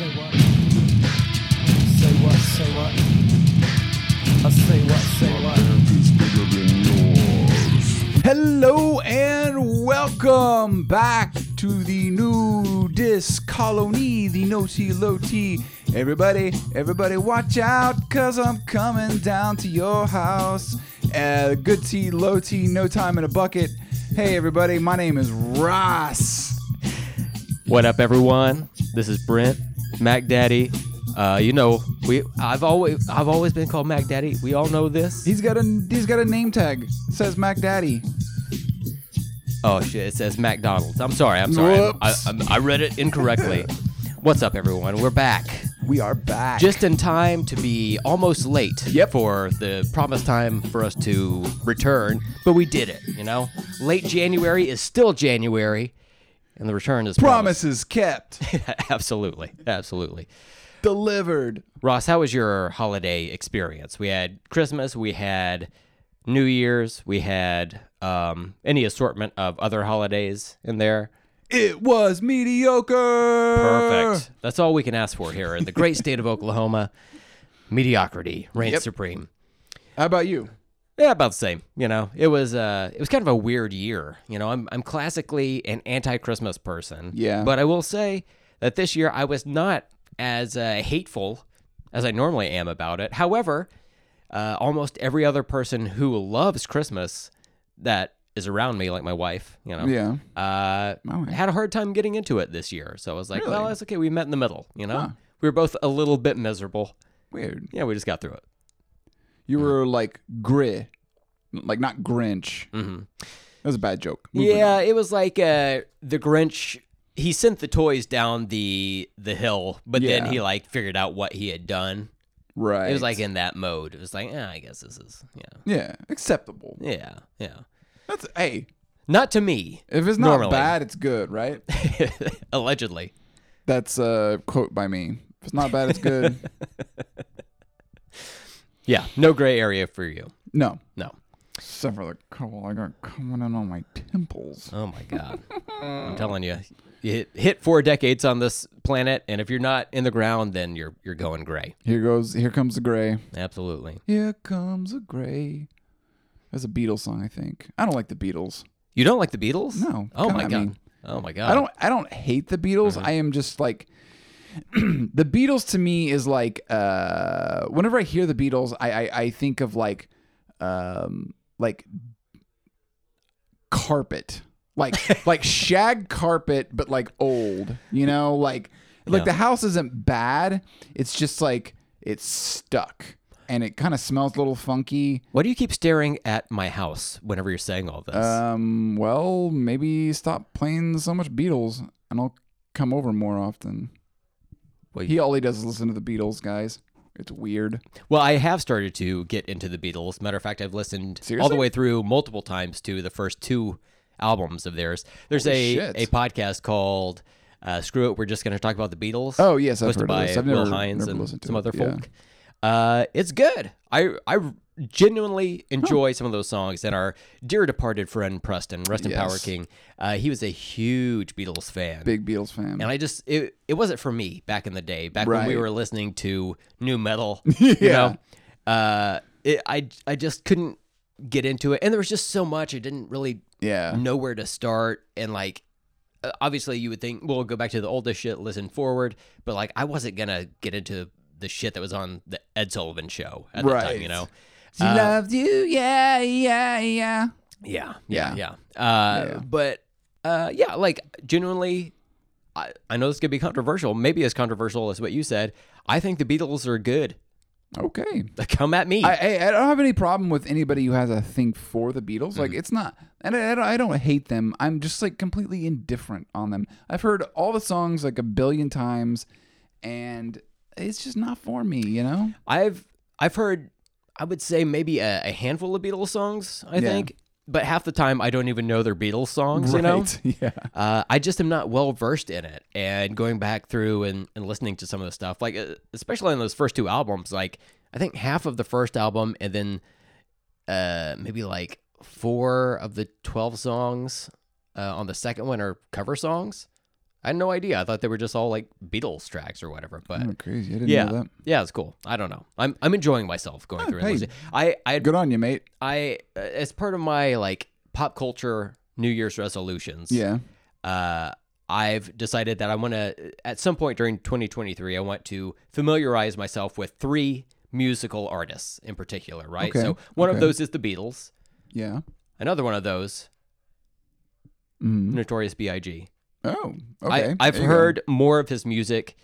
say what? Say what? Say what? I say what? Say what? It's bigger than yours. Hello and welcome back to the new disc colony, the no-tea, low-tea. Everybody, watch out, cause I'm coming down to your house. Good tea, low tea, no time in a bucket. Hey everybody, my name is Ross. What up everyone? This is Brent, Mac Daddy. I've always been called Mac Daddy. We all know this. He's got a name tag. It says Mac Daddy. Oh shit, it says McDonald's. I'm sorry. I read it incorrectly. What's up everyone? We're back. We are back. Just in time to be almost late for the promised time for us to return, but we did it, you know? Late January is still January, and the return is promises kept. Absolutely. Delivered. Ross, how was your holiday experience? We had Christmas, we had New Year's, we had any assortment of other holidays in there. It was mediocre. Perfect. That's all we can ask for here in the great state of Oklahoma. Mediocrity reigns supreme. How about you? Yeah, about the same. You know, it was kind of a weird year. You know, I'm classically an anti-Christmas person. Yeah. But I will say that this year I was not as hateful as I normally am about it. However, almost every other person who loves Christmas that is around me, like my wife, you know. Yeah. Had a hard time getting into it this year, so I was like, really? Well, that's okay. We met in the middle, you know. Huh. We were both a little bit miserable. Weird. Yeah, we just got through it. You were like grit, like not Grinch. Mm-hmm. That was a bad joke. Moving on. It was like the Grinch. He sent the toys down the hill, but then he like figured out what he had done. Right. It was like in that mode. It was like, I guess this is acceptable. Yeah. That's, hey, not to me. If it's not normally bad, it's good, right? Allegedly. That's a quote by me. If it's not bad, it's good. Yeah, no gray area for you. No. Except for the couple I got coming in on my temples. Oh, my God. I'm telling you, you hit 4 decades on this planet, and if you're not in the ground, then you're going gray. Here comes the gray. Absolutely. Here comes the gray. That's a Beatles song, I think. I don't like the Beatles. You don't like the Beatles? No. Oh my God. Oh my God. I don't hate the Beatles. Mm-hmm. I am just like the Beatles to me is like whenever I hear the Beatles, I think of like carpet. Like shag carpet, but like old. You know, like the house isn't bad. It's just like it's stuck. And it kind of smells a little funky. Why do you keep staring at my house whenever you're saying all this? Well, maybe stop playing so much Beatles, and I'll come over more often. Well, all he does is listen to the Beatles, guys. It's weird. Well, I have started to get into the Beatles. Matter of fact, I've listened all the way through multiple times to the first 2 albums of theirs. There's a podcast called "Screw It, We're Just Going to Talk About the Beatles." Oh yes, I've heard of this. I've never listened to some other folk. It's good. I genuinely enjoy some of those songs. And our dear departed friend Preston, rest in power, King. He was a huge Beatles fan, big Beatles fan. And I just it wasn't for me back in the day. Back when we were listening to new metal, you know, I just couldn't get into it. And there was just so much I didn't really know where to start. And like, obviously, you would think we'll go back to the oldest shit, listen forward. But like, I wasn't gonna get into the shit that was on the Ed Sullivan Show at the time, you know. She loved you, But, like, genuinely, I know this could be controversial, maybe as controversial as what you said. I think the Beatles are good. Okay. Come at me. I don't have any problem with anybody who has a thing for the Beatles. Mm-hmm. Like, it's not... And I don't hate them. I'm just, like, completely indifferent on them. I've heard all the songs, like, 1 billion times, and... It's just not for me, you know? I've heard, I would say, maybe a handful of Beatles songs, I think. But half the time, I don't even know they're Beatles songs, you know? Yeah. I just am not well-versed in it. And going back through and listening to some of the stuff, like especially on those first 2 albums, like I think half of the first album and then maybe like 4 of the 12 songs on the second one are cover songs. I had no idea. I thought they were just all like Beatles tracks or whatever. But oh, crazy! I didn't know that. Yeah, it's cool. I don't know. I'm enjoying myself going through. Hey, and I good on you, mate. As part of my like pop culture New Year's resolutions. Yeah. I've decided that I want to, at some point during 2023, I want to familiarize myself with 3 musical artists in particular, right? Okay. So one of those is the Beatles. Yeah. Another one of those, Notorious B.I.G. Oh, okay. I've heard more of his music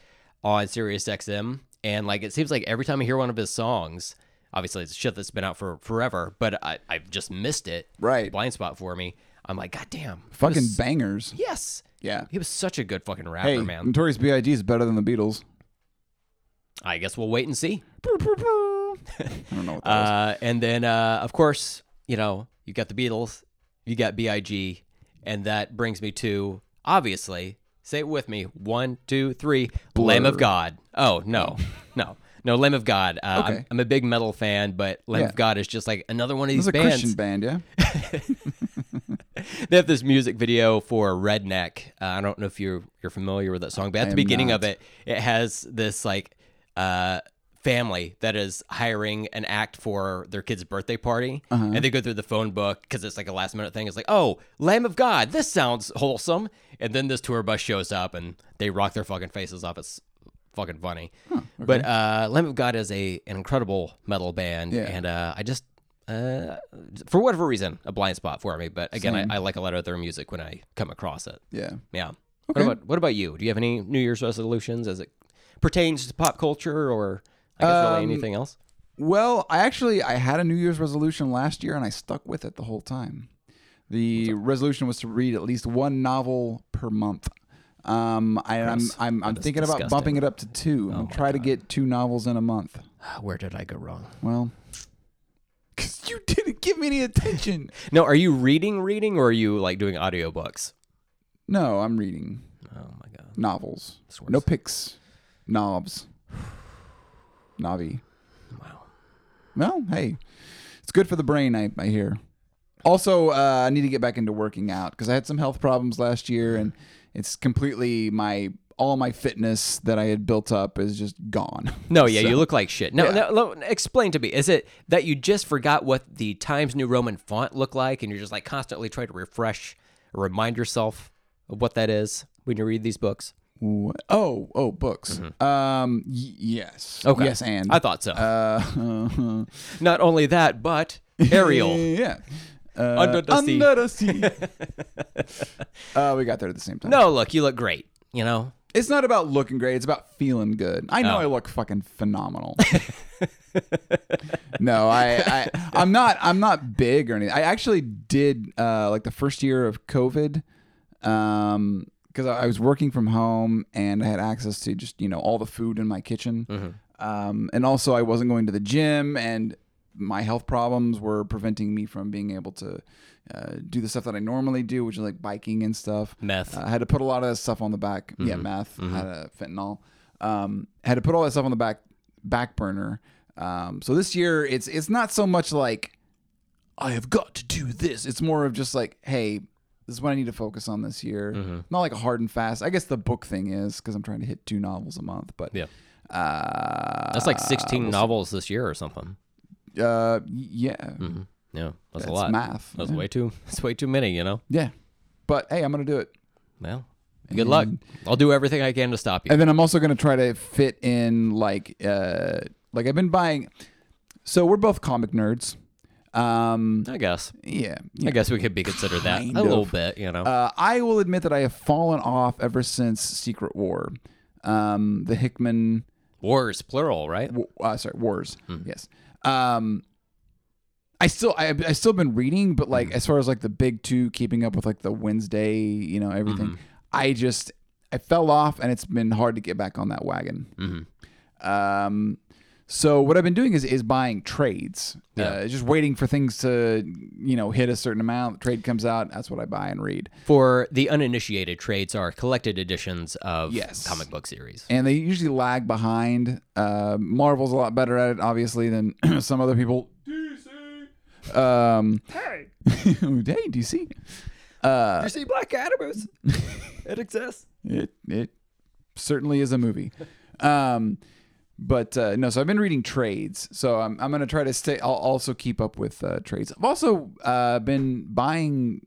on SiriusXM, and like it seems like every time I hear one of his songs, obviously it's shit that's been out for forever, but I've just missed it. Right. Blind spot for me. I'm like, God damn. Fucking bangers. Yes. Yeah. He was such a good fucking rapper, man. Notorious B.I.G. is better than the Beatles. I guess we'll wait and see. I don't know what that is. And then, of course, you know, you got the Beatles, you got B.I.G., and that brings me to, obviously, say it with me, 1, 2, 3, Blur. Lamb of God. Oh, no, No, Lamb of God. Okay. I'm a big metal fan, but Lamb of God is just like another one of these bands. It's a Christian band, yeah? They have this music video for Redneck. I don't know if you're familiar with that song, but at the beginning of it, it has this like family that is hiring an act for their kid's birthday party. Uh-huh. And they go through the phone book because it's like a last minute thing. It's like, oh, Lamb of God, this sounds wholesome. And then this tour bus shows up and they rock their fucking faces off. It's fucking funny. Huh, okay. But Lamb of God is an incredible metal band, and I just for whatever reason a blind spot for me, but again I like a lot of their music when I come across it. Okay. What about you? Do you have any New Year's resolutions as it pertains to pop culture, or I guess really anything else? Well, I had a New Year's resolution last year and I stuck with it the whole time. The resolution was to read at least 1 novel per month. I'm thinking about bumping it up to 2. I'm trying to get 2 novels in a month. Where did I go wrong? Well, because you didn't give me any attention. No, are you reading, or are you like doing audiobooks? No, I'm reading. Oh my god, novels. No picks, knobs, Navi. Wow. Well, hey, it's good for the brain. I hear. Also, I need to get back into working out because I had some health problems last year and. It's completely all my fitness that I had built up is just gone. No, yeah, so, you look like shit. No, explain to me. Is it that you just forgot what the Times New Roman font looked like and you're just like constantly trying to refresh or remind yourself of what that is when you read these books? What? Oh, books. Mm-hmm. Yes. Okay. Yes, and. I thought so. Not only that, but Ariel. Yeah. Under the sea. We got there at the same time. No, look, you look great, you know? It's not about looking great. It's about feeling good. I know I look fucking phenomenal. No, I'm not big or anything. I actually did, like, the first year of COVID, because I was working from home and I had access to just, you know, all the food in my kitchen. Mm-hmm. And also I wasn't going to the gym, and my health problems were preventing me from being able to do the stuff that I normally do, which is like biking and stuff. Meth. I had to put a lot of that stuff on the back. Mm-hmm. Yeah, meth. Mm-hmm. Had a fentanyl. Had to put all that stuff on the back burner. So this year, it's not so much like I have got to do this. It's more of just like, hey, this is what I need to focus on this year. Mm-hmm. Not like a hard and fast. I guess the book thing is because I'm trying to hit 2 novels a month, but yeah, that's like 16 novels this year or something. Yeah. Mm-hmm. Yeah. That's a lot. Math. That's way too many, you know? Yeah. But hey, I'm going to do it. Well, good luck. I'll do everything I can to stop you. And then I'm also going to try to fit in like I've been buying. So we're both comic nerds. I guess. Yeah. I guess we could consider that a little bit, you know? I will admit that I have fallen off ever since Secret War. The Hickman. Wars, plural, right? Wars. Mm-hmm. Yes. I still been reading, but like as far as like the big 2, keeping up with like the Wednesday, you know, everything. Mm-hmm. I fell off, and it's been hard to get back on that wagon. Mm-hmm. So what I've been doing is buying trades, just waiting for things to, you know, hit a certain amount. The trade comes out. That's what I buy and read. For the uninitiated, trades are collected editions of comic book series. And they usually lag behind. Marvel's a lot better at it, obviously, than some other people. DC. Hey. Hey, DC. DC Black Adam. It exists. It certainly is a movie. But no, so I've been reading trades. So I'm going to try to stay. I'll also keep up with trades. I've also been buying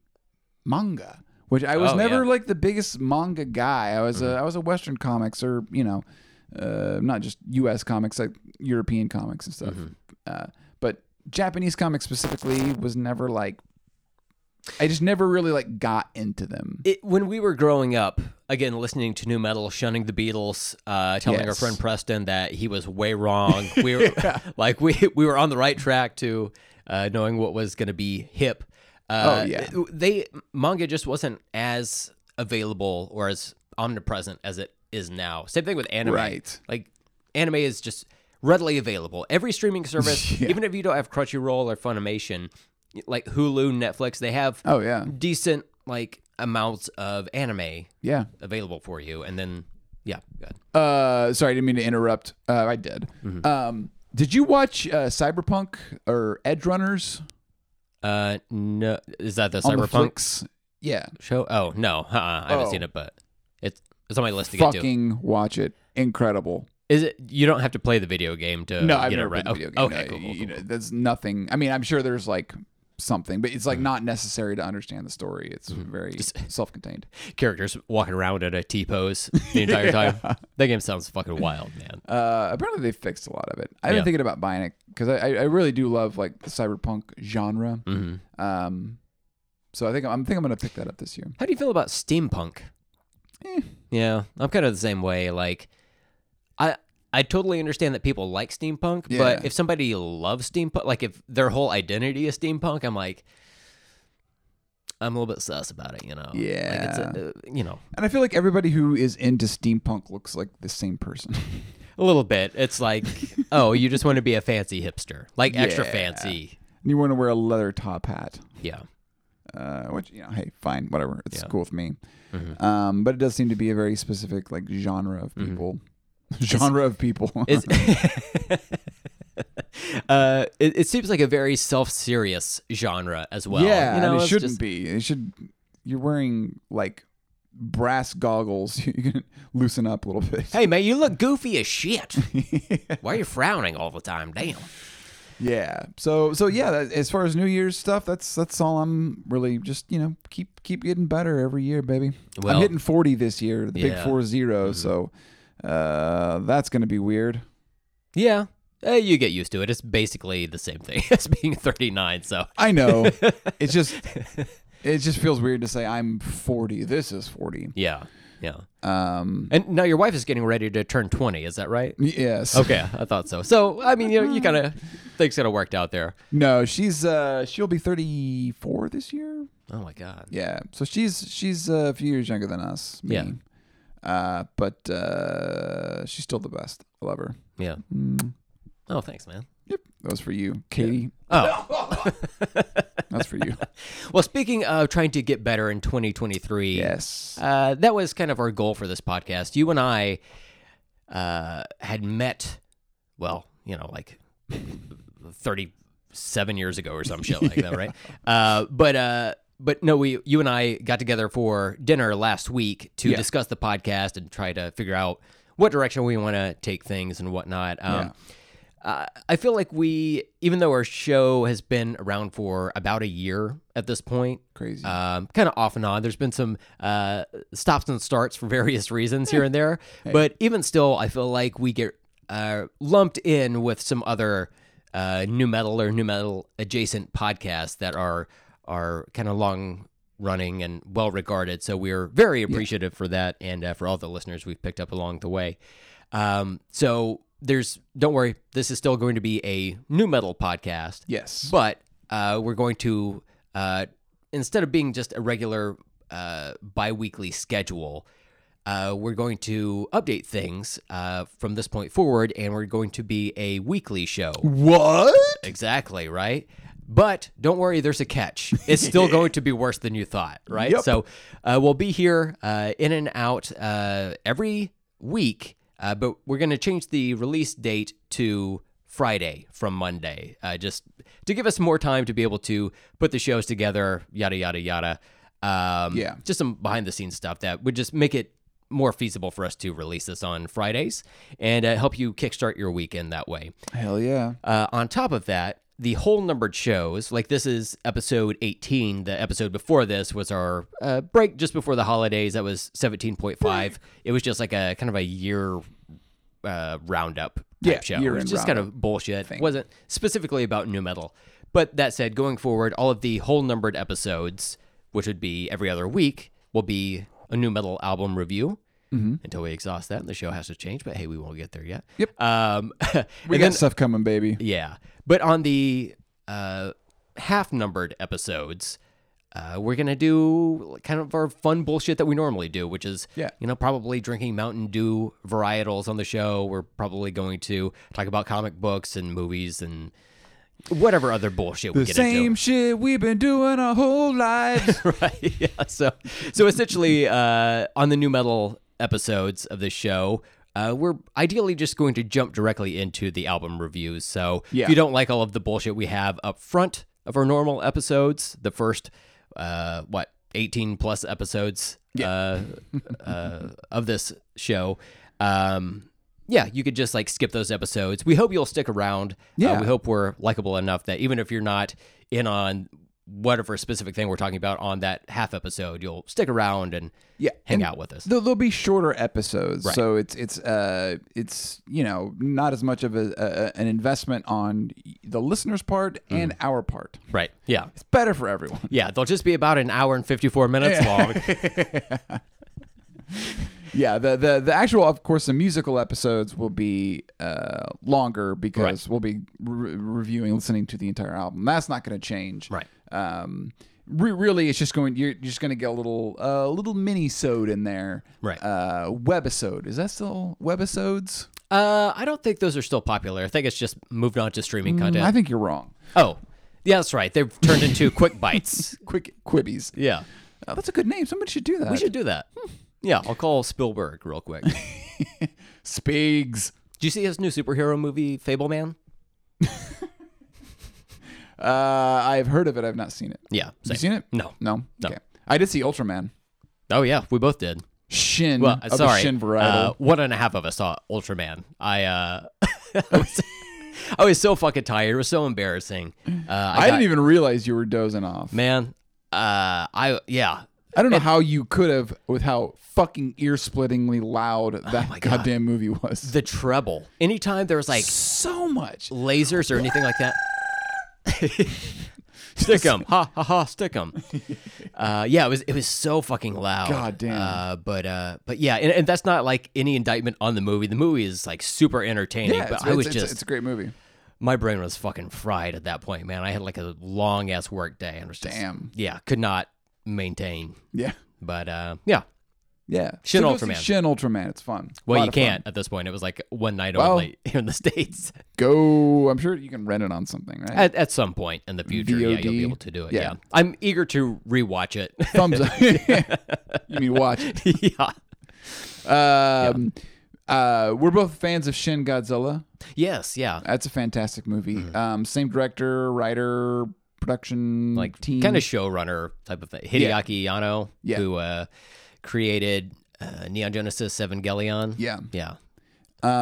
manga, which I was never the biggest manga guy. I was a Western comics, or, you know, not just U.S. comics, like European comics and stuff. Mm-hmm. But Japanese comics specifically was never like. I just never really got into them. When we were growing up, again, listening to new metal, shunning the Beatles, telling our friend Preston that he was way wrong. We were we were on the right track to knowing what was going to be hip. Manga just wasn't as available or as omnipresent as it is now. Same thing with anime. Right. Anime is just readily available. Every streaming service, even if you don't have Crunchyroll or Funimation, like Hulu, Netflix, they have decent amounts of anime available for you. And then go ahead. Sorry, I didn't mean to interrupt. I did. Mm-hmm. Did you watch Cyberpunk or Edge Runners? No, is that the Cyberpunk show? Oh no, I haven't seen it, but it's on my list to get to. Fucking watch it! Incredible. Is it? You don't have to play the video game to get it right. No, I've never played the video game. Okay, cool. You know, there's nothing. I mean, I'm sure there's something, but it's not necessary to understand the story. It's very self-contained. Characters walking around at a T-pose the entire time. That game sounds fucking wild, man. Apparently they fixed a lot of it. I've been thinking about buying it because I really do love the cyberpunk genre. Mm-hmm. So I think I'm gonna pick that up this year. How do you feel about steampunk? Yeah, I'm kind of the same way. I totally understand that people like steampunk, but if somebody loves steampunk, if their whole identity is steampunk, I'm a little bit sus about it, you know? Yeah. And I feel like everybody who is into steampunk looks like the same person. A little bit. It's you just want to be a fancy hipster, extra fancy. And you want to wear a leather top hat. Yeah. Which, hey, fine, whatever. It's cool with me. Mm-hmm. But it does seem to be a very specific, genre of people. Mm-hmm. It seems like a very self-serious genre as well. Yeah, it shouldn't be. It should. You're wearing brass goggles. You can loosen up a little bit. Hey man, you look goofy as shit. Why are you frowning all the time? Damn. Yeah. So yeah. As far as New Year's stuff, that's all. I'm really just keep getting better every year, baby. Well, I'm hitting 40 this year. The big 40. Mm-hmm. So. That's going to be weird. Yeah. You get used to it. It's basically the same thing as being 39, so. I know. It just feels weird to say I'm 40. This is 40. Yeah. Yeah. And now your wife is getting ready to turn 20, is that right? Yes. Okay, I thought so. So, I mean, you kind of things kind of worked out there. No, she'll be 34 this year. Oh my god. Yeah. So she's a few years younger than us. Me. Yeah. But she's still the best. I love her. Yeah. Mm. Oh, thanks, man. Yep. That was for you, Katie. Yeah. Oh. That's for you. Well, speaking of trying to get better in 2023. Yes. That was kind of our goal for this podcast. You and I had met, 37 years ago or some shit like that, right? But no, you and I got together for dinner last week to discuss the podcast and try to figure out what direction we want to take things and whatnot. I feel like even though our show has been around for about a year at this point, crazy, kind of off and on. There's been some stops and starts for various reasons here and there, but even still, I feel like we get lumped in with some other new metal or new metal adjacent podcasts that are kind of long running and well regarded. So we're very appreciative for that and for all the listeners we've picked up along the way. So don't worry, this is still going to be a new metal podcast. Yes. But we're going to, instead of being just a regular bi-weekly schedule, we're going to update things from this point forward, and we're going to be a weekly show. What? Exactly, right? But don't worry, there's a catch. It's still going to be worse than you thought, right? Yep. So we'll be here in and out every week, but we're going to change the release date to Friday from Monday, just to give us more time to be able to put the shows together, yada, yada, yada. Just some behind the scenes stuff that would just make it more feasible for us to release this on Fridays and help you kickstart your weekend that way. Hell yeah. On top of that, the whole numbered shows, like this is episode 18. The episode before this was our break just before the holidays. That was 17.5. It was just like a kind of a year roundup type show. It was just kind of bullshit thing. It wasn't specifically about new metal. But that said, going forward, all of the whole numbered episodes, which would be every other week, will be a new metal album review. Mm-hmm. Until we exhaust that, and the show has to change. But hey, we won't get there yet. Yep. We got stuff coming, baby. Yeah. But on the half-numbered episodes, we're gonna do kind of our fun bullshit that we normally do, which is probably drinking Mountain Dew varietals on the show. We're probably going to talk about comic books and movies and whatever other bullshit we get into. The same shit we've been doing our whole lives. Right. Yeah. So essentially, on the new metal episodes of this show, we're ideally just going to jump directly into the album reviews. So if you don't like all of the bullshit we have up front of our normal episodes, the first 18 plus episodes of this show, you could just skip those episodes. We hope you'll stick around. We hope we're likable enough that even if you're not in on whatever specific thing we're talking about on that half episode, you'll stick around and hang out with us. There'll be shorter episodes, right. So it's not as much of an investment on the listener's part and our part. Right. Yeah. It's better for everyone. Yeah. They'll just be about an hour and 54 minutes long. Yeah, the actual, of course, the musical episodes will be longer because we'll be reviewing, listening to the entire album. That's not going to change, right? Really, it's just you're just going to get a little mini-sode in there, right? Webisode, is that still webisodes? I don't think those are still popular. I think it's just moved on to streaming content. I think you're wrong. Oh, yeah, that's right. They've turned into quick bites, quick quibbies. Yeah, that's a good name. Somebody should do that. We should do that. Yeah, I'll call Spielberg real quick. Spigs. Did you see his new superhero movie, Fableman? I've heard of it. I've not seen it. Yeah. Same. You seen it? No. Okay. I did see Ultraman. Oh, yeah. We both did. Shin. Well, sorry. Shin varietal. One and a half of us saw Ultraman. I was so fucking tired. It was so embarrassing. I didn't even realize you were dozing off. Man. I don't know how you could have with how fucking ear-splittingly loud that goddamn movie was. The treble. Anytime there was so much lasers or anything like that. Stick 'em. Ha, ha, ha. Stick 'em. It was so fucking loud. Goddamn. But that's not any indictment on the movie. The movie is super entertaining, it's a great movie. My brain was fucking fried at that point, man. I had a long ass work day and damn. Yeah, could not maintain. Yeah. But yeah. Shin Ultraman. It's fun. Well, you can't at this point. It was one night only here in the States. I'm sure you can rent it on something, right? At some point in the future, VOD. Yeah, you'll be able to do it. Yeah. I'm eager to rewatch it. Thumbs up. You mean watch it? Yeah. We're both fans of Shin Godzilla. Yes, yeah. That's a fantastic movie. Mm-hmm. Same director, writer, production team, kind of showrunner type of thing. Hideaki Anno, who created Neon Genesis Evangelion. Yeah.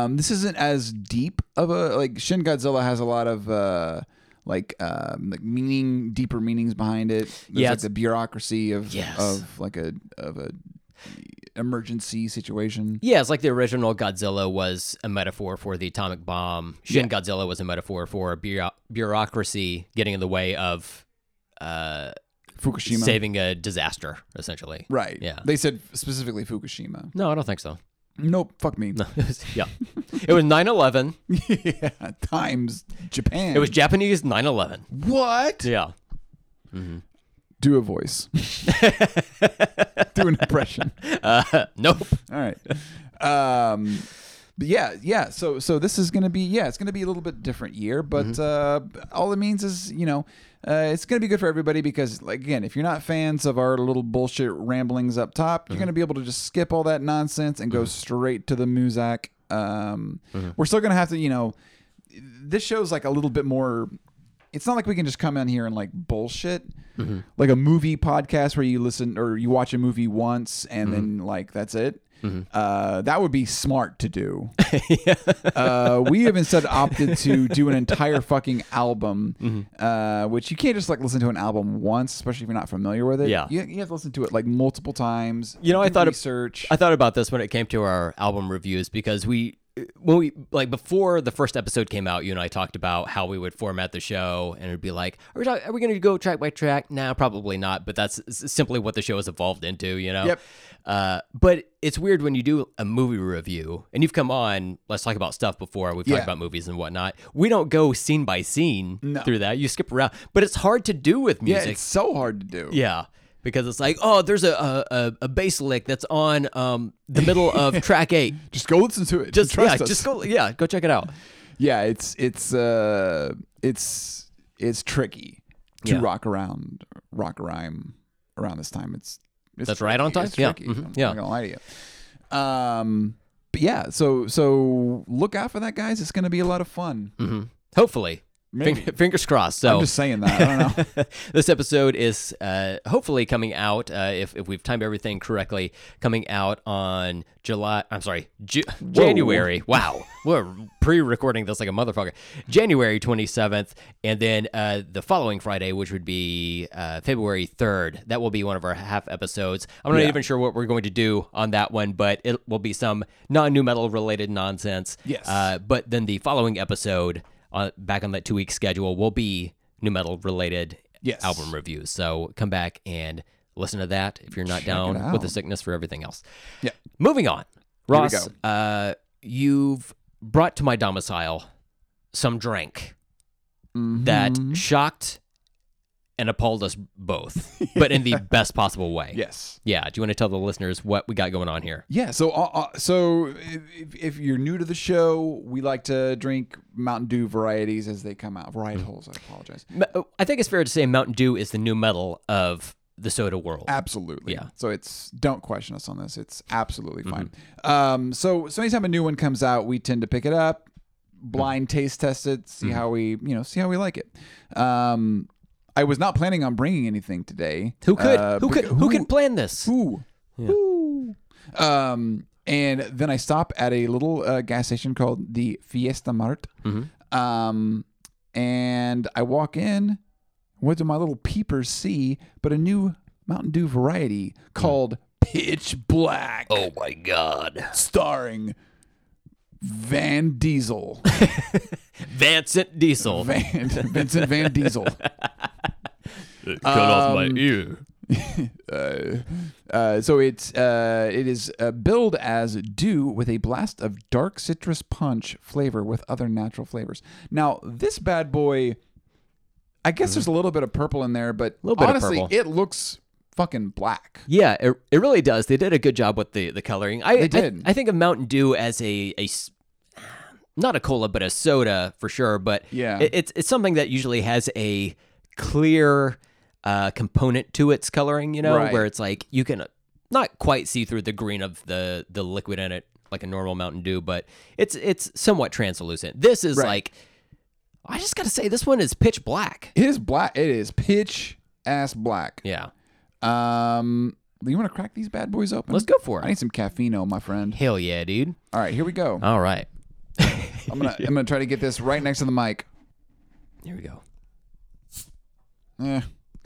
This isn't as deep of a Shin Godzilla has a lot of meaning, deeper meanings behind it. There's the bureaucracy of a emergency situation. Yeah, it's the original Godzilla was a metaphor for the atomic bomb. Shin Godzilla was a metaphor for bureaucracy getting in the way of Fukushima, saving a disaster, essentially. Right. Yeah. They said specifically Fukushima. No, I don't think so. Nope. Fuck me. No, it was 9/11. Yeah. Times Japan. It was Japanese 9/11. What? Yeah. Mm-hmm. Do a voice. Do an impression. Nope. All right. So this is going to be, it's going to be a little bit different year, but all it means is, it's going to be good for everybody because, again, if you're not fans of our little bullshit ramblings up top, you're going to be able to just skip all that nonsense and go straight to the muzak. We're still going to have to, this show's a little bit more it's not like we can just come in here and like bullshit, mm-hmm. like a movie podcast where you listen or you watch a movie once and mm-hmm. then like that's it. Mm-hmm. That would be smart to do. Yeah. We have instead opted to do an entire fucking album, mm-hmm. Which you can't just like listen to an album once, especially if you're not familiar with it. Yeah. You have to listen to it like multiple times. You know, I thought about this when it came to our album reviews, because when we like before the first episode came out, you and I talked about how we would format the show, and it'd be like, are we going to go track by track? Nah, probably not. But that's simply what the show has evolved into, you know? Yep. But it's weird when you do a movie review and you've come on, let's talk about stuff before we've talked about movies and whatnot. We don't go scene by scene through that. You skip around, but it's hard to do with music. Yeah, it's so hard to do. Yeah. Because it's like, oh, there's a bass lick that's on the middle of track 8. Just go listen to it. Just go check it out. Yeah, it's tricky to rock a rhyme around this time. That's right on time. It's tricky. Yeah. Mm-hmm. I'm not gonna lie to you. But yeah, so look out for that, guys. It's gonna be a lot of fun. Mm-hmm. Hopefully. Fingers crossed. So I'm just saying that. I don't know. This episode is hopefully coming out, if we've timed everything correctly, coming out on January. Wow. We're pre-recording this like a motherfucker. January 27th. And then the following Friday, which would be February 3rd. That will be one of our half episodes. I'm not even sure what we're going to do on that one, but it will be some non-new metal related nonsense. Yes. But then the following episode, back on that 2-week schedule, will be new metal related album reviews. So come back and listen to that if you're not down with the sickness for everything else. Yeah. Moving on. Ross, you've brought to my domicile some drink that shocked and appalled us both, but in the best possible way. Yes. Yeah. Do you want to tell the listeners what we got going on here? Yeah. So, if you're new to the show, we like to drink Mountain Dew varieties as they come out. Varietals. I apologize. I think it's fair to say Mountain Dew is the new metal of the soda world. Absolutely. Yeah. So don't question us on this. It's absolutely fine. Mm-hmm. So anytime a new one comes out, we tend to pick it up, blind taste test it, see how we like it. I was not planning on bringing anything today. Who could plan this? Who? Yeah. And then I stop at a little gas station called the Fiesta Mart. Mm-hmm. And I walk in. What do my little peepers see but a new Mountain Dew variety called Pitch Black. Oh, my God. Starring Vincent Van Diesel. It cut off my ear. So it is billed as Dew with a blast of dark citrus punch flavor with other natural flavors. Now, this bad boy, I guess there's a little bit of purple in there, but honestly, it looks fucking black. Yeah, it really does. They did a good job with the coloring. They did. I think of Mountain Dew as a not a cola, but a soda for sure. But yeah, it's something that usually has a clear component to its coloring, you know, where it's like you can not quite see through the green of the liquid in it like a normal Mountain Dew, but it's somewhat translucent. This is like, I just got to say, this one is pitch black. It is black. It is pitch ass black. Yeah. You want to crack these bad boys open? Let's go for it. I need some caffeino, my friend. Hell yeah, dude. All right, here we go. All right. I'm gonna try to get this right next to the mic. Here we go. That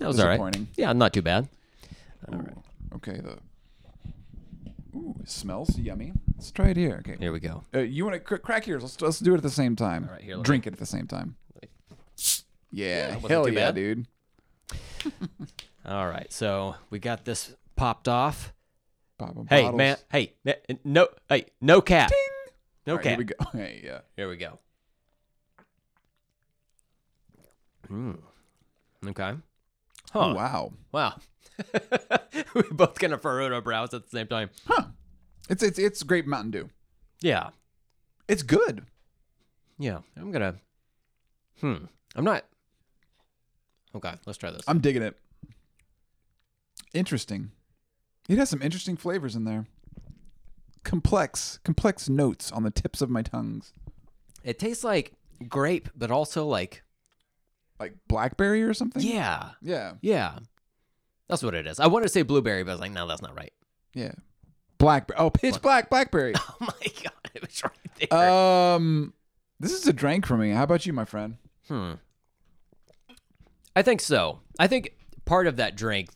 was all right. Yeah, not too bad. All right. Okay. It smells yummy. Let's try it here. Okay. Here we go. You want to crack yours? Let's do it at the same time. All right. Here. Drink it at the same time. Yeah hell yeah, bad. Dude. All right. So we got this popped off. Hey, bottles. Man. Hey, no cap. Ding! No cap. Here we go. Hey, yeah. Here we go. Hmm. Okay. Huh. Oh, wow. We both kind of furrowed our brows at the same time. Huh. It's great Mountain Dew. Yeah. It's good. Yeah. I'm going to... I'm not... Okay, let's try this. I'm digging it. Interesting. It has some interesting flavors in there. Complex notes on the tips of my tongues. It tastes like grape, but also like... like blackberry or something. Yeah. That's what it is. I wanted to say blueberry, but I was like, no, that's not right. Yeah. Blackberry. Oh, pitch black blackberry. Oh my God. It was right there. This is a drink for me. How about you, my friend? I think so. I think part of that drink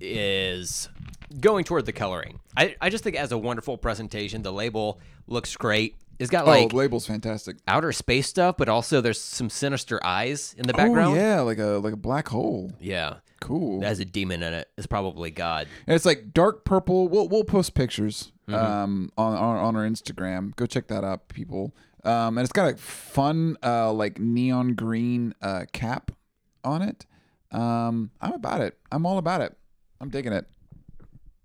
is going toward the coloring. I just think it has a wonderful presentation. The label looks great. It's got like... Oh, the label's fantastic. Outer space stuff, but also there's some sinister eyes in the background. Oh, yeah, like a black hole. Yeah. Cool. That has a demon in it. It's probably God. And it's like dark purple. We'll post pictures on our Instagram. Go check that out, people. And it's got a fun like neon green cap on it. I'm about it. I'm all about it. I'm digging it.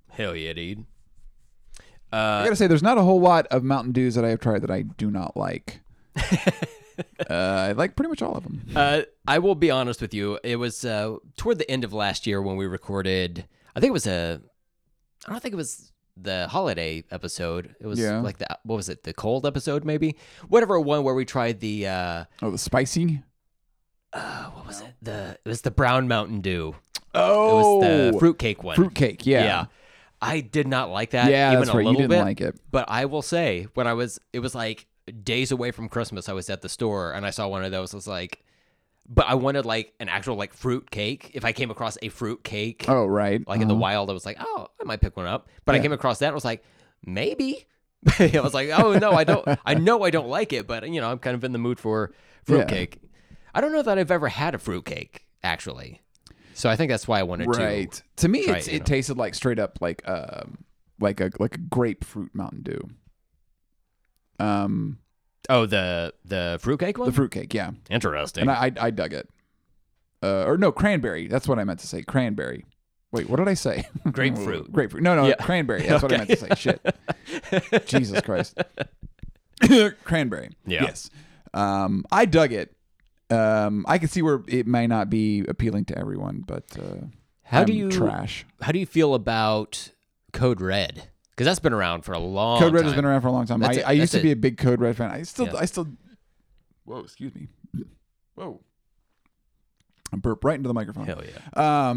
Hell yeah, dude. I gotta say, there's not a whole lot of Mountain Dews that I have tried that I do not like. I like pretty much all of them. I will be honest with you. It was toward the end of last year when we recorded. I don't think it was the holiday episode. It was like the what was it? The cold episode, maybe. Whatever one where we tried the. The spicy. What was it? It was the brown Mountain Dew. Oh, it was the fruitcake one. Fruitcake, yeah. I did not like that even a little bit. You didn't like it. But I will say, it was like days away from Christmas, I was at the store and I saw one of those. I was like, but I wanted like an actual like fruit cake. If I came across a fruit cake, oh right, like in the wild, I was like, oh, I might pick one up. But I came across that and was like, maybe. I was like, oh no, I don't. I know I don't like it, but you know, I'm kind of in the mood for fruit cake. I don't know that I've ever had a fruit cake actually. So I think that's why I wanted to. Right. To me, it tasted like straight up like a grapefruit Mountain Dew. The fruitcake one? The fruitcake, yeah. Interesting. And I dug it. Cranberry. That's what I meant to say. Cranberry. Wait, what did I say? Grapefruit. No, cranberry. That's what I meant to say. Shit. Jesus Christ. Cranberry. Yeah. Yes. I dug it. I can see where it may not be appealing to everyone, but how do you feel about Code Red? Because that's been around for a long time. Code Red has been around for a long time. I used to be a big Code Red fan. I still. Whoa, excuse me. Whoa. I burp right into the microphone. Hell yeah.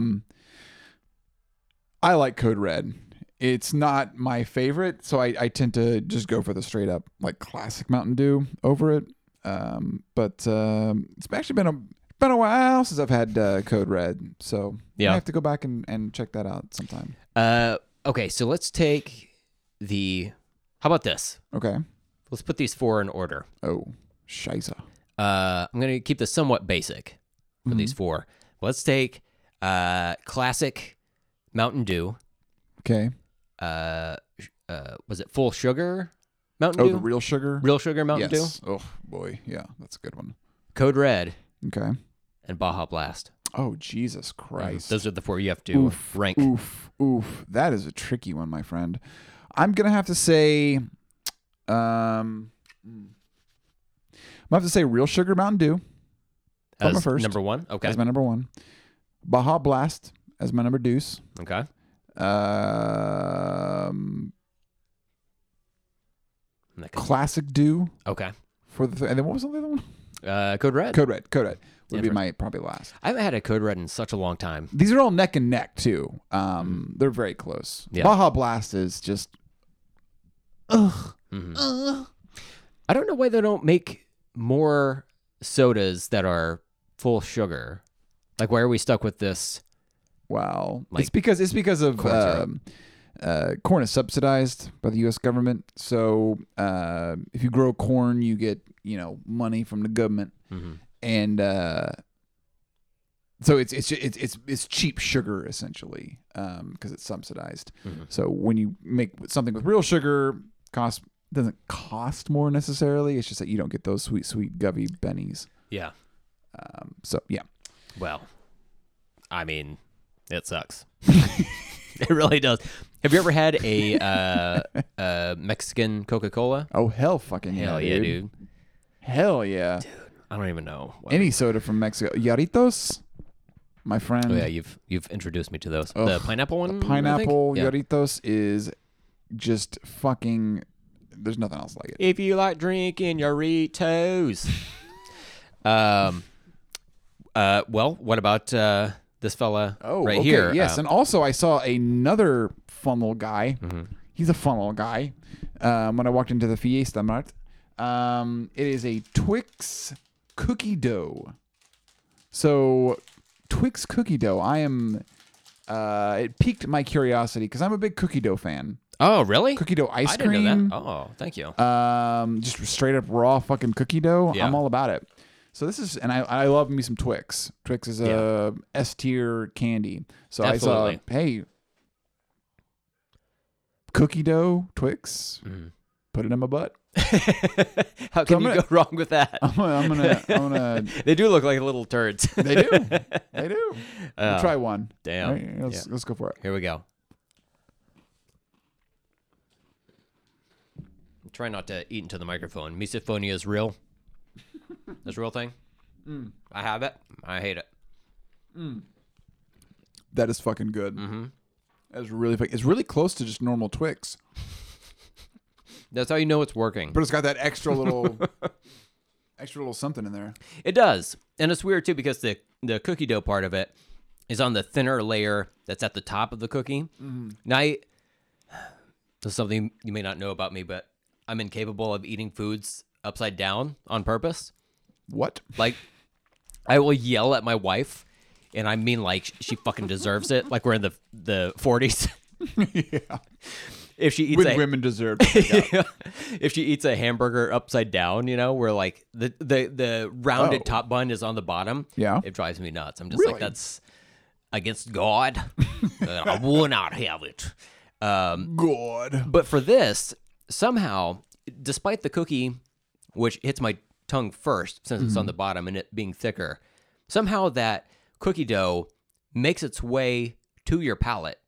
I like Code Red. It's not my favorite, so I tend to just go for the straight up like classic Mountain Dew over it. It's actually been a while since I've had Code Red, so I have to go back and check that out sometime. Okay, so let's take how about this? Okay. Let's put these four in order. Oh, scheisse. I'm going to keep this somewhat basic for these four. Let's take classic Mountain Dew. Okay. Was it full sugar? Mountain Dew? Oh, the real sugar? Real sugar Mountain Dew? Oh, boy. Yeah, that's a good one. Code Red. Okay. And Baja Blast. Oh, Jesus Christ. Those are the four you have to rank. Oof. That is a tricky one, my friend. I'm going to have to say... I'm going to have to say real sugar Mountain Dew. As my first. Number one? Okay. As my number one. Baja Blast as my number deuce. Okay. Classic Dew. Okay. And then what was the other one? Code Red. Code Red would be my probably last. I haven't had a Code Red in such a long time. These are all neck and neck too. They're very close. Yeah. Baja Blast is just. I don't know why they don't make more sodas that are full sugar. Like, why are we stuck with this? Wow. Like, it's because of. Corn is subsidized by the U.S. government, so if you grow corn, you get money from the government, and so it's cheap sugar essentially because it's subsidized. So when you make something with real sugar, doesn't cost more necessarily. It's just that you don't get those sweet Govy bennies. Yeah. So yeah. Well, I mean, it sucks. It really does. Have you ever had a Mexican Coca-Cola? Oh, hell yeah, dude. Hell yeah. Dude, I don't even know. Any soda from Mexico. Yarritos, my friend. Oh, yeah, you've introduced me to those. Ugh, the pineapple one? The pineapple Yarritos is just fucking... There's nothing else like it. If you like drinking Yarritos. Well, what about this fella right here? Yes, and also I saw another fun little guy. Mm-hmm. He's a fun little guy. When I walked into the Fiesta Mart, it is a Twix cookie dough. So Twix cookie dough, I am... it piqued my curiosity because I'm a big cookie dough fan. Oh, really? Cookie dough ice cream. I didn't know that. Oh, thank you. Just straight up raw fucking cookie dough. Yeah. I'm all about it. So this is, and I love me some Twix. Twix is a S tier candy. So absolutely. I saw, hey, cookie dough, Twix, put it in my butt. How can you go wrong with that? I'm gonna. They do look like little turds. They do. We'll try one. Damn. Right, let's go for it. Here we go. Try not to eat into the microphone. Misophonia is real. That's a real thing. Mm. I have it. I hate it. Mm. That is fucking good. Mm-hmm. That's really. It's really close to just normal Twix. That's how you know it's working. But it's got that extra little something in there. It does. And it's weird, too, because the cookie dough part of it is on the thinner layer that's at the top of the cookie. Mm-hmm. Now, this is something you may not know about me, but I'm incapable of eating foods upside down on purpose. What? Like, I will yell at my wife, and I mean, like, she fucking deserves it. Like, we're in the 40s. Yeah. If she eats women deserve it. Yeah. If she eats a hamburger upside down, you know, where like the rounded top bun is on the bottom. Yeah. It drives me nuts. I'm just really? Like, that's against God. I will not have it. God. But for this, somehow, despite the cookie, which hits my tongue first since it's on the bottom and it being thicker, somehow that cookie dough makes its way to your palate.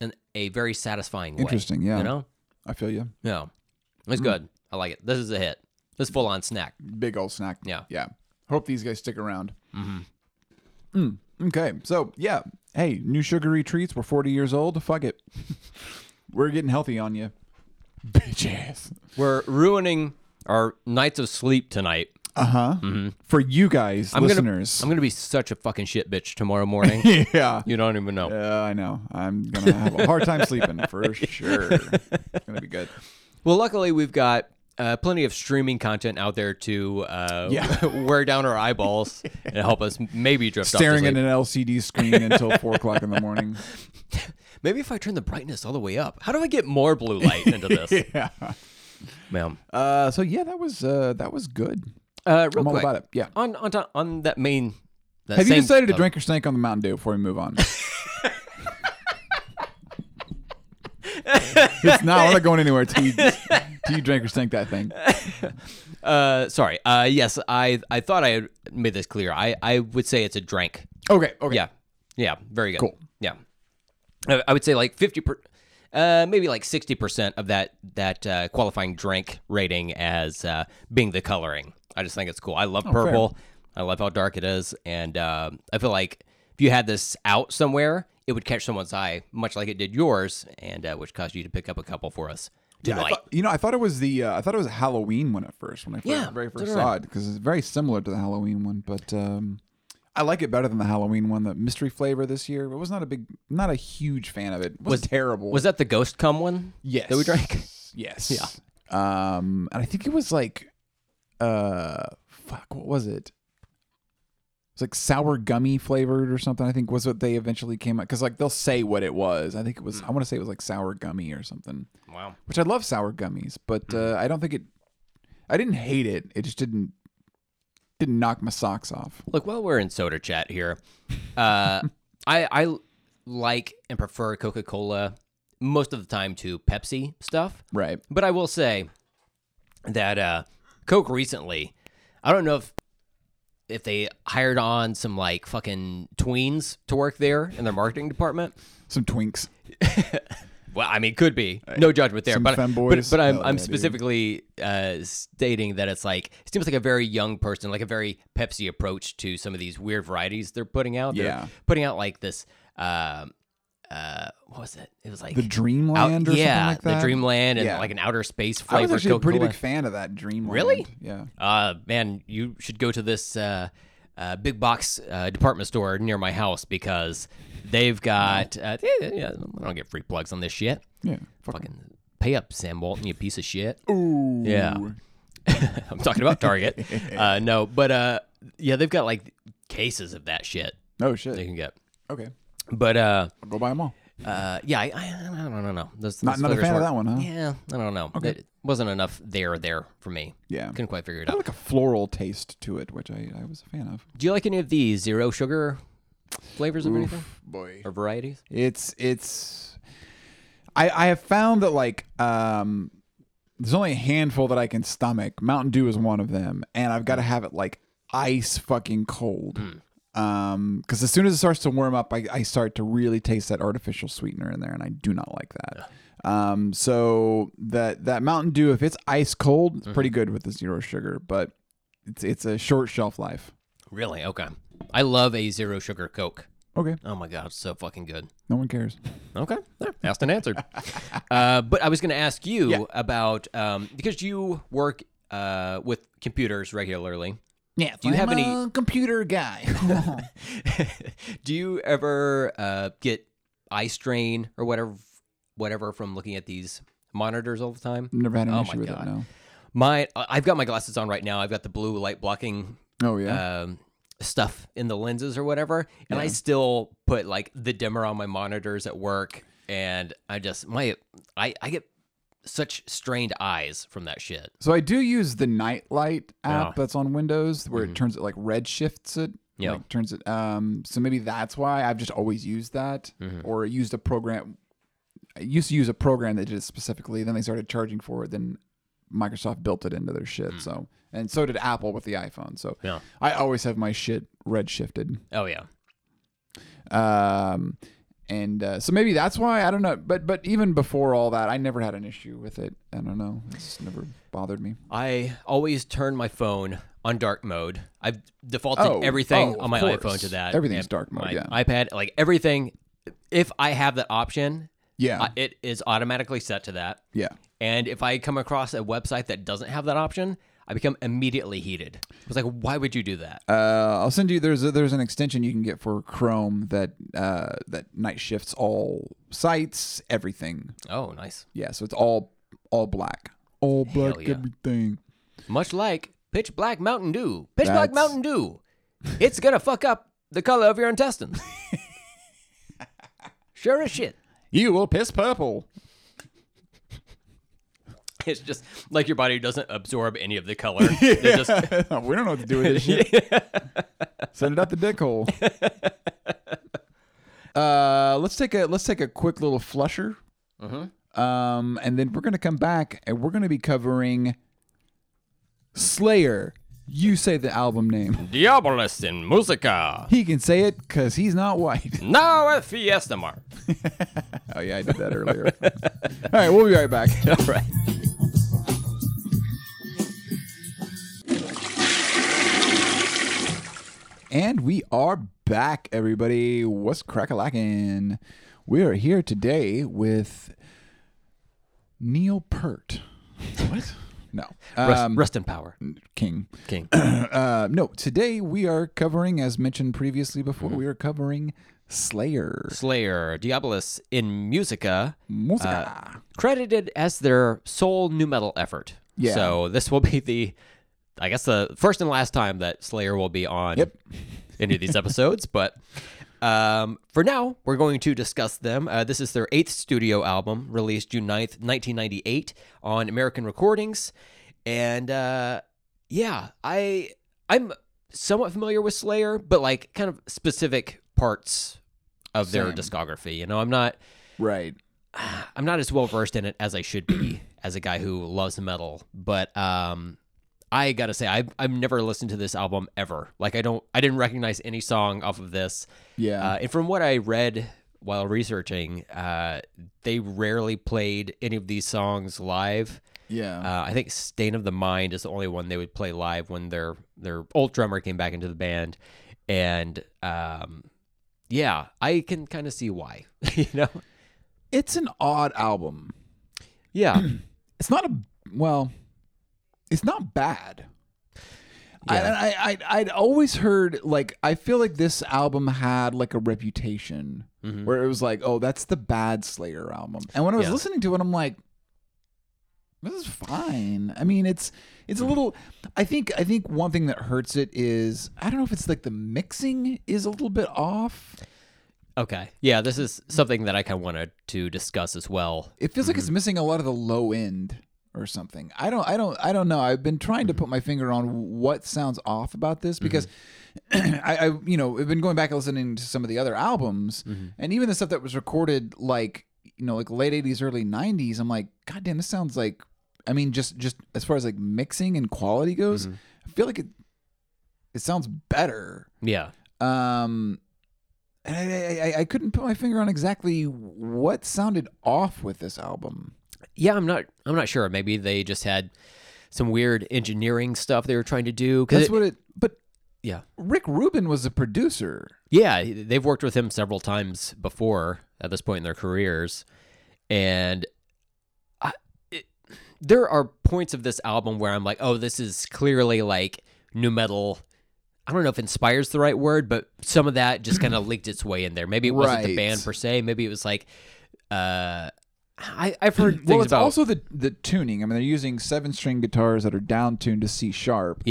In a very satisfying way. Interesting, yeah. You know? I feel you. Yeah. It's good. I like it. This is a hit. This is full-on snack. Big old snack. Yeah. Yeah. Hope these guys stick around. Mm-hmm. Okay. So, yeah. Hey, new sugary treats. We're 40 years old. Fuck it. We're getting healthy on you. Bitch ass. We're ruining our nights of sleep tonight. Uh-huh. Mm-hmm. For you guys, listeners. I'm going to be such a fucking shit bitch tomorrow morning. Yeah. You don't even know. Yeah, I know. I'm going to have a hard time sleeping for sure. It's going to be good. Well, luckily, we've got plenty of streaming content out there to wear down our eyeballs and help us maybe drift staring off to sleep. At an LCD screen until 4 o'clock in the morning. Maybe if I turn the brightness all the way up. How do I get more blue light into this? Yeah. Ma'am. So, yeah, that was good. Real quick, about it. Yeah. On that main. That have you decided to drink your snake on the Mountain Dew before we move on? It's not going anywhere till you drink or snake that thing. Sorry. Yes, I thought I had made this clear. I would say it's a drink. Okay. Yeah. Very good. Cool. Yeah. I would say like 50%. Maybe like 60% of that qualifying drink rating as being the coloring. I just think it's cool. I love purple. Fair. I love how dark it is. And I feel like if you had this out somewhere, it would catch someone's eye, much like it did yours, and which caused you to pick up a couple for us tonight. Yeah, I thought it was Halloween one at first when I very first saw it because it's very similar to the Halloween one, but I like it better than the Halloween one. The mystery flavor this year, I was not a huge fan of it. It was terrible. Was that the Ghost Cum one? Yes. That we drank. Yes. Yeah. And I think it was like. What was it? It's like sour gummy flavored or something, I think was what they eventually came up. Because like they'll say what it was. I think it was, I want to say it was like sour gummy or something. Wow. Which I love sour gummies, but I don't think I didn't hate it. It just didn't knock my socks off. Look, while we're in soda chat here, I like and prefer Coca-Cola most of the time to Pepsi stuff. Right. But I will say that... Coke recently, I don't know if they hired on some like fucking tweens to work there in their marketing department. Some twinks. Well, I mean, could be. No judgment there. Some femboys. But I'm specifically stating that it's like, it seems like a very young person, like a very Pepsi approach to some of these weird varieties they're putting out. Yeah. They're putting out like this, what was it? It was like the Dreamland or something like that. The Dreamland and like an outer space flavor. I was actually a pretty big fan of that Dreamland. Really? Yeah. Man, you should go to this big box department store near my house because they've got... I don't get free plugs on this shit. Yeah. Fucking pay up, Sam Walton, you piece of shit. Ooh. Yeah. I'm talking about Target. No, but yeah, they've got like cases of that shit. Oh, shit. They can get. Okay. But... I'll go buy them all. Yeah, I don't know. Not a fan of that one, huh? Yeah, I don't know. Okay. It wasn't enough there for me. Yeah. Couldn't quite figure it out. Like a floral taste to it, which I was a fan of. Do you like any of the zero sugar flavors of anything? Boy. Or varieties? It's I have found that like there's only a handful that I can stomach. Mountain Dew is one of them, and I've got to have it like ice fucking cold. Mm. Because as soon as it starts to warm up, I start to really taste that artificial sweetener in there, and I do not like that. So that Mountain Dew, if it's ice cold, it's pretty good with the zero sugar, but it's a short shelf life. Really? Okay. I love a zero sugar Coke. Okay. Oh my God, it's so fucking good. No one cares. Okay. There, asked and answered. But I was going to ask you about because you work with computers regularly. Yeah, do you have any computer guy? Do you ever get eye strain or whatever from looking at these monitors all the time? Never had an issue with that. No. I've got my glasses on right now. I've got the blue light blocking. Oh yeah. Stuff in the lenses or whatever, and I still put like the dimmer on my monitors at work, and I just I get such strained eyes from that shit. So I do use the Nightlight app that's on Windows where it turns it like red shifts it. Yeah. Like, turns it. So maybe that's why I've just always used that or used a program. I used to use a program that did it specifically. Then they started charging for it. Then Microsoft built it into their shit. So, and so did Apple with the iPhone. So I always have my shit red shifted. Oh yeah. And so maybe that's why, I don't know. But even before all that, I never had an issue with it. I don't know. It's never bothered me. I always turn my phone on dark mode. I've defaulted everything on my iPhone to that. Everything's dark mode, my iPad, like everything. If I have that option, it is automatically set to that. Yeah. And if I come across a website that doesn't have that option, I become immediately heated. I was like, why would you do that? I'll send you, there's an extension you can get for Chrome that night shifts all sites, everything. Oh, nice. Yeah, so it's all black. All black, everything. Much like Pitch Black Mountain Dew. Black Mountain Dew. It's going to fuck up the color of your intestines. Sure as shit. You will piss purple. It's just like your body doesn't absorb any of the color. Just... We don't know what to do with this shit. Send it up the dick hole. Let's take a quick little flusher, and then we're gonna come back and we're gonna be covering Slayer. You say the album name. Diabolus in Musica. He can say it because he's not white. Now at Fiesta Mart. Oh yeah, I did that earlier. All right, we'll be right back. All right. And we are back, everybody. What's crack-a-lackin'? We are here today with Neil Peart. What? No. Rest in power. King. No, today we are covering, as mentioned previously before, we are covering Slayer. Diabolus in Musica. Credited as their sole nu metal effort. Yeah. So this will be the first and last time that Slayer will be on any of these episodes, but for now, we're going to discuss them. This is their 8th studio album, released June 9th, 1998, on American Recordings, and I'm somewhat familiar with Slayer, but like kind of specific parts of their discography. You know, I'm not as well versed in it as I should be as a guy who loves metal, but I gotta say, I've never listened to this album ever. Like, I didn't recognize any song off of this. Yeah. And from what I read while researching, they rarely played any of these songs live. Yeah. I think "Stain of the Mind" is the only one they would play live when their old drummer came back into the band, and I can kind of see why. You know, it's an odd album. Yeah. It's not bad. Yeah. I'd always heard, like, I feel like this album had like a reputation where it was like, oh, that's the bad Slayer album. And when I was listening to it, I'm like, this is fine. I mean, it's a little. I think one thing that hurts it is, I don't know if it's like the mixing is a little bit off. Okay. Yeah, this is something that I kind of wanted to discuss as well. It feels like it's missing a lot of the low end or something. I don't know. I've been trying to put my finger on what sounds off about this because I've been going back and listening to some of the other albums and even the stuff that was recorded like late 80s, early 90s. I'm like, God damn, this sounds like, I mean, just as far as like mixing and quality goes, I feel like it sounds better. Yeah. And I couldn't put my finger on exactly what sounded off with this album. Yeah, I'm not sure. Maybe they just had some weird engineering stuff they were trying to do. But yeah, Rick Rubin was the producer. Yeah, they've worked with him several times before at this point in their careers, and there are points of this album where I'm like, oh, this is clearly like nu metal. I don't know if inspires the right word, but some of that just kind of leaked its way in there. Maybe it wasn't the band per se. Maybe it was like, I've heard things about... Well, it's also the tuning. I mean, they're using 7-string guitars that are down-tuned to C-sharp,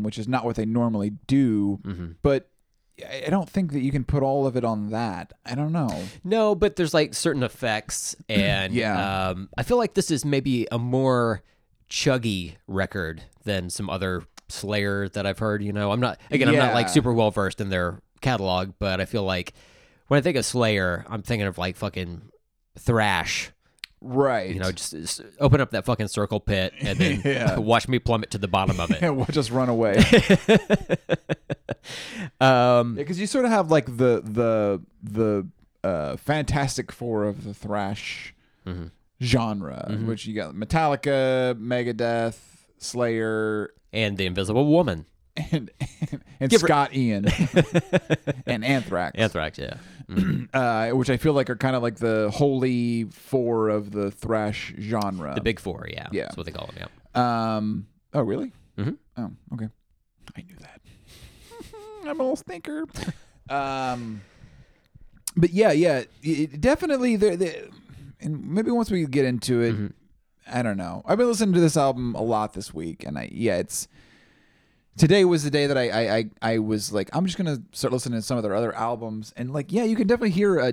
which is not what they normally do, but I don't think that you can put all of it on that. I don't know. No, but there's like certain effects, and I feel like this is maybe a more chuggy record than some other Slayer that I've heard. I'm not like super well versed in their catalog, but I feel like when I think of Slayer, I'm thinking of like fucking thrash, right? Just open up that fucking circle pit and then watch me plummet to the bottom of it. We'll just run away. Because you sort of have like the Fantastic Four of the thrash genre, which you got Metallica, Megadeth, Slayer, and the Invisible Woman, and Scott Ian, and Anthrax, yeah, which I feel like are kind of like the holy four of the thrash genre, the big four, yeah, that's what they call them, yeah. Oh, really? Mm-hmm. Oh, okay, I knew that. I'm a little stinker. But yeah, it definitely there, and maybe once we get into it. Mm-hmm. I don't know. I've been listening to this album a lot this week, and today was the day that I was like, I'm just gonna start listening to some of their other albums, and like, yeah, you can definitely hear a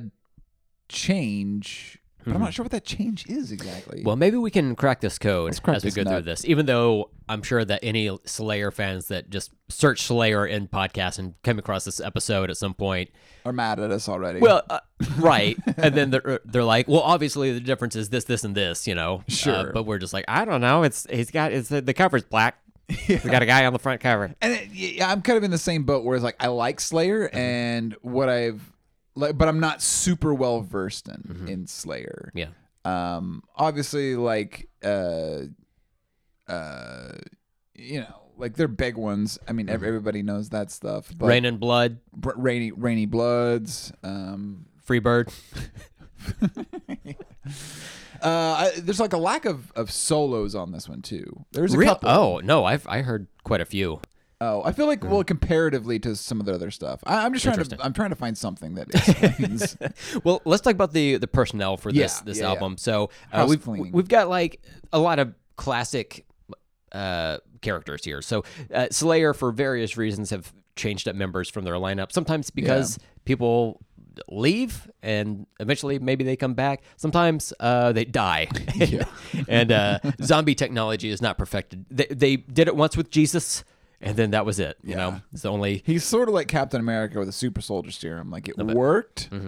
change, but I'm not sure what that change is exactly. Well, maybe we can crack this code as we go through this, even though I'm sure that any Slayer fans that just search Slayer in podcasts and came across this episode at some point are mad at us already. Well, right. And then they're like, well, obviously the difference is this, this, and this, Sure. But we're just like, I don't know. The cover's black. Yeah. We got a guy on the front cover. And I'm kind of in the same boat where it's like, I like Slayer and what but I'm not super well versed in Slayer. Yeah. Obviously, like, like they're big ones. I mean, everybody knows that stuff. But Reign in Blood, Rainy Bloods, Freebird. There's like a lack of solos on this one too. There's a couple. Oh no, I heard quite a few. Oh, I feel like comparatively to some of the other stuff, I'm trying to find something that explains. Well, let's talk about the personnel for this album. Yeah. So we've got like a lot of classic characters here. So Slayer, for various reasons, have changed up members from their lineup. Sometimes because people leave and eventually maybe they come back. Sometimes they die. And zombie technology is not perfected. They did it once with Jesus, and then that was it. It's the only. He's sort of like Captain America with a super soldier serum. Like it worked. But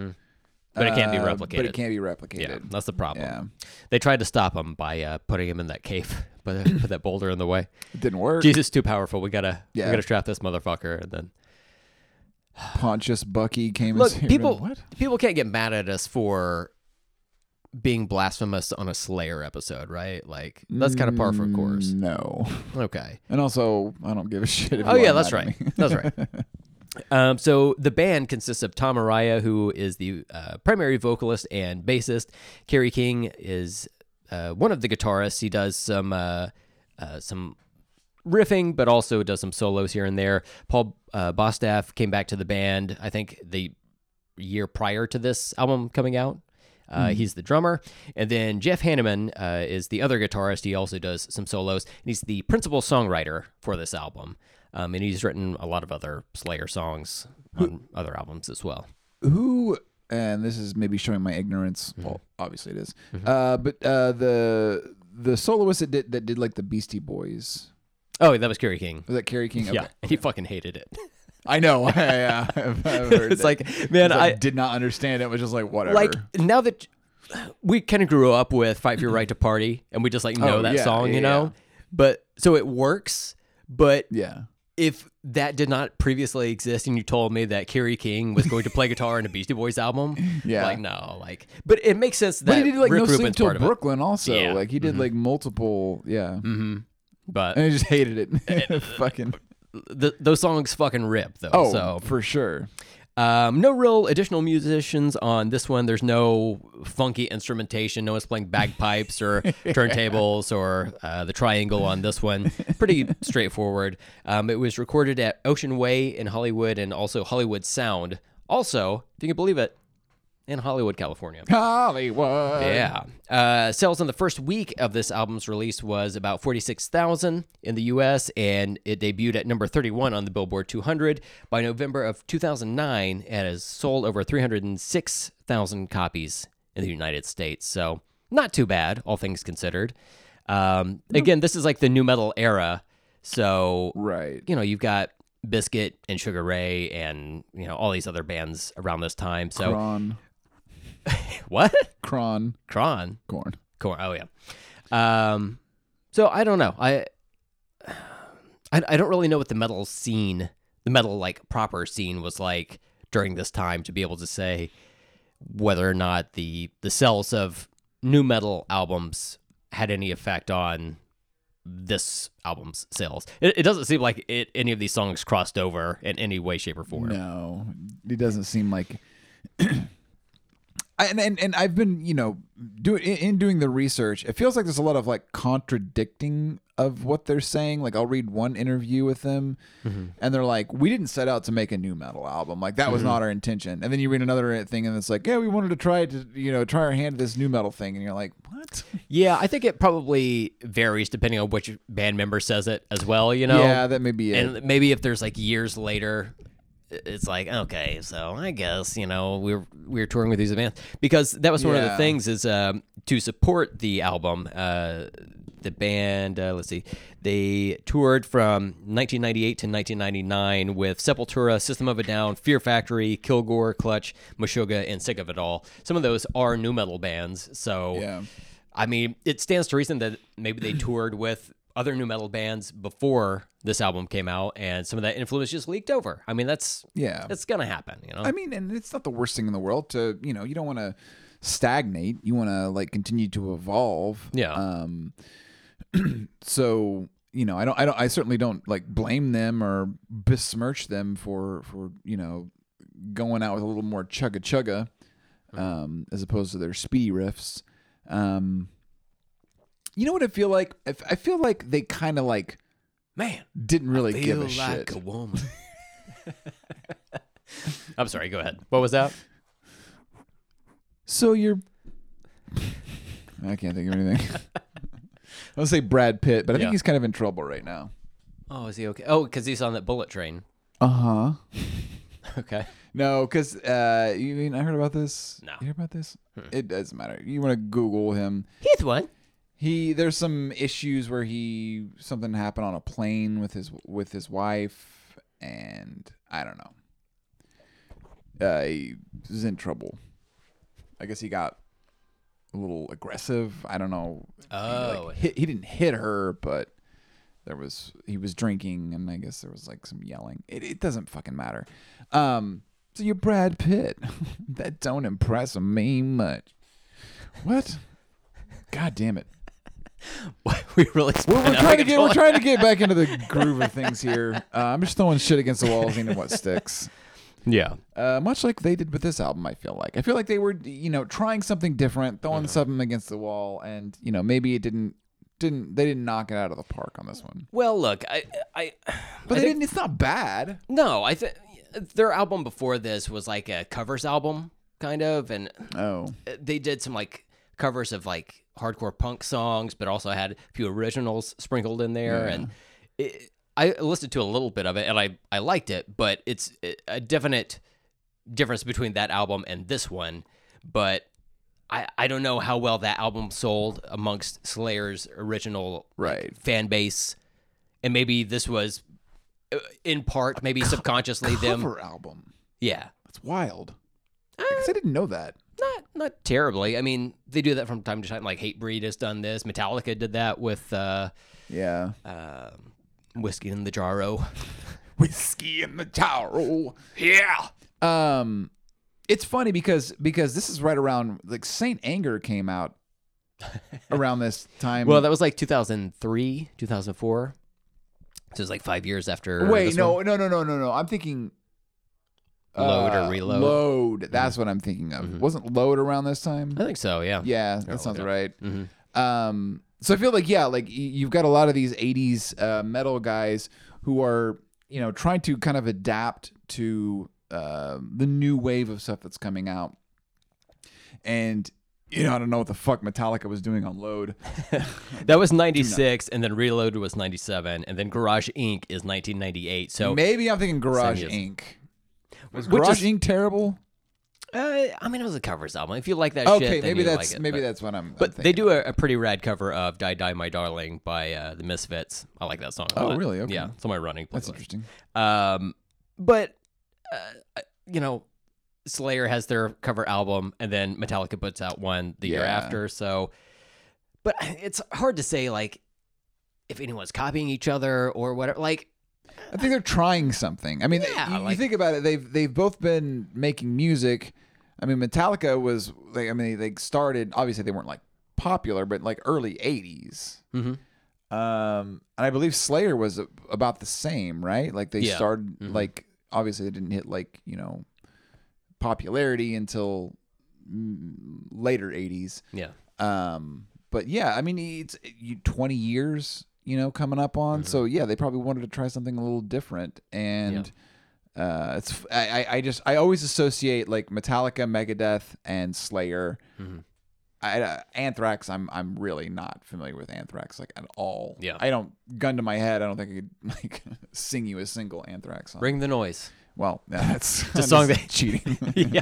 it can't be replicated. Yeah, that's the problem. Yeah. They tried to stop him by putting him in that cave, but put that boulder in the way. It didn't work. Jesus is too powerful. We gotta trap this motherfucker. And then Pontius Bucky came. Look, people can't get mad at us for being blasphemous on a Slayer episode, right? Like that's kind of par for the course. No. Okay. And also, I don't give a shit. That's right. That's right. So the band consists of Tom Araya, who is the primary vocalist and bassist. Kerry King is one of the guitarists. He does some riffing, but also does some solos here and there. Paul Bostaph came back to the band, I think, the year prior to this album coming out. He's the drummer. And then Jeff Hanneman is the other guitarist. He also does some solos. And he's the principal songwriter for this album. And he's written a lot of other Slayer songs on other albums as well. Who, and this is maybe showing my ignorance. Mm-hmm. Well, obviously it is. Mm-hmm. But the soloist that did like the Beastie Boys. Oh, that was Kerry King. Was that Kerry King? Okay. Yeah, and he fucking hated it. I know. I've heard it's like, man, I did not understand it. It was just like, whatever. Like, now that we kind of grew up with Fight for Your Right to Party, and we just like know that song, you know? Yeah. But so it works, but yeah. If that did not previously exist and you told me that Kerry King was going to play guitar in a Beastie Boys album, yeah, like, no, like, but it makes sense that he did like Rick Rubin's part of it. Brooklyn also, yeah. Like, he did like multiple, yeah, but and I just hated it. Fucking those songs fucking rip though. Oh, so for sure. No real additional musicians on this one. There's no funky instrumentation. No one's playing bagpipes or turntables or the triangle on this one. Pretty straightforward. It was recorded at Ocean Way in Hollywood and also Hollywood Sound. Also, if you can believe it, in Hollywood, California. Hollywood. Yeah. Sales on the first week of this album's release was about 46,000 in the U.S., and it debuted at number 31 on the Billboard 200. By November of 2009, it has sold over 306,000 copies in the United States. So not too bad, all things considered. Again, this is like the new metal era. So, right, you know, you've got Bizkit and Sugar Ray and, you know, all these other bands around this time. So. Kron. What? Kron. Korn. Oh yeah. So I don't know. I don't really know what the metal like proper scene was like during this time to be able to say whether or not the sales of new metal albums had any effect on this album's sales. It doesn't seem like any of these songs crossed over in any way, shape, or form. No, it doesn't seem like. And I've been, you know, doing the research, it feels like there's a lot of like contradicting of what they're saying. Like, I'll read one interview with them and they're like, we didn't set out to make a new metal album. Like, that was not our intention. And then you read another thing and it's like, yeah, we wanted to try our hand at this new metal thing. And you're like, what? Yeah, I think it probably varies depending on which band member says it as well, you know? Yeah, that may be it. And maybe if there's like years later, it's like, okay, so I guess, you know, we were touring with these events because that was one of the things is to support the album. The band, they toured from 1998 to 1999 with Sepultura, System of a Down, Fear Factory, Kilgore, Clutch, Meshuggah, and Sick of It All. Some of those are nu metal bands, so yeah. I mean, it stands to reason that maybe they toured with other nu metal bands before this album came out, and some of that influence just leaked over. I mean, that's gonna happen, you know. I mean, and it's not the worst thing in the world to, you know, you don't want to stagnate. You want to like continue to evolve. Yeah. So, you know, I certainly don't like blame them or besmirch them for you know, going out with a little more chugga chugga, as opposed to their speedy riffs. You know what I feel like? I feel like they kind of like, man, didn't really give a shit. Feel like a woman. I'm sorry, go ahead. What was that? So you're... I can't think of anything. I'll say Brad Pitt, but I think he's kind of in trouble right now. Oh, is he okay? Oh, because he's on that bullet train. Uh-huh. Okay. No, because you mean I heard about this? No. You heard about this? It doesn't matter. You want to Google him. He's what? There's some issues where something happened on a plane with his wife, and I don't know. He was in trouble. I guess he got a little aggressive. I don't know. Oh, he didn't hit her, but he was drinking, and I guess there was like some yelling. It doesn't fucking matter. So you're Brad Pitt. That don't impress me much. What? God damn it. We really we're trying to get back into the groove of things here. I'm just throwing shit against the wall, seeing what sticks. Yeah. Much like they did with this album, I feel like they were, you know, trying something different, throwing something against the wall, and, you know, maybe it didn't didn't knock it out of the park on this one. Well, look, I think it's not bad. No, I think their album before this was like a covers album kind of, and they did some like covers of like hardcore punk songs, but also had a few originals sprinkled in there, and I listened to a little bit of it, and I liked it, but it's a definite difference between that album and this one. But I don't know how well that album sold amongst Slayer's original fan base, and maybe this was in part, maybe subconsciously them cover album. Yeah, that's wild. Because I didn't know that. Not terribly. I mean, they do that from time to time. Like Hatebreed has done this. Metallica did that with Whiskey in the Jarro. Whiskey in the Jarro. Yeah. It's funny because this is right around like Saint Anger came out around this time. Well, that was like 2003, 2004. So it was like 5 years after. Wait, no. I'm thinking Load or Reload. Load. That's what I'm thinking of. Mm-hmm. Wasn't Load around this time? I think so, yeah. Yeah, that sounds right. Mm-hmm. So I feel like, yeah, like you've got a lot of these 80s metal guys who are, you know, trying to kind of adapt to the new wave of stuff that's coming out. And, you know, I don't know what the fuck Metallica was doing on Load. That was 96, and then Reload was 97, and then Garage Inc. is 1998. So maybe I'm thinking Garage Inc. Was Garage Inc. terrible? I mean, it was a covers album. If you like that shit, then you like it. Maybe that's what I'm But they do a pretty rad cover of Die, Die, My Darling by the Misfits. I like that song a lot. Oh, really? Okay. Yeah, it's on my running playlist. That's interesting. But, you know, Slayer has their cover album, and then Metallica puts out one the year after. So, but it's hard to say, like, if anyone's copying each other or whatever. Like, I think they're trying something. I mean, you think about it. They've both been making music. I mean, Metallica was. They started. Obviously, they weren't like popular, but like early '80s. Mm-hmm. And I believe Slayer was about the same, right? Like they started. Mm-hmm. Like obviously, they didn't hit like popularity until later '80s. Yeah. But yeah, I mean, it's 20 years. Coming up on. Mm-hmm. So yeah, they probably wanted to try something a little different. And it's I always associate like Metallica, Megadeth, and Slayer. Mm-hmm. Anthrax, I'm really not familiar with Anthrax like at all. Yeah. I don't gun to my head. I don't think I could like sing you a single Anthrax song. Bring the noise. Well, that's the song that's cheating. Yeah.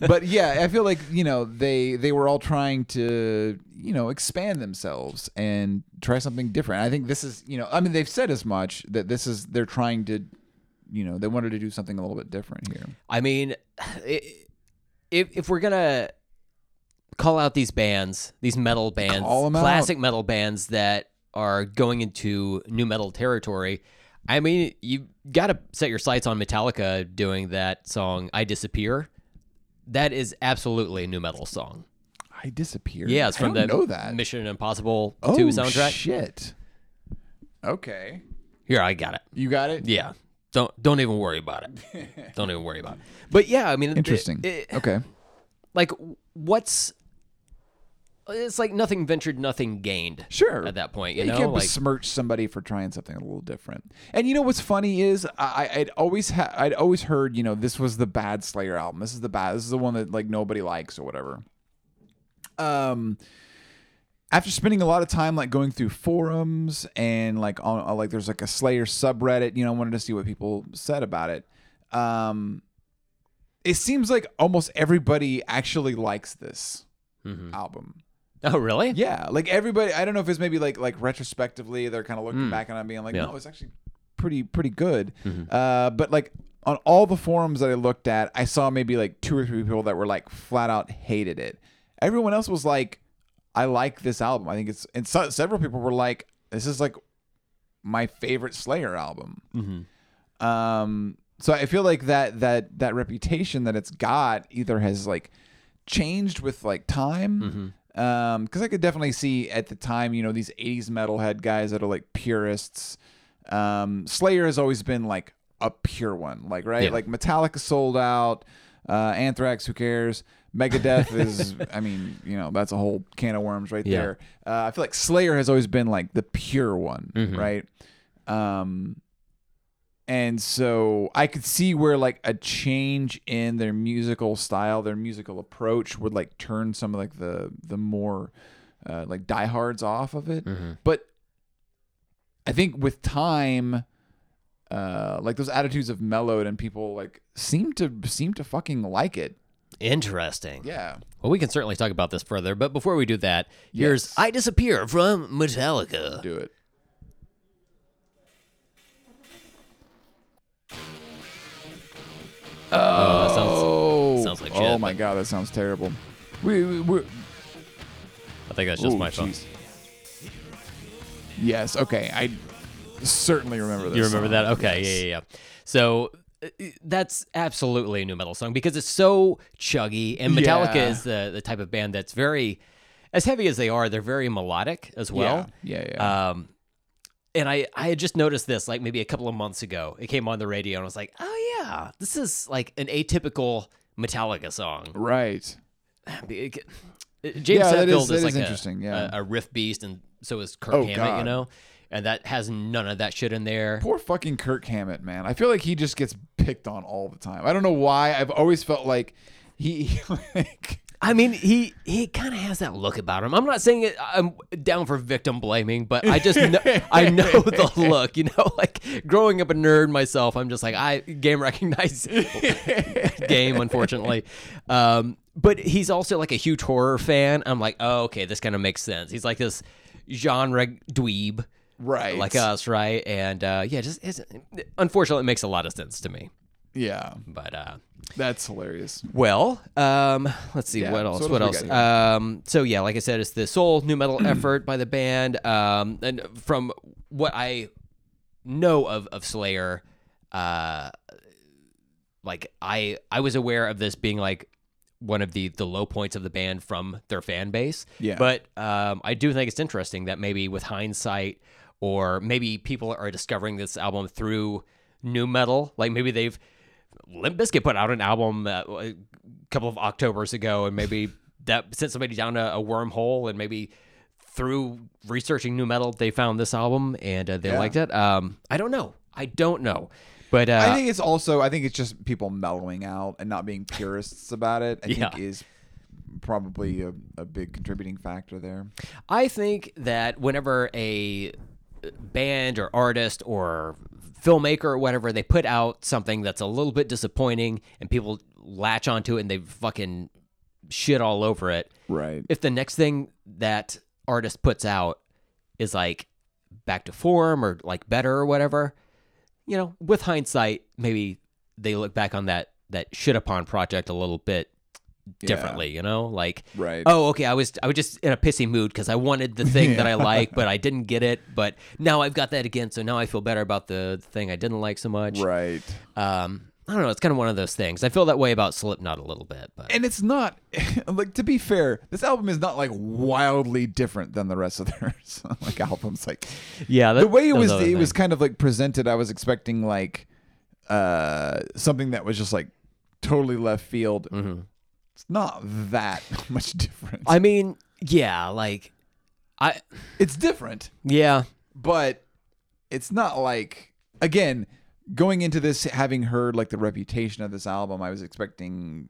But yeah, I feel like, they were all trying to, expand themselves and try something different. I think this is, I mean, they've said as much that this is, they're trying to, they wanted to do something a little bit different here. I mean, if we're going to call out these bands, these metal bands, classic metal bands that are going into new metal territory, I mean, you got to set your sights on Metallica doing that song, I Disappear. That is absolutely a new metal song. I Disappear? Yeah, it's from the Mission Impossible 2 soundtrack. Oh, shit. Okay. Here, I got it. You got it? Yeah. Don't even worry about it. Don't even worry about it. But yeah, I mean. Interesting. Okay. Like, it's like nothing ventured, nothing gained. Sure. At that point, you know, you can't besmirch somebody for trying something a little different. And you know what's funny is I'd always heard, this was the bad Slayer album. This is the one that like nobody likes or whatever. After spending a lot of time like going through forums and like on like there's like a Slayer subreddit, I wanted to see what people said about it. It seems like almost everybody actually likes this album. Oh, really? Yeah. Like everybody, I don't know if it's maybe like retrospectively, they're kind of looking back and I'm being like, no, it's actually pretty good. Mm-hmm. But like on all the forums that I looked at, I saw maybe like 2 or 3 people that were like flat out hated it. Everyone else was like, I like this album. I think it's, and several people were like, this is like my favorite Slayer album. Mm-hmm. So I feel like that reputation that it's got either has like changed with like time. Mm-hmm. Cause I could definitely see at the time, these 80s metalhead guys that are like purists. Slayer has always been like a pure one, like, right. Yeah. Like Metallica sold out, Anthrax, who cares? Megadeth is, I mean, you know, that's a whole can of worms right there. I feel like Slayer has always been like the pure one, right? And so I could see where like a change in their musical style, their musical approach would like turn some of like the more like diehards off of it. But I think with time, like those attitudes have mellowed and people like seem to fucking like it. Interesting. Yeah. Well, we can certainly talk about this further, but before we do that, here's I Disappear from Metallica. Do it. Oh, that sounds like shit. Oh my god, that sounds terrible. I think that's just my phone. Yes, okay. I certainly remember this. You remember that? Okay, yes. Yeah. So that's absolutely a new metal song because it's so chuggy, and Metallica is the type of band that's very, as heavy as they are, they're very melodic as well. Yeah. And I had just noticed this like maybe a couple of months ago. It came on the radio, and I was like, oh yeah, this is like an atypical Metallica song. Right. James Hetfield is like interesting. A riff beast, and so is Kirk Hammett, you know? And that has none of that shit in there. Poor fucking Kirk Hammett, man. I feel like he just gets picked on all the time. I don't know why. I've always felt like he... I mean, he kind of has that look about him. I'm not saying it, I'm down for victim blaming, but I just know, I know the look, you know, like growing up a nerd myself, I'm just like, I game recognize game, unfortunately. But he's also like a huge horror fan. I'm like, oh, okay, this kind of makes sense. He's like this genre dweeb, right? Like us, right? And just unfortunately, it makes a lot of sense to me. Yeah, but that's hilarious. Well, let's see what else. Like I said, it's the soul new metal effort by the band. And from what I know of Slayer, like I was aware of this being like one of the low points of the band from their fan base. Yeah, but I do think it's interesting that maybe with hindsight, or maybe people are discovering this album through new metal. Like maybe they've. Limp Bizkit put out an album a couple of Octobers ago, and maybe that sent somebody down a wormhole, and maybe through researching new metal, they found this album, and they liked it. I don't know. But I think it's also, just people mellowing out and not being purists about it, I think is probably a big contributing factor there. I think that whenever a band or artist or filmmaker or whatever, they put out something that's a little bit disappointing and people latch onto it and they fucking shit all over it. Right. If the next thing that artist puts out is like back to form or like better or whatever, you know, with hindsight, maybe they look back on that shit upon project a little bit differently, you know, like, right. Oh, okay. I was just in a pissy mood because I wanted the thing that I like, but I didn't get it. But now I've got that again, so now I feel better about the thing I didn't like so much. Right. I don't know. It's kind of one of those things. I feel that way about Slipknot a little bit, but and it's not like, to be fair, this album is not like wildly different than the rest of their like albums. Like, yeah, the way it was kind of like presented, I was expecting like something that was just like totally left field. Mm-hmm. It's not that much different. I mean, yeah, like it's different. Yeah. But it's not like, again, going into this having heard like the reputation of this album, I was expecting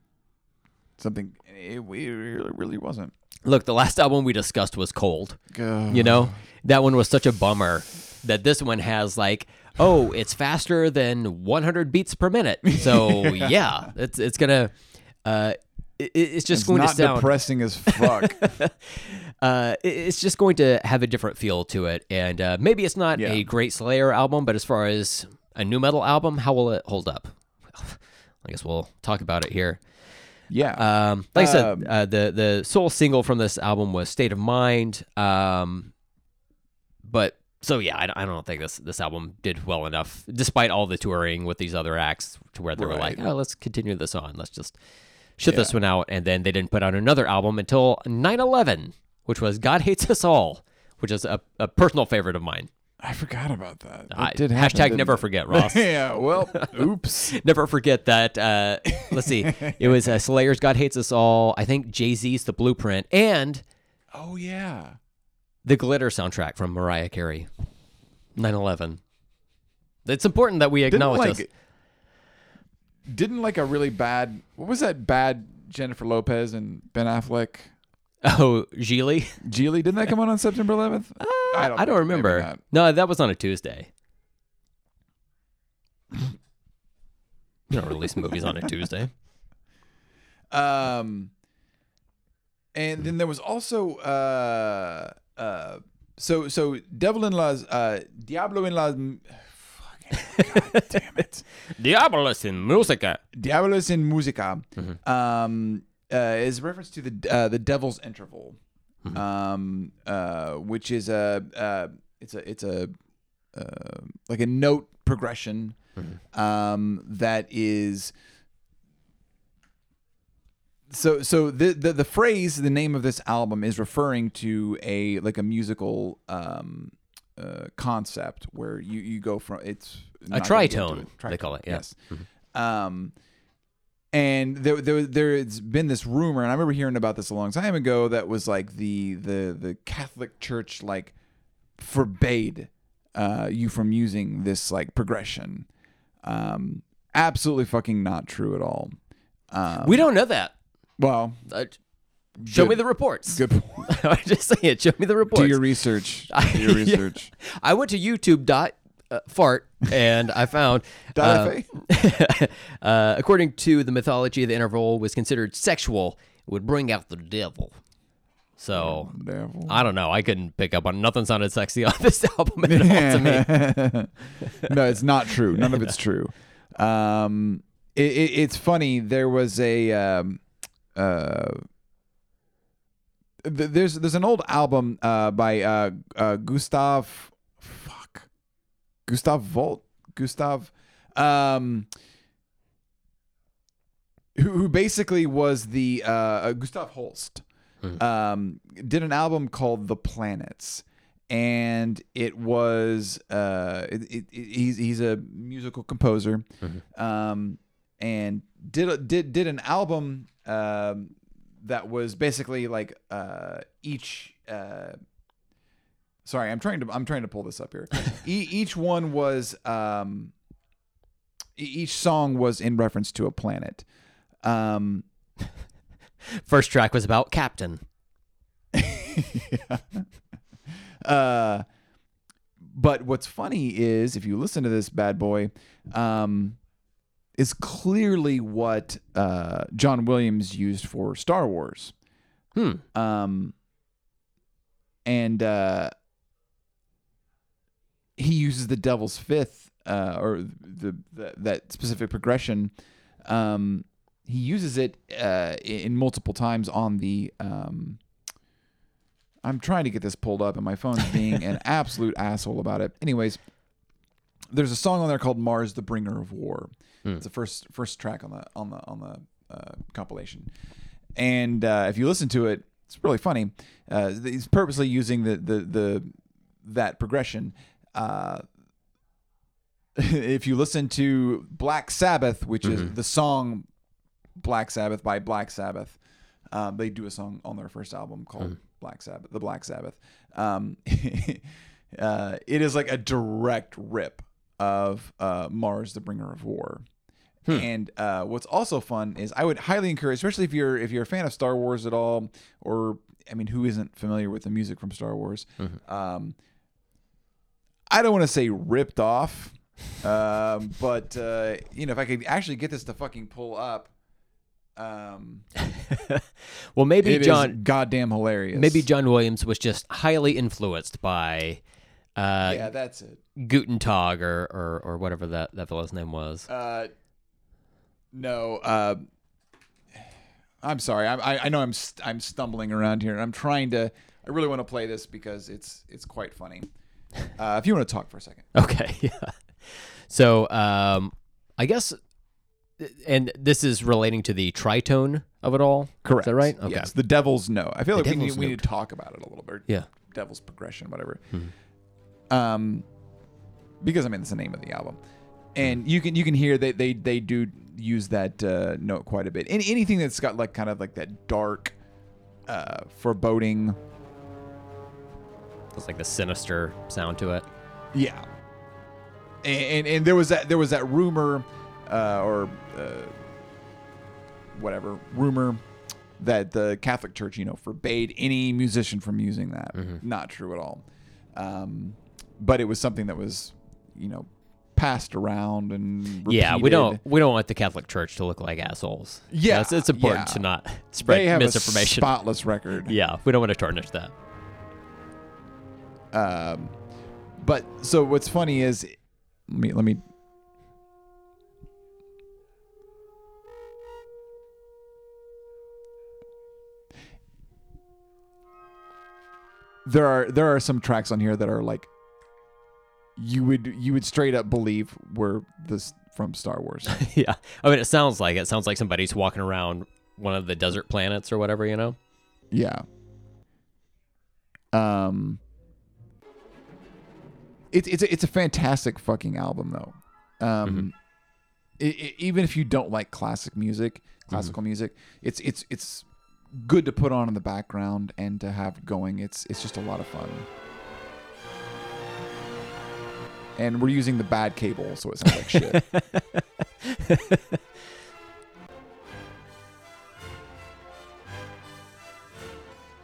something it really wasn't. Look, the last album we discussed was Cold. You know? That one was such a bummer that this one has like, oh, it's faster than 100 beats per minute. So, yeah, it's going to it's going to sound depressing as fuck. It's just going to have a different feel to it, and maybe it's not a great Slayer album, but as far as a nu metal album, how will it hold up? I guess we'll talk about it here. Yeah. Like I said, the sole single from this album was "State of Mind," but so yeah, I don't think this album did well enough, despite all the touring with these other acts, to where they were like, "Oh, let's continue this on. Let's just." Shut this one out, and then they didn't put out another album until 9/11, which was God Hates Us All, which is a personal favorite of mine. I forgot about that. Did happen, hashtag never forget, Ross. Yeah, well, oops. Never forget that. Let's see. It was Slayer's God Hates Us All. I think Jay-Z's The Blueprint. And... oh, yeah. The Glitter soundtrack from Mariah Carey. 9/11. It's important that we acknowledge this. Didn't like a really bad... what was that bad Jennifer Lopez and Ben Affleck... oh, Geely? Geely. Didn't that come out on September 11th? I don't remember. No, that was on a Tuesday. You don't release movies on a Tuesday. And then there was also so Devil in Las Diablo in Las. God damn it! Diabolus in Musica. Mm-hmm. Is a reference to the Devil's Interval, mm-hmm. Which is it's a like a note progression, mm-hmm. That is so the phrase, the name of this album is referring to a musical concept where you go from it's a tritone, they call it, yeah. Yes. Mm-hmm. And there's been this rumor, and I remember hearing about this a long time ago, that was like the Catholic Church like forbade you from using this like progression. Absolutely fucking not true at all. We don't know that. Well, show me the reports. Good point. I'm just saying, show me the reports. Do your research. Yeah. I went to YouTube.com. Fart, and I found according to the mythology, the interval was considered sexual. It would bring out the devil. So devil. I don't know. I couldn't pick up on nothing sounded sexy on this album at all to me. No, it's not true. None of it's true. It's funny. There was a there's an old album by Gustav Volt, who basically was the Gustav Holst, mm-hmm. Did an album called The Planets, and it was he's a musical composer, mm-hmm. And did an album that was basically like each. Sorry, I'm trying to pull this up here. Each one was each song was in reference to a planet. First track was about Captain. Yeah. But what's funny is if you listen to this bad boy, is clearly what John Williams used for Star Wars. And he uses the Devil's Fifth, or that specific progression. He uses it in multiple times on the. I'm trying to get this pulled up, and my phone's being an absolute asshole about it. Anyways, there's a song on there called "Mars, the Bringer of War." Mm. It's the first track on the compilation, and if you listen to it, it's really funny. He's purposely using that progression. If you listen to Black Sabbath, which mm-hmm. is the song Black Sabbath by Black Sabbath, they do a song on their first album called Black Sabbath, The Black Sabbath. It is like a direct rip of Mars, the Bringer of War. And what's also fun is I would highly encourage, especially if you're a fan of Star Wars at all, or I mean, who isn't familiar with the music from Star Wars? Mm-hmm. I don't want to say ripped off, but if I could actually get this to fucking pull up, well, maybe it is goddamn hilarious. Maybe John Williams was just highly influenced by. Yeah, that's it. Guten Tag or whatever that fellow's name was. No, I'm sorry. I know I'm stumbling around here. I'm trying to. I really want to play this because it's quite funny. If you want to talk for a second, okay. Yeah. So I guess, and this is relating to the tritone of it all. Correct. Is that right? Okay. Yes. The devil's note. I feel like we need to talk about it a little bit. Yeah. Devil's progression, whatever. because I mean it's the name of the album, and you can hear that they do use that note quite a bit. And anything that's got like kind of like that dark, foreboding. It's like the sinister sound to it. Yeah. And there was that rumor, rumor that the Catholic Church, forbade any musician from using that. Mm-hmm. Not true at all. But it was something that was, passed around and repeated. Yeah, we don't want the Catholic Church to look like assholes. Yeah, so it's important to not spread misinformation. They have a spotless record. Yeah, we don't want to tarnish that. But so what's funny is, let me. There are some tracks on here that are like you would straight up believe were this from Star Wars. Yeah. I mean, it sounds like somebody's walking around one of the desert planets or whatever, Yeah. It's a fantastic fucking album though. Mm-hmm. Even if you don't like classical mm-hmm. music, it's good to put on in the background and to have going. It's just a lot of fun. And we're using the bad cable, so it sounds like shit.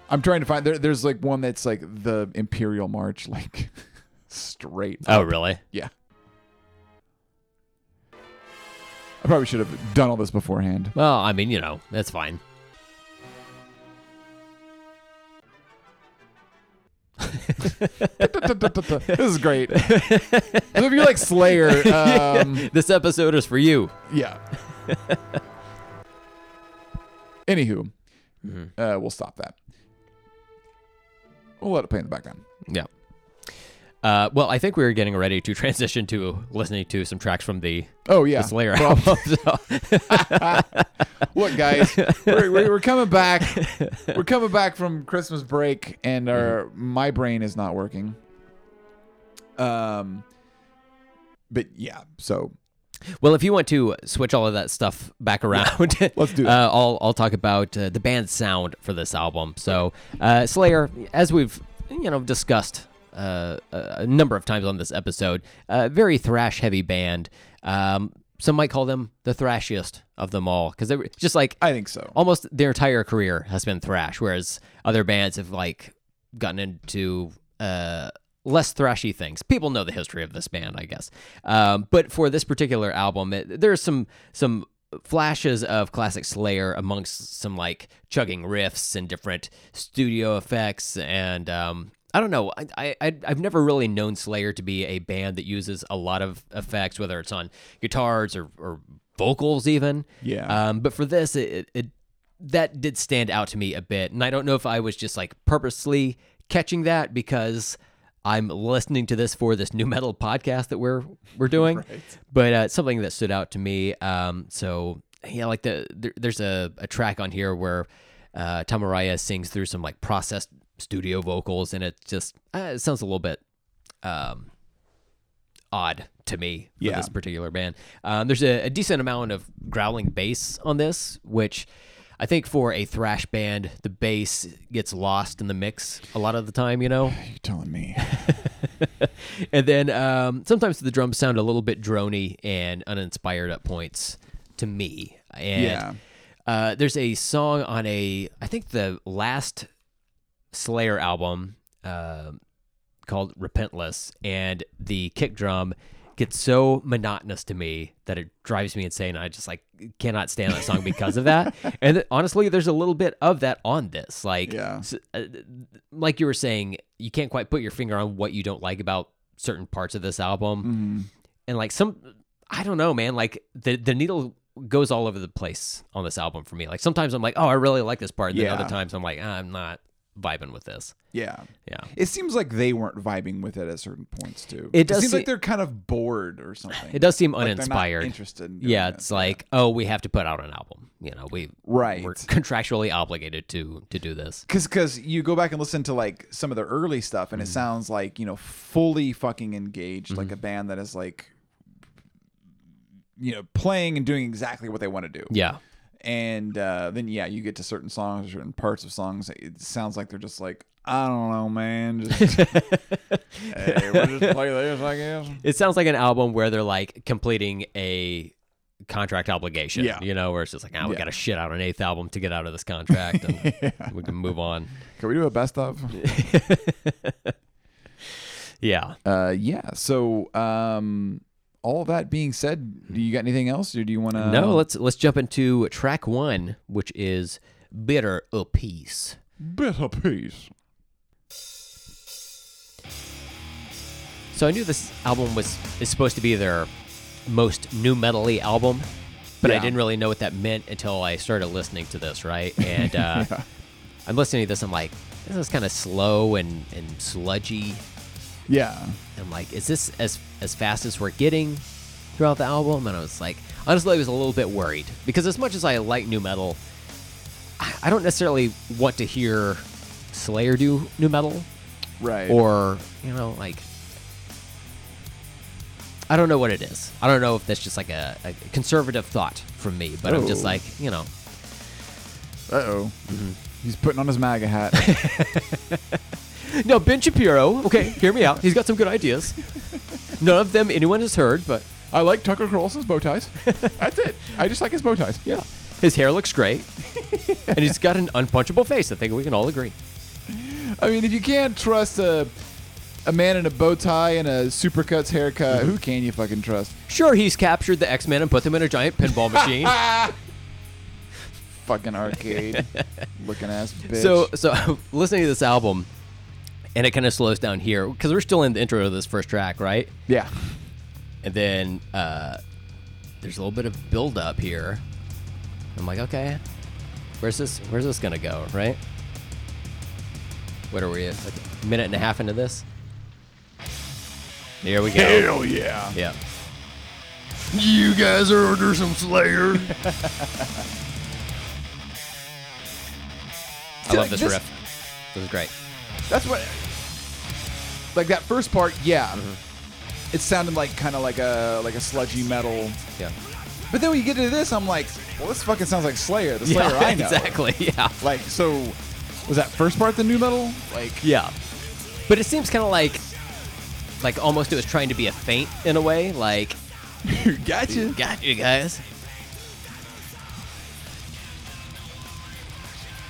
I'm trying to find there's like one that's like the Imperial March, like straight up. Oh, really? Yeah. I probably should have done all this beforehand. Well, I mean, that's fine. This is great. So if you like Slayer, this episode is for you. Yeah. Anywho, mm-hmm. We'll stop that. We'll let it play in the background. Yeah. Well, I think we were getting ready to transition to listening to some tracks from the Slayer album. Look, guys, we're coming back. We're coming back from Christmas break, and my brain is not working. But yeah, so. Well, if you want to switch all of that stuff back around, yeah, let's do it. I'll talk about the band's sound for this album. So, Slayer, as we've discussed. A number of times on this episode. Very thrash-heavy band. Some might call them the thrashiest of them all because they were just like I think so. Almost their entire career has been thrash, whereas other bands have like gotten into less thrashy things. People know the history of this band, I guess. But for this particular album, there's some flashes of classic Slayer amongst some like chugging riffs and different studio effects and. I don't know. I've never really known Slayer to be a band that uses a lot of effects, whether it's on guitars or vocals even. Yeah. But for this, it that did stand out to me a bit, and I don't know if I was just like purposely catching that because I'm listening to this for this new metal podcast that we're doing, right. But it's something that stood out to me. So yeah, like there's a track on here where Tom Araya sings through some like processed studio vocals, and it just it sounds a little bit odd to me for this particular band. There's a decent amount of growling bass on this, which I think for a thrash band, the bass gets lost in the mix a lot of the time, You're telling me. And then sometimes the drums sound a little bit drony and uninspired at points to me. And there's a song on I think the last Slayer album called Repentless, and the kick drum gets so monotonous to me that it drives me insane. I just like cannot stand that song because of that. And honestly, there's a little bit of that on this. Like, like you were saying, you can't quite put your finger on what you don't like about certain parts of this album. Mm-hmm. And like I don't know, man, like the needle goes all over the place on this album for me. Like sometimes I'm like, oh, I really like this part. And then other times I'm like, I'm not vibing with this. Yeah. It seems like they weren't vibing with it at certain points too. It seems like they're kind of bored or something. It does seem like uninspired. They're not interested. Like, we have to put out an album. You know, we're contractually obligated to do this. Because you go back and listen to like some of their early stuff, and it sounds like, you know, fully fucking engaged, like a band that is like, you know, playing and doing exactly what they want to do. Yeah. And then you get to certain songs, certain parts of songs. It sounds like they're just like, I don't know, man. Just, hey, we'll just play this, I guess. It sounds like an album where they're like completing a contract obligation, you know, where it's just like, we got to shit out an eighth album to get out of this contract, and we can move on. Can we do a best of? So, all that being said, do you got anything else, or do you want to? No, let's jump into track one, which is "Bitter a Piece." Bitter Piece. So I knew this album is supposed to be their most nu metal-y album, but I didn't really know what that meant until I started listening to this, right? And I'm listening to this, I'm like, this is kind of slow and sludgy. Yeah. I'm like, is this as fast as we're getting throughout the album? And I was like, honestly, I was a little bit worried, because as much as I like nu metal, I don't necessarily want to hear Slayer do nu metal. Right. Or, you know, like, I don't know what it is. I don't know if that's just like a conservative thought from me, but I'm just like, you know. Uh-oh. Mm-hmm. He's putting on his MAGA hat. No, Ben Shapiro, okay, hear me out. He's got some good ideas. None of them anyone has heard, but... I like Tucker Carlson's bow ties. That's it. I just like his bow ties. Yeah. His hair looks great. And he's got an unpunchable face. I think we can all agree. I mean, if you can't trust a man in a bow tie and a supercuts haircut, who can you fucking trust? Sure, he's captured the X-Men and put them in a giant pinball machine. Fucking arcade. Looking ass bitch. So listening to this album... And it kind of slows down here, because we're still in the intro of this first track, right? Yeah. And then there's a little bit of build-up here. I'm like, okay, where's this going to go, right? What are we at? Like a minute and a half into this? There we go. Hell yeah. Yeah. You guys are under some Slayer. I love this riff. This is great. That's what, like that first part, it sounded like kind of like a sludgy metal. Yeah. But then when you get into this, I'm like, well, this fucking sounds like Slayer, the Slayer I know. Exactly, yeah. Like, so was that first part the nu metal? Like, yeah. But it seems kind of like almost it was trying to be a feint in a way, like. Gotcha, guys.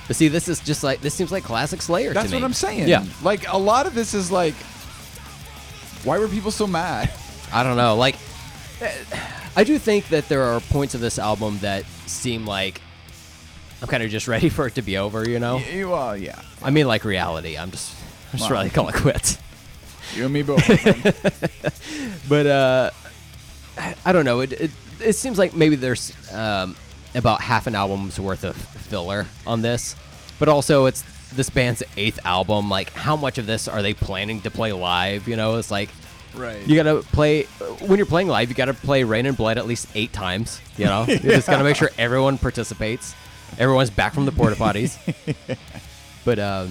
But see, this is just like, this seems like classic Slayer to me. That's what I'm saying. Yeah. Like, a lot of this is like, why were people so mad? I don't know. Like, I do think that there are points of this album that seem like I'm kind of just ready for it to be over, you know? Yeah, well, yeah. I mean, like reality. I'm just ready to call it quits. You and me both. But, I don't know. It seems like maybe there's... about half an album's worth of filler on this, but also it's this band's eighth album. Like, how much of this are they planning to play live? You know, it's like, right. You gotta play, when you're playing live, you gotta play Reign in Blood at least 8 times, you know? Yeah. You just gotta make sure everyone participates. Everyone's back from the porta potties. But, yeah,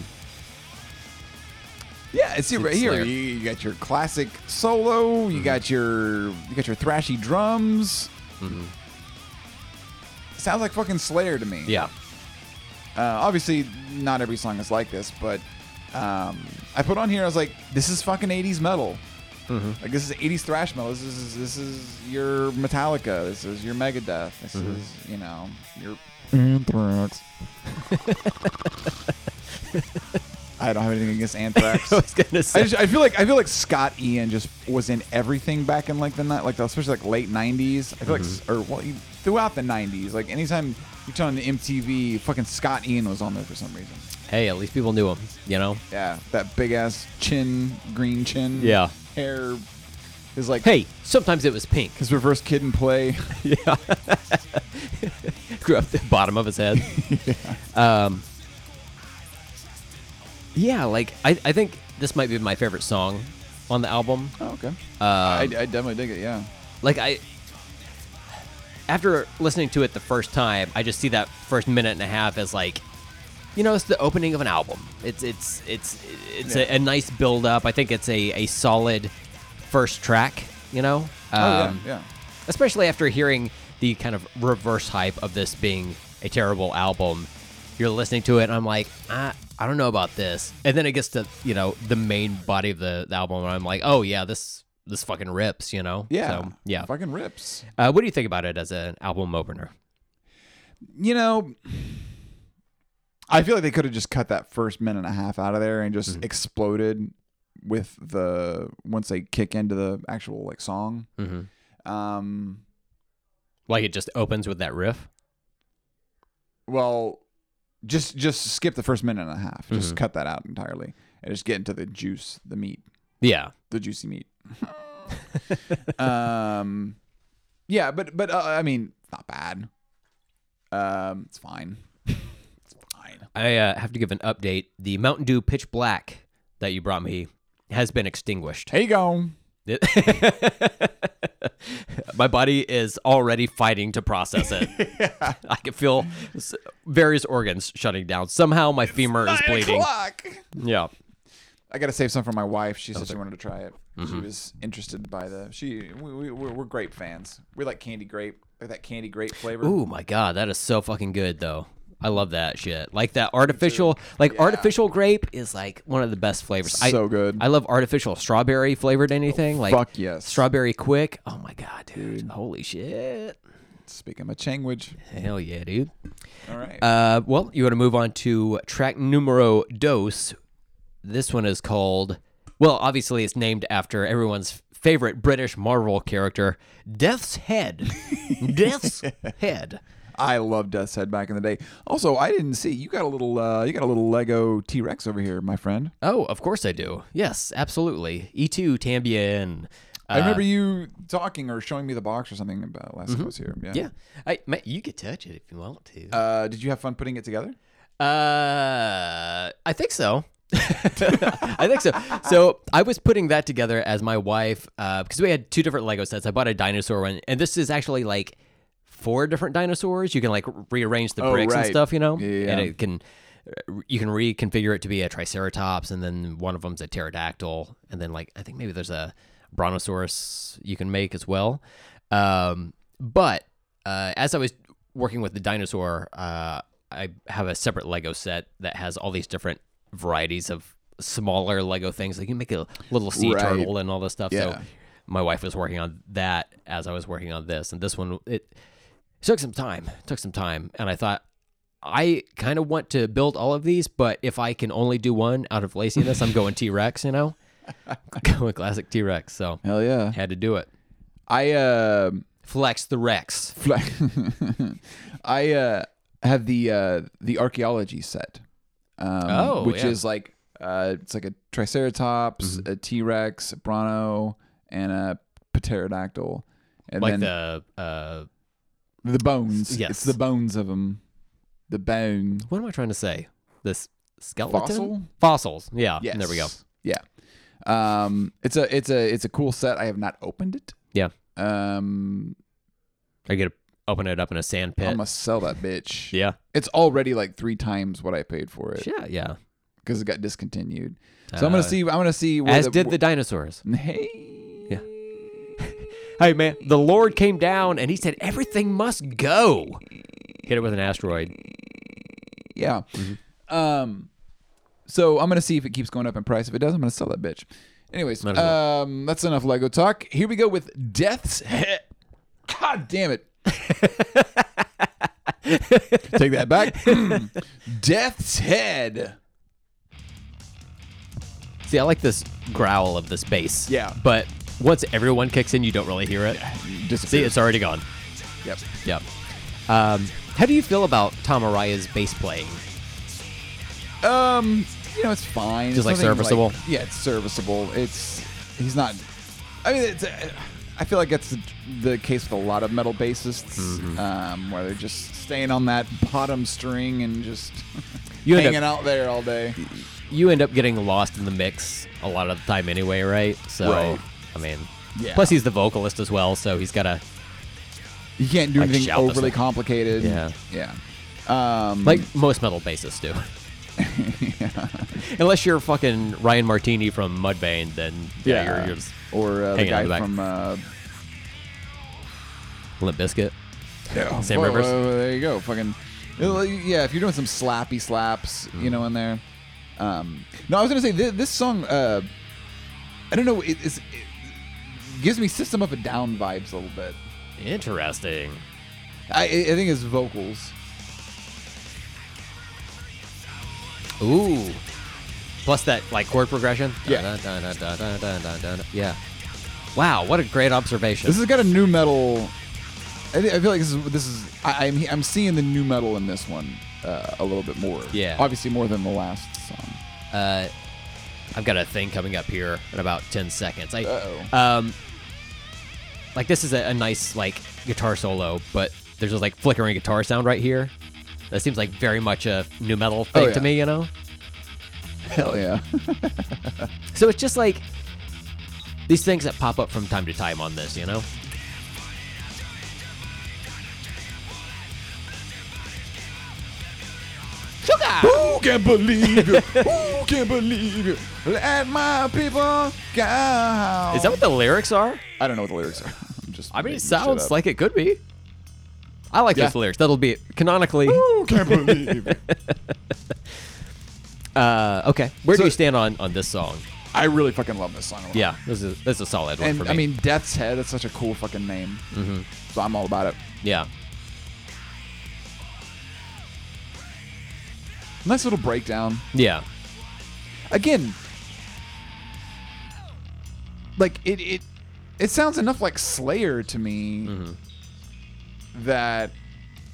it's right here. You got your classic solo, you got your thrashy drums. Mm-hmm. Sounds like fucking Slayer to me. Yeah. Obviously, not every song is like this, but I put on here, I was like, this is fucking 80s metal. Mm-hmm. Like, this is 80s thrash metal. This is your Metallica. This is your Megadeth. This is, you know, your Anthrax. I don't have anything against Anthrax. I was gonna say. I feel like Scott Ian just was in everything back in like the night, like especially like late 90s. I feel like, or well, throughout the 90s, like anytime you turn on the MTV, fucking Scott Ian was on there for some reason. Hey, at least people knew him, you know? Yeah, that big ass chin, green chin. Yeah, hair is like. Hey, sometimes it was pink. His reverse Kid and Play. Yeah, grew up the bottom of his head. Yeah. Yeah, like I think this might be my favorite song on the album. Oh, okay. I definitely dig it. Yeah. Like after listening to it the first time, I just see that first minute and a half as like, you know, it's the opening of an album. It's a nice build up. I think it's a solid first track. You know. Yeah. Especially after hearing the kind of reverse hype of this being a terrible album, you're listening to it and I'm like, I don't know about this. And then it gets to, you know, the main body of the album and I'm like, oh yeah, this fucking rips, you know? Yeah. So, yeah. Fucking rips. What do you think about it as an album opener? You know, I feel like they could have just cut that first minute and a half out of there and just exploded with once they kick into the actual like song. Mm-hmm. Like it just opens with that riff? Well, just skip the first minute and a half. Just cut that out entirely and just get into the juice, the meat. Yeah. The juicy meat. Yeah, but I mean, it's not bad. It's fine. It's fine. I have to give an update. The Mountain Dew Pitch Black that you brought me has been extinguished. There you go. My body is already fighting to process it. Yeah. I can feel various organs shutting down. Somehow my femur is bleeding. O'clock. Yeah, I gotta save some for my wife. She said she wanted to try it. She was interested by we're grape fans. We like candy grape, like that candy grape flavor. Oh my god, that is so fucking good though. I love that shit. Like that artificial, artificial grape is like one of the best flavors. So good. I love artificial strawberry flavored anything. Oh, fuck yes. Strawberry quick. Oh my god, dude. Holy shit. Speaking my language. Hell yeah, dude. All right. Well, you want to move on to track numero dos. This one is called. Well, obviously it's named after everyone's favorite British Marvel character, Death's Head. Death's Head. I loved Death's Head back in the day. Also, I didn't see you got a little Lego T-Rex over here, my friend. Oh, of course I do. Yes, absolutely. E2 Tambien. I remember you talking or showing me the box or something about last time I was here. Yeah, yeah. You could touch it if you want to. Did you have fun putting it together? I think so. I think so. So I was putting that together as my wife because we had two different Lego sets. I bought a dinosaur one, and this is actually like. 4 different dinosaurs. You can like rearrange the bricks and stuff, you know, and you can reconfigure it to be a triceratops, and then one of them's a pterodactyl, and then like I think maybe there's a brontosaurus you can make as well. But as I was working with the dinosaur, I have a separate Lego set that has all these different varieties of smaller Lego things. Like you can make a little sea turtle and all this stuff. Yeah. So my wife was working on that as I was working on this, and this one It took some time, and I thought, I kind of want to build all of these, but if I can only do one out of laziness, I'm going T-Rex, you know? Going classic T-Rex, so. Hell yeah. Had to do it. I... Flex the Rex. I have the archaeology set, which is like, it's like a Triceratops, a T-Rex, a Bronto, and a Pterodactyl. And like then, the bones. Yes. It's the bones of them. The bone. What am I trying to say? This skeleton? Fossils. Yeah. Yes. There we go. Yeah. It's a cool set. I have not opened it. Yeah. I get to open it up in a sand pit. I'm going to sell that bitch. Yeah. It's already like 3 times what I paid for it. Yeah. Yeah. Because it got discontinued. So I'm going to see. As did the dinosaurs. Hey. Hey, man, the Lord came down, and he said, everything must go. Hit it with an asteroid. Yeah. Mm-hmm. So I'm going to see if it keeps going up in price. If it does, I'm going to sell that bitch. Anyways, that's enough Lego talk. Here we go with Death's Head. God damn it. Take that back. Death's Head. See, I like this growl of this bass. Yeah. But... once everyone kicks in, you don't really hear it. Yeah, see, it's already gone. Yep. How do you feel about Tom Araya's bass playing? You know, it's fine. Just it's like serviceable. Like, yeah, it's serviceable. He's not. I mean, I feel like that's the case with a lot of metal bassists, where they're just staying on that bottom string and just hanging out there all day. you end up getting lost in the mix a lot of the time anyway, right? So, right. I mean, yeah. Plus he's the vocalist as well, so he's got to... You can't do anything overly complicated. Yeah. Yeah. Like most metal bassists do. Yeah. Unless you're fucking Ryan Martini from Mudvayne, then yeah, you're just or the guy from Limp Bizkit. Yeah. Sam Rivers. There you go. Fucking yeah. If you're doing some slappy slaps, you know, in there. No, I was gonna say this song. I don't know. It gives me System of a Down vibes a little bit. Interesting. I think it's vocals. Ooh. Plus that like chord progression. Yeah. Yeah. Wow, what a great observation. This has got a nu metal. I feel like this is I'm seeing the nu metal in this one a little bit more. Yeah. Obviously more than the last song. I've got a thing coming up here in about 10 seconds. Like this is a nice like guitar solo, but there's this like flickering guitar sound right here. That seems like very much a nu metal thing to me, you know? Hell yeah. So it's just like these things that pop up from time to time on this, you know? Sugar! Who can believe you? Who can believe you? Let my people go. Is that what the lyrics are? I don't know what the lyrics are. I mean, it sounds like it could be. I like those lyrics. That'll be it. Canonically. Ooh, can't believe it. Okay. Where do you stand on this song? I really fucking love this song a lot. Yeah, this is a solid one for me. I mean, Death's Head is such a cool fucking name. Mm-hmm. So I'm all about it. Yeah. Nice little breakdown. Yeah. Again, like it sounds enough like Slayer to me. Mm-hmm. That,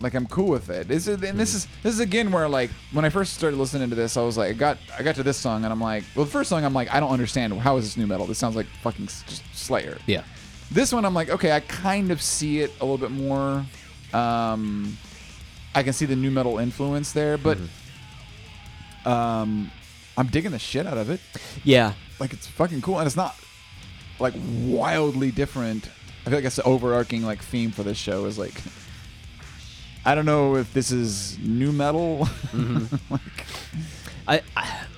like, I'm cool with it. This is again where, like, when I first started listening to this, I was like, I got to this song and I'm like, well, the first song I'm like, I don't understand, how is this nu metal? This sounds like fucking just Slayer. Yeah. This one I'm like, okay, I kind of see it a little bit more. I can see the nu metal influence there, but I'm digging the shit out of it. Yeah. Like, it's fucking cool, and it's not like wildly different. I feel like that's the overarching like theme for this show is like, I don't know if this is nu metal. Mm-hmm. Like,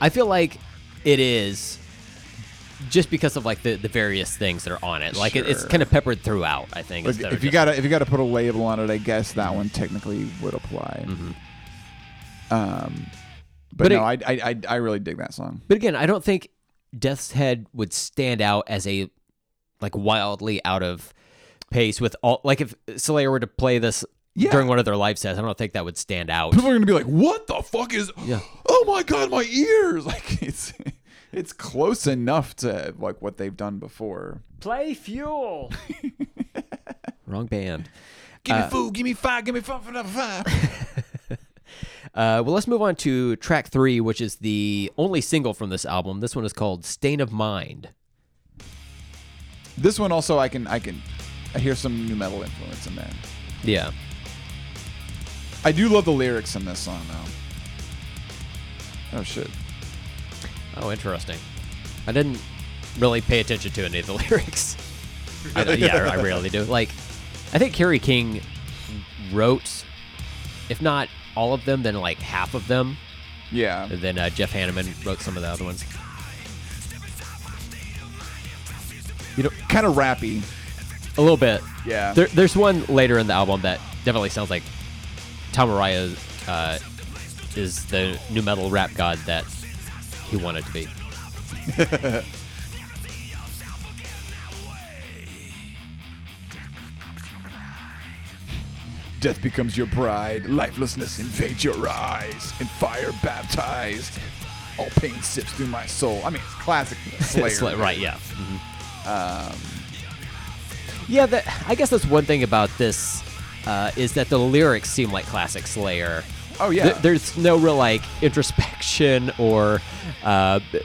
I feel like it is just because of like the various things that are on it. Like it's kind of peppered throughout. I think like, if you gotta put a label on it, I guess that one technically would apply. Mm-hmm. But I really dig that song. But again, I don't think Death's Head would stand out as a like wildly out of pace with all, like if Slayer were to play this during one of their live sets, I don't think that would stand out. People are gonna be like, "What the fuck is? Yeah. Oh my god, my ears!" Like it's close enough to like what they've done before. Play Fuel. Wrong band. Give me food. Give me five. Give me five. Well, let's move on to track 3, which is the only single from this album. This one is called "Stain of Mind." This one also, I hear some nu metal influence in there. Yeah. I do love the lyrics in this song, though. Oh, shit. Oh, interesting. I didn't really pay attention to any of the lyrics. I rarely do. Like, I think Kerry King wrote, if not all of them, then like half of them. Yeah. And then Jeff Hanneman wrote some of the other ones. You know, kind of rappy. A little bit. Yeah. There's one later in the album that definitely sounds like Tom Araya is the nu metal rap god that he wanted to be. Death becomes your bride. Lifelessness invades your eyes. In fire baptized. All pain sips through my soul. I mean, it's classic Slayer. Right, yeah. Mm-hmm. I guess that's one thing about this is that the lyrics seem like classic Slayer. Oh yeah, there's no real like introspection or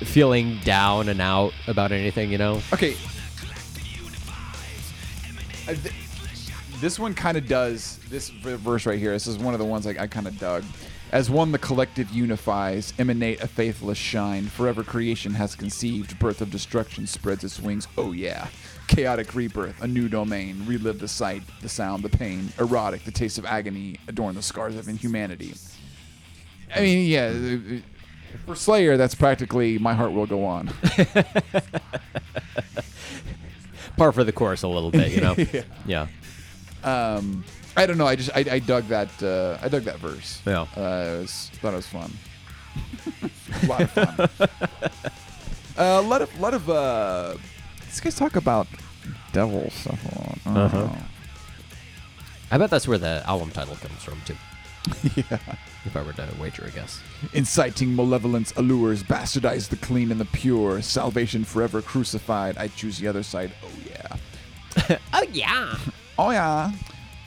feeling down and out about anything, you know. Okay, this one kind of does. This verse right here. This is one of the ones I kind of dug. As one the collective unifies, emanate a faithless shine. Forever creation has conceived, birth of destruction spreads its wings. Oh yeah. Chaotic rebirth, a new domain. Relive the sight, the sound, the pain. Erotic, the taste of agony. Adorn the scars of inhumanity. I mean, yeah. For Slayer, that's practically My Heart Will Go On. Par for the course a little bit, you know? Yeah. Yeah. I don't know. I just I dug that. I dug that verse. Yeah, thought it was fun. A lot of fun. A lot of these guys talk about devil stuff a lot. I don't know. I bet that's where the album title comes from too. Yeah. If I were to wager, I guess. Inciting malevolence allures, bastardize the clean and the pure. Salvation forever crucified. I choose the other side. Oh yeah. Oh yeah. Oh yeah.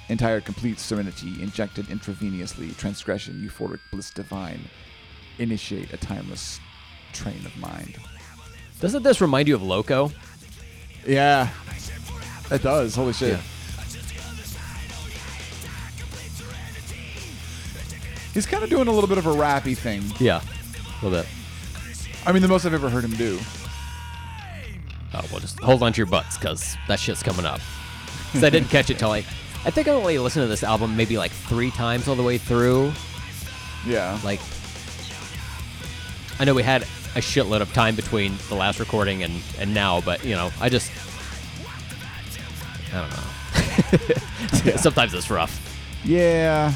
Entire complete serenity, injected intravenously, transgression, euphoric bliss divine, initiate a timeless train of mind. Doesn't this remind you of Loco? Yeah, it does. Holy shit. Yeah. He's kind of doing a little bit of a rappy thing. Yeah, a little bit. I mean, the most I've ever heard him do. Oh, well, just hold on to your butts, because that shit's coming up. Because I didn't catch it till I think I only listened to this album maybe like 3 times all the way through. Yeah. Like, I know we had a shitload of time between the last recording and now, but, you know, I don't know. Yeah. Sometimes it's rough. Yeah.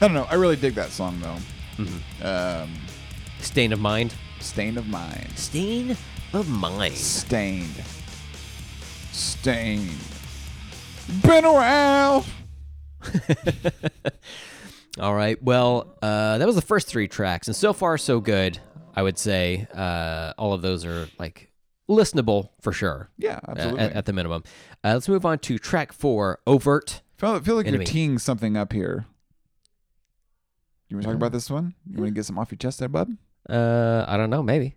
I don't know. I really dig that song, though. Mm-hmm. Stain of Mind. Stain of Mind. Stain of Mind. Stained. Stain. Been around. All right. Well, that was the first 3 tracks, and so far so good. I would say all of those are like listenable for sure. Yeah, absolutely. At the minimum. Let's move on to track 4, Overt. I feel like Enemy. You're teeing something up here. You want to talk about this one? You want to get some off your chest there, bud? I don't know. Maybe.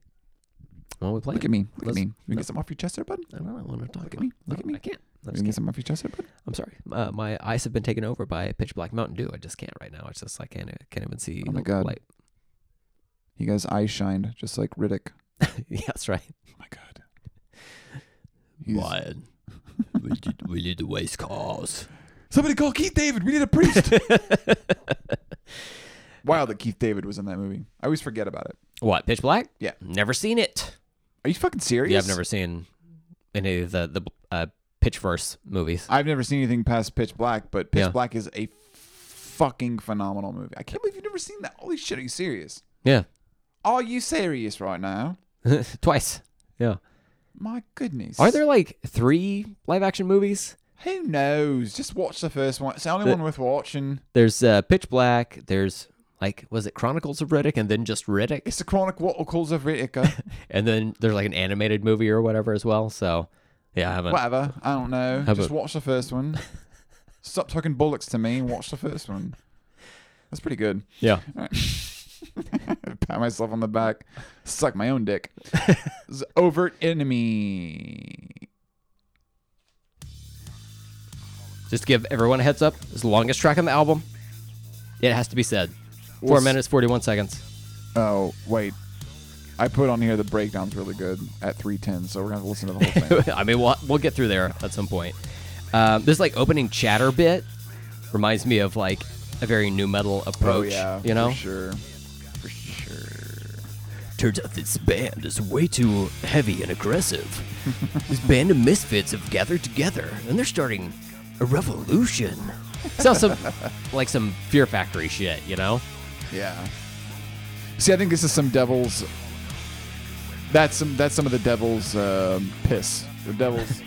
Well, we play. Look at me. Look at me. You get some off your chest there, bud? I don't know. I want to talk about me. Look at me. I can't. You can get some off your chest there, bud? I'm sorry. My eyes have been taken over by Pitch Black Mountain Dew. I just can't right now. It's just I can't even see. Oh my God. Light. You guys' eyes shined just like Riddick. Yeah, that's right. Oh my God. What? We need to waste calls. Somebody call Keith David. We need a priest. Wow, that Keith David was in that movie. I always forget about it. What, Pitch Black? Yeah. Never seen it. Are you fucking serious? Yeah, I've never seen any of the Pitchverse movies. I've never seen anything past Pitch Black, but Pitch Black is a fucking phenomenal movie. I can't believe you've never seen that. Holy shit, are you serious? Yeah. Are you serious right now? Twice. Yeah. My goodness. Are there like 3 live-action movies? Who knows? Just watch the first one. It's the only one worth watching. There's Pitch Black. There's... Like, was it Chronicles of Riddick and then just Riddick? It's the Chronicles of Riddick. And then there's like an animated movie or whatever as well. So, yeah, I haven't. Whatever. I don't know. Just watch the first one. Stop talking bullocks to me and watch the first one. That's pretty good. Yeah. All right. Pat myself on the back. Suck my own dick. Overt Enemy. Just to give everyone a heads up, it's the longest track on the album. It has to be said. 4 minutes, 41 seconds. Oh, wait. I put on here the breakdown's really good at 3:10, so we're going to listen to the whole thing. I mean, we'll get through there at some point. This, like, opening chatter bit reminds me of, like, a very new metal approach. Oh, yeah, you know? For sure. For sure. Turns out this band is way too heavy and aggressive. This band of misfits have gathered together, and they're starting a revolution. Sounds some Fear Factory shit, you know? Yeah. See, I think this is some devil's. That's some of the devil's piss. The devil's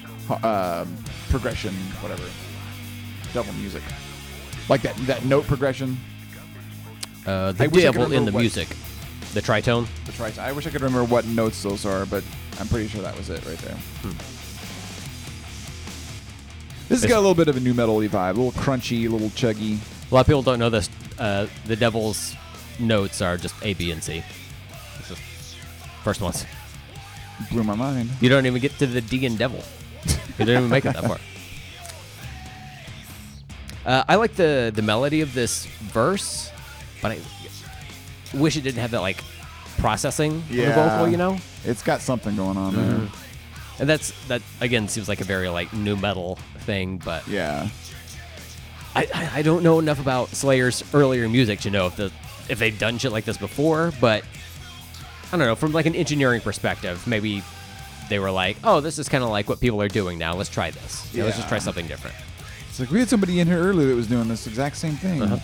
progression, whatever. Devil music, like that note progression. The devil in the music, the tritone. The tritone. I wish I could remember what notes those are, but I'm pretty sure that was it right there. This has got a little bit of a new metal-y vibe, a little crunchy, a little chuggy. A lot of people don't know this. The devil's notes are just A, B, and C. It's just first ones. Blew my mind. You don't even get to the D in devil. You didn't even make it that far. I like the melody of this verse, but I wish it didn't have that like processing of the vocal, you know? It's got something going on there. And that again seems like a very like nu metal thing, but yeah, I don't know enough about Slayer's earlier music to know if they've done shit like this before, but I don't know, from like an engineering perspective, maybe they were like, oh, this is kind of like what people are doing now. Let's try this. Yeah. Let's just try something different. It's like we had somebody in here earlier that was doing this exact same thing. Uh-huh.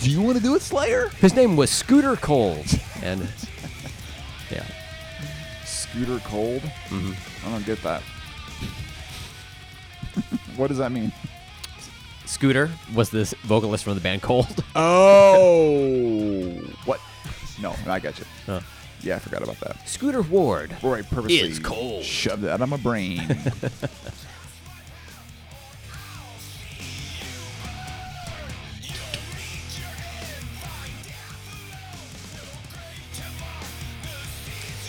Do you want to do it, Slayer? His name was Scooter Cold, and yeah, Scooter Cold. Mm-hmm. I don't get that. What does that mean? Scooter was this vocalist from the band Cold. Oh, what? No, I got you. Huh. Yeah, I forgot about that. Scooter Ward. Or I purposely is cold. Shoved it out of my brain.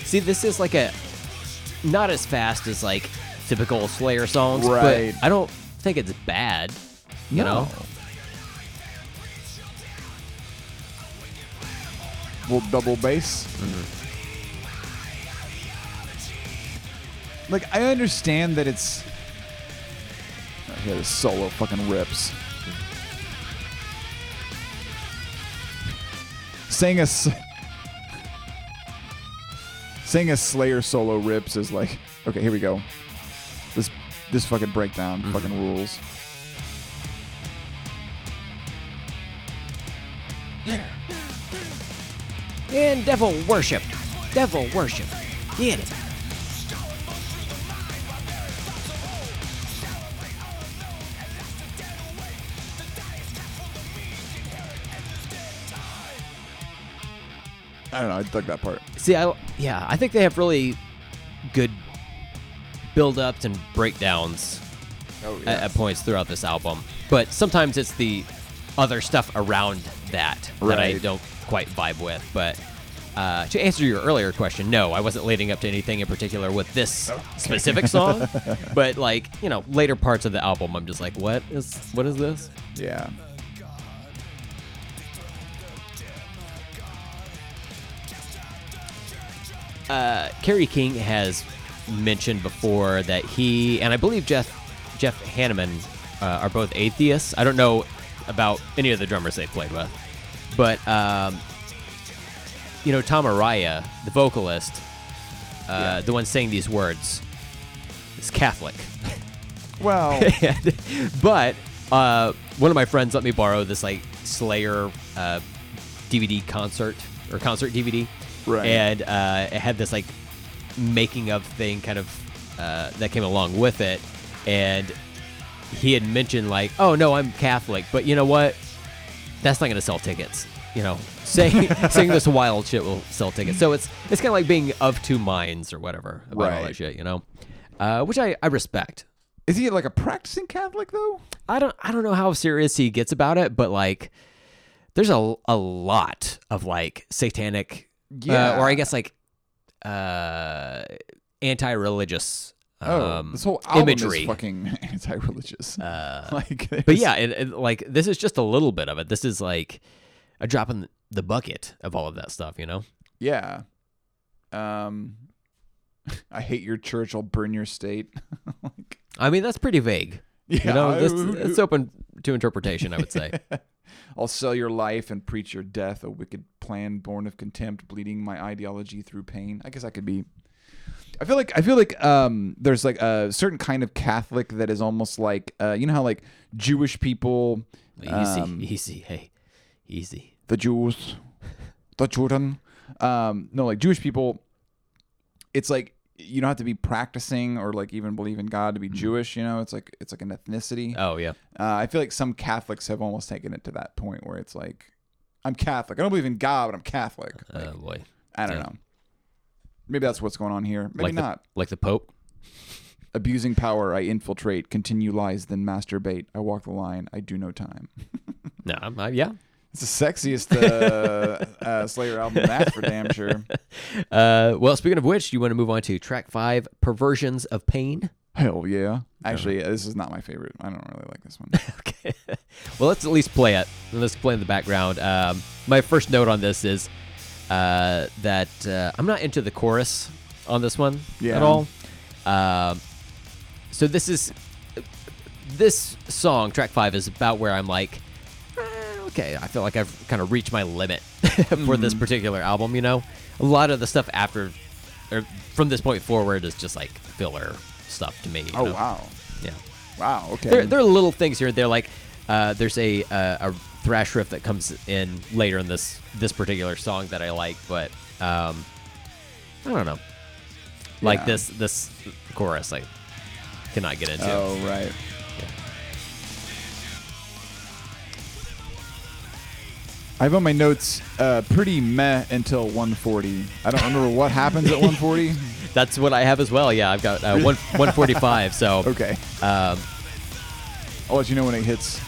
See, this is like a not as fast as like typical Slayer songs, right, but I don't think it's bad, you know? Little double bass. Mm-hmm. Like, I understand that it's... I hear this solo fucking rips. Saying a Slayer solo rips is like, okay, here we go. This fucking breakdown fucking rules. And devil worship. Get it. I don't know. I dug that part. See, I think they have really good build-ups and breakdowns at points throughout this album. But sometimes it's the other stuff around that that I don't quite vibe with. But to answer your earlier question, no, I wasn't leading up to anything in particular with this specific song. But like, you know, later parts of the album, I'm just like, what is this? Yeah. Kerry King has mentioned before that he and I believe Jeff Hanneman are both atheists. I don't know about any of the drummers they've played with, but you know, Tom Araya, the vocalist, the one saying these words, is Catholic. Well, but one of my friends let me borrow this like Slayer DVD concert DVD. Right. And it had this like making of thing kind of that came along with it. And he had mentioned like, oh, no, I'm Catholic. But you know what? That's not going to sell tickets. You know, saying this wild shit will sell tickets. So it's kind of like being of two minds or whatever about all that shit, you know, which I respect. Is he like a practicing Catholic, though? I don't know how serious he gets about it. But like there's a lot of like satanic... Yeah, or I guess like anti-religious this whole album imagery is fucking anti-religious. But yeah, like this is just a little bit of it. This is like a drop in the bucket of all of that stuff, you know? Yeah. I hate your church. I'll burn your state. Like, I mean, that's pretty vague. Yeah, you know, it's open to interpretation, I would say. I'll sell your life and preach your death, a wicked plan born of contempt, bleeding my ideology through pain. I guess I could be... I feel like there's like a certain kind of Catholic that is almost like, you know how like Jewish people... Easy. The Jordan. No, like Jewish people, it's like, you don't have to be practicing or like even believe in God to be Jewish, you know? It's like an ethnicity. Oh yeah. I feel like some Catholics have almost taken it to that point where it's like, I'm Catholic. I don't believe in God, but I'm Catholic. Like, oh boy. I don't know. Maybe that's what's going on here. Maybe like not. Like the Pope. Abusing power, I infiltrate, continue lies, then masturbate. I walk the line. I do no time. No, yeah. It's the sexiest Slayer album that's for damn sure. Well, speaking of which, you want to move on to track 5, Perversions of Pain? Hell yeah. Actually, yeah, this is not my favorite. I don't really like this one. Okay. Well, let's at least play it. Let's play in the background. My first note on this is that I'm not into the chorus on this one at all. So this song, track 5, is about where I'm like, okay, I feel like I've kind of reached my limit for this particular album, you know? A lot of the stuff after, or from this point forward, is just like filler stuff to me. You know? Wow. Yeah. Wow, okay. There are little things here and there, like there's a thrash riff that comes in later in this particular song that I like, but I don't know. Like this chorus, I cannot get into. Oh, right. I have on my notes pretty meh until 140. I don't remember what happens at 140. That's what I have as well. Yeah, I've got 145. So okay. I'll let you know when it hits.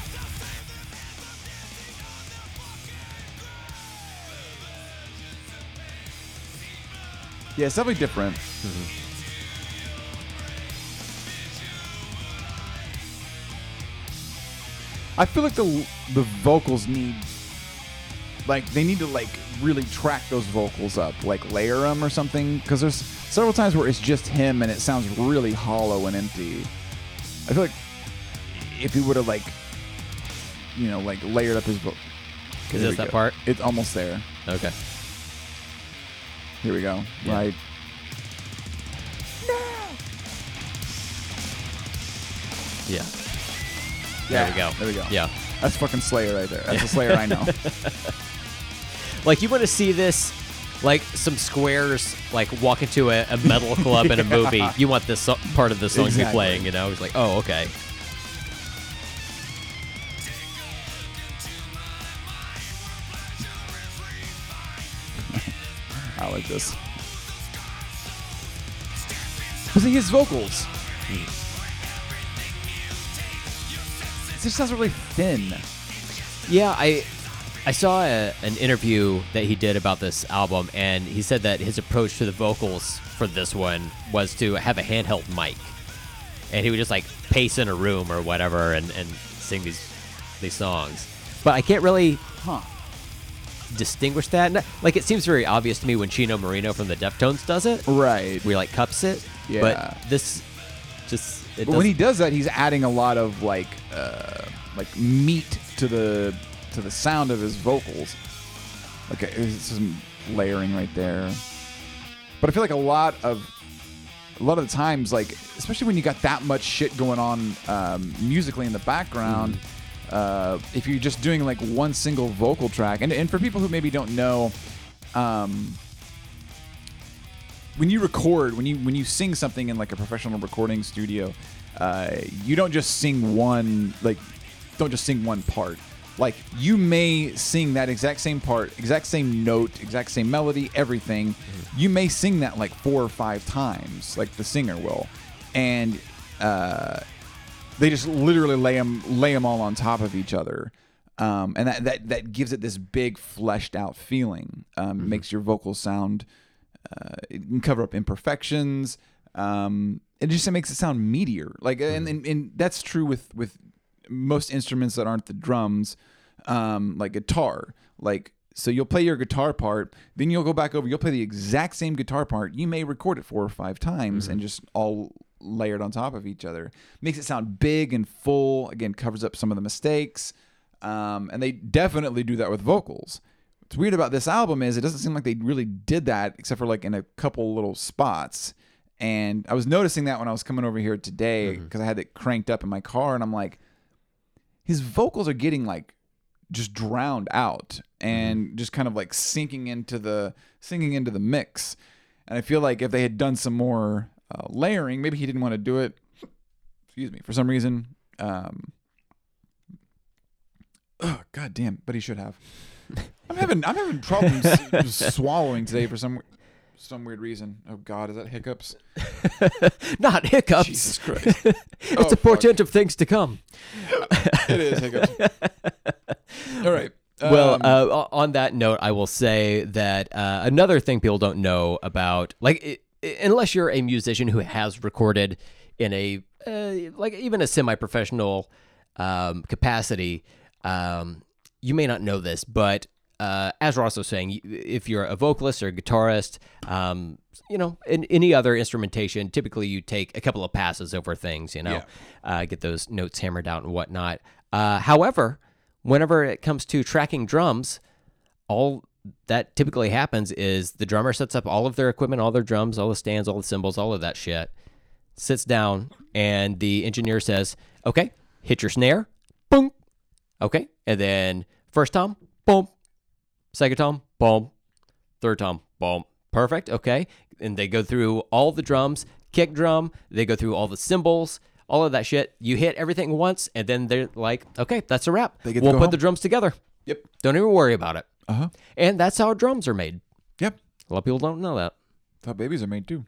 Yeah, it's definitely different. Mm-hmm. I feel like the vocals need. Like, they need to, like, really track those vocals up. Like, layer them or something. Because there's several times where it's just him and it sounds really hollow and empty. I feel like if he would have, like, you know, like, layered up his vocal. Is this that part? It's almost there. Okay. Here we go. Yeah. Right. No! Yeah. There we go. Yeah. That's fucking Slayer right there. That's the Slayer I know. Like, you want to see this, like, some squares, like, walk into a metal club in a movie. You want this part of the song to be playing, you know? It's like, oh, okay. I like this. Was it his vocals? It just sounds really thin. Yeah, I saw an interview that he did about this album, and he said that his approach to the vocals for this one was to have a handheld mic, and he would just like pace in a room or whatever and sing these songs. But I can't really distinguish that. Like, it seems very obvious to me when Chino Moreno from the Deftones does it. Right. We like cups it. Yeah. But this just. But when he does that, he's adding a lot of like meat to the sound of his vocals. Okay, this is layering right there. But I feel like a lot of the times, like, especially when you got that much shit going on musically in the background, if you're just doing like one single vocal track, and for people who maybe don't know, when you record, when you sing something in like a professional recording studio, you don't just sing one part. Like, you may sing that exact same part, exact same note, exact same melody, everything. You may sing that like 4 or 5 times, like the singer will, and they just literally lay them all on top of each other, and that gives it this big fleshed out feeling. Makes your vocals sound. It can cover up imperfections. It makes it sound meatier. Like, and that's true with most instruments that aren't the drums, like guitar. Like, so you'll play your guitar part, then you'll go back over. You'll play the exact same guitar part. You may record it 4 or 5 times and just all layered on top of each other. Makes it sound big and full. Again, covers up some of the mistakes. And they definitely do that with vocals. What's weird about this album is it doesn't seem like they really did that, except for like in a couple little spots. And I was noticing that when I was coming over here today, because I had it cranked up in my car, and I'm like, his vocals are getting like just drowned out and just kind of like sinking into the mix. And I feel like if they had done some more layering, maybe he didn't want to do it. Excuse me, for some reason. God damn! But he should have. I'm having problems swallowing today for some weird reason. Oh God, is that hiccups? Not hiccups. Jesus Christ! It's a portent of things to come. It is hiccups. All right. Well, on that note, I will say that another thing people don't know about, like, unless you're a musician who has recorded in a like even a semi-professional capacity. You may not know this, but as we're also saying, if you're a vocalist or a guitarist, you know, in any other instrumentation, typically you take a couple of passes over things, you know, get those notes hammered out and whatnot. However, whenever it comes to tracking drums, all that typically happens is the drummer sets up all of their equipment, all their drums, all the stands, all the cymbals, all of that shit, sits down, and the engineer says, okay, hit your snare, boom, okay, and then first tom, boom, second tom, boom, third tom, boom, perfect, okay, and they go through all the drums, kick drum, they go through all the cymbals, all of that shit, you hit everything once, and then they're like, okay, that's a wrap, we'll put the drums together. Yep. Don't even worry about it. Uh-huh. And that's how drums are made. Yep. A lot of people don't know that. That's how babies are made, too.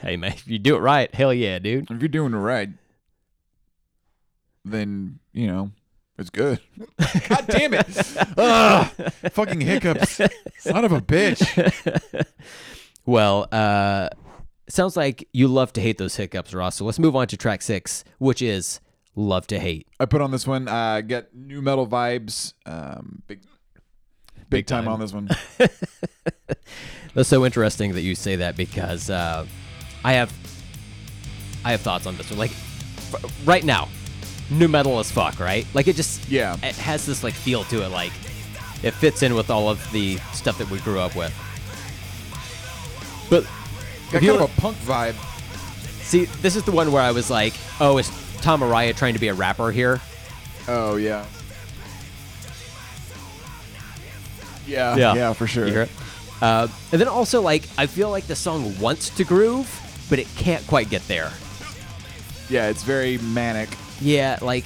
Hey, man, if you do it right, hell yeah, dude. If you're doing it right, then, you know, it's good. God damn it. Fucking hiccups. Son of a bitch. Well, sounds like you love to hate those hiccups, Ross. So let's move on to track 6, which is Love to Hate. I put on this one, got new metal vibes, big time on this one. That's so interesting that you say that, because I have thoughts on this one. Like right now, new metal as fuck, right? Like it just it has this like feel to it, like it fits in with all of the stuff that we grew up with. But got kind of a punk vibe. See, this is the one where I was like, oh, is Tom Araya trying to be a rapper here? Oh yeah. Yeah, for sure. You hear it? And then also, like, I feel like the song wants to groove, but it can't quite get there. Yeah, it's very manic. Yeah, like,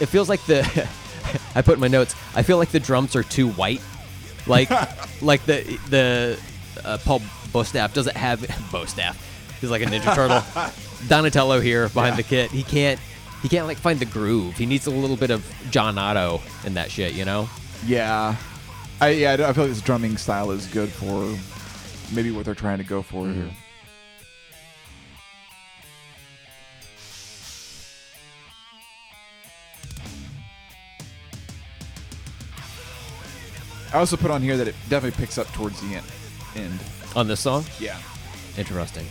it feels like the... I put in my notes, I feel like the drums are too white. Like, like the Paul Bostaff doesn't have... Bostaff. He's like a Ninja Turtle. Donatello here behind the kit. He can't, like, find the groove. He needs a little bit of John Otto in that shit, you know? Yeah. I feel like this drumming style is good for maybe what they're trying to go for here. I also put on here that it definitely picks up towards the end. On this song? Yeah. Interesting.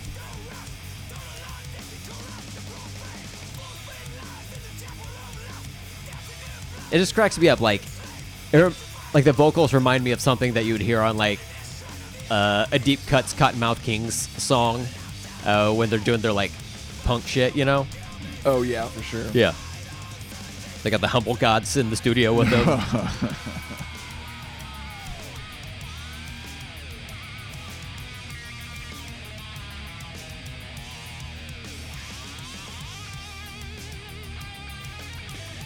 It just cracks me up, like... Like, the vocals remind me of something that you would hear on, like, a Deep Cuts Cottonmouth Kings song when they're doing their, like, punk shit, you know? Oh, yeah, for sure. Yeah. They got the humble gods in the studio with them.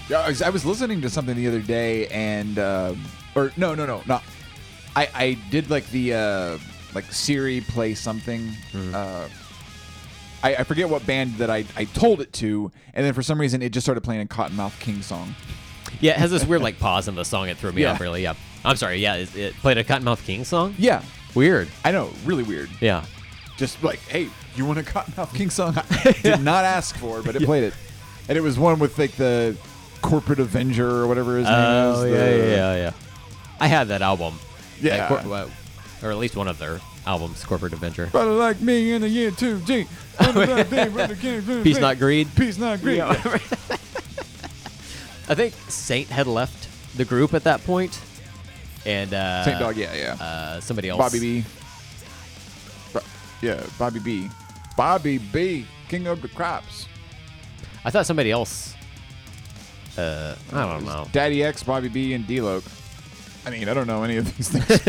Yeah, I was listening to something the other day, and... I did like the like Siri play something. Mm-hmm. I forget what band that I told it to, and then for some reason it just started playing a Cottonmouth King song. Yeah, it has this weird like pause in the song. It threw me off really. Yeah, I'm sorry. Yeah, it played a Cottonmouth King song. Yeah, weird. I know, really weird. Yeah, just like, hey, you want a Cottonmouth King song? I did not ask for, but it played it, and it was one with like the Corporate Avenger or whatever his name is. Oh, yeah. I had that album. Yeah. Or at least one of their albums, Corporate Avenger. Brother like me in the year 2G. Peace Not Greed. Peace Not Greed. Yeah. I think Saint had left the group at that point. And, Saint Dog, yeah. Somebody else. Bobby B. Bobby B. Bobby B. King of the Crops. I thought somebody else... I don't know. Daddy X, Bobby B, and D-Loke. I mean, I don't know any of these things.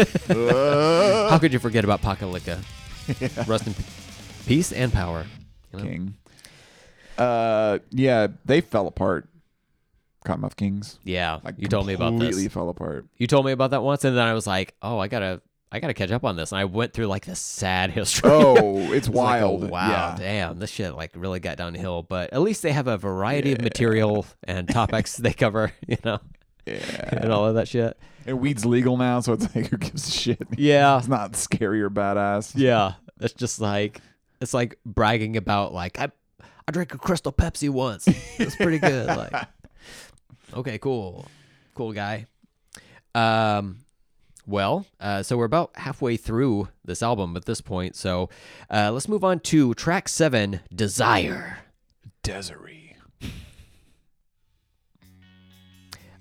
How could you forget about Pacalica? Yeah. Rest in peace and power. You know? King. Yeah, they fell apart. Cottonmouth Kings. Yeah, like, you told me about this. Completely fell apart. You told me about that once, and then I was like, oh, I gotta catch up on this. And I went through like this sad history. Oh, it's wild. Like, oh, wow, damn, this shit like really got downhill. But at least they have a variety of material and topics they cover, you know, and all of that shit. And weed's legal now, so it's like, who gives a shit? Yeah, it's not scary or badass. Yeah, it's just like, it's like bragging about like I I drank a Crystal Pepsi once. It's pretty good. Like, okay, cool. Cool guy. So we're about halfway through this album at this point. So let's move on to track 7, Desire. Desiree.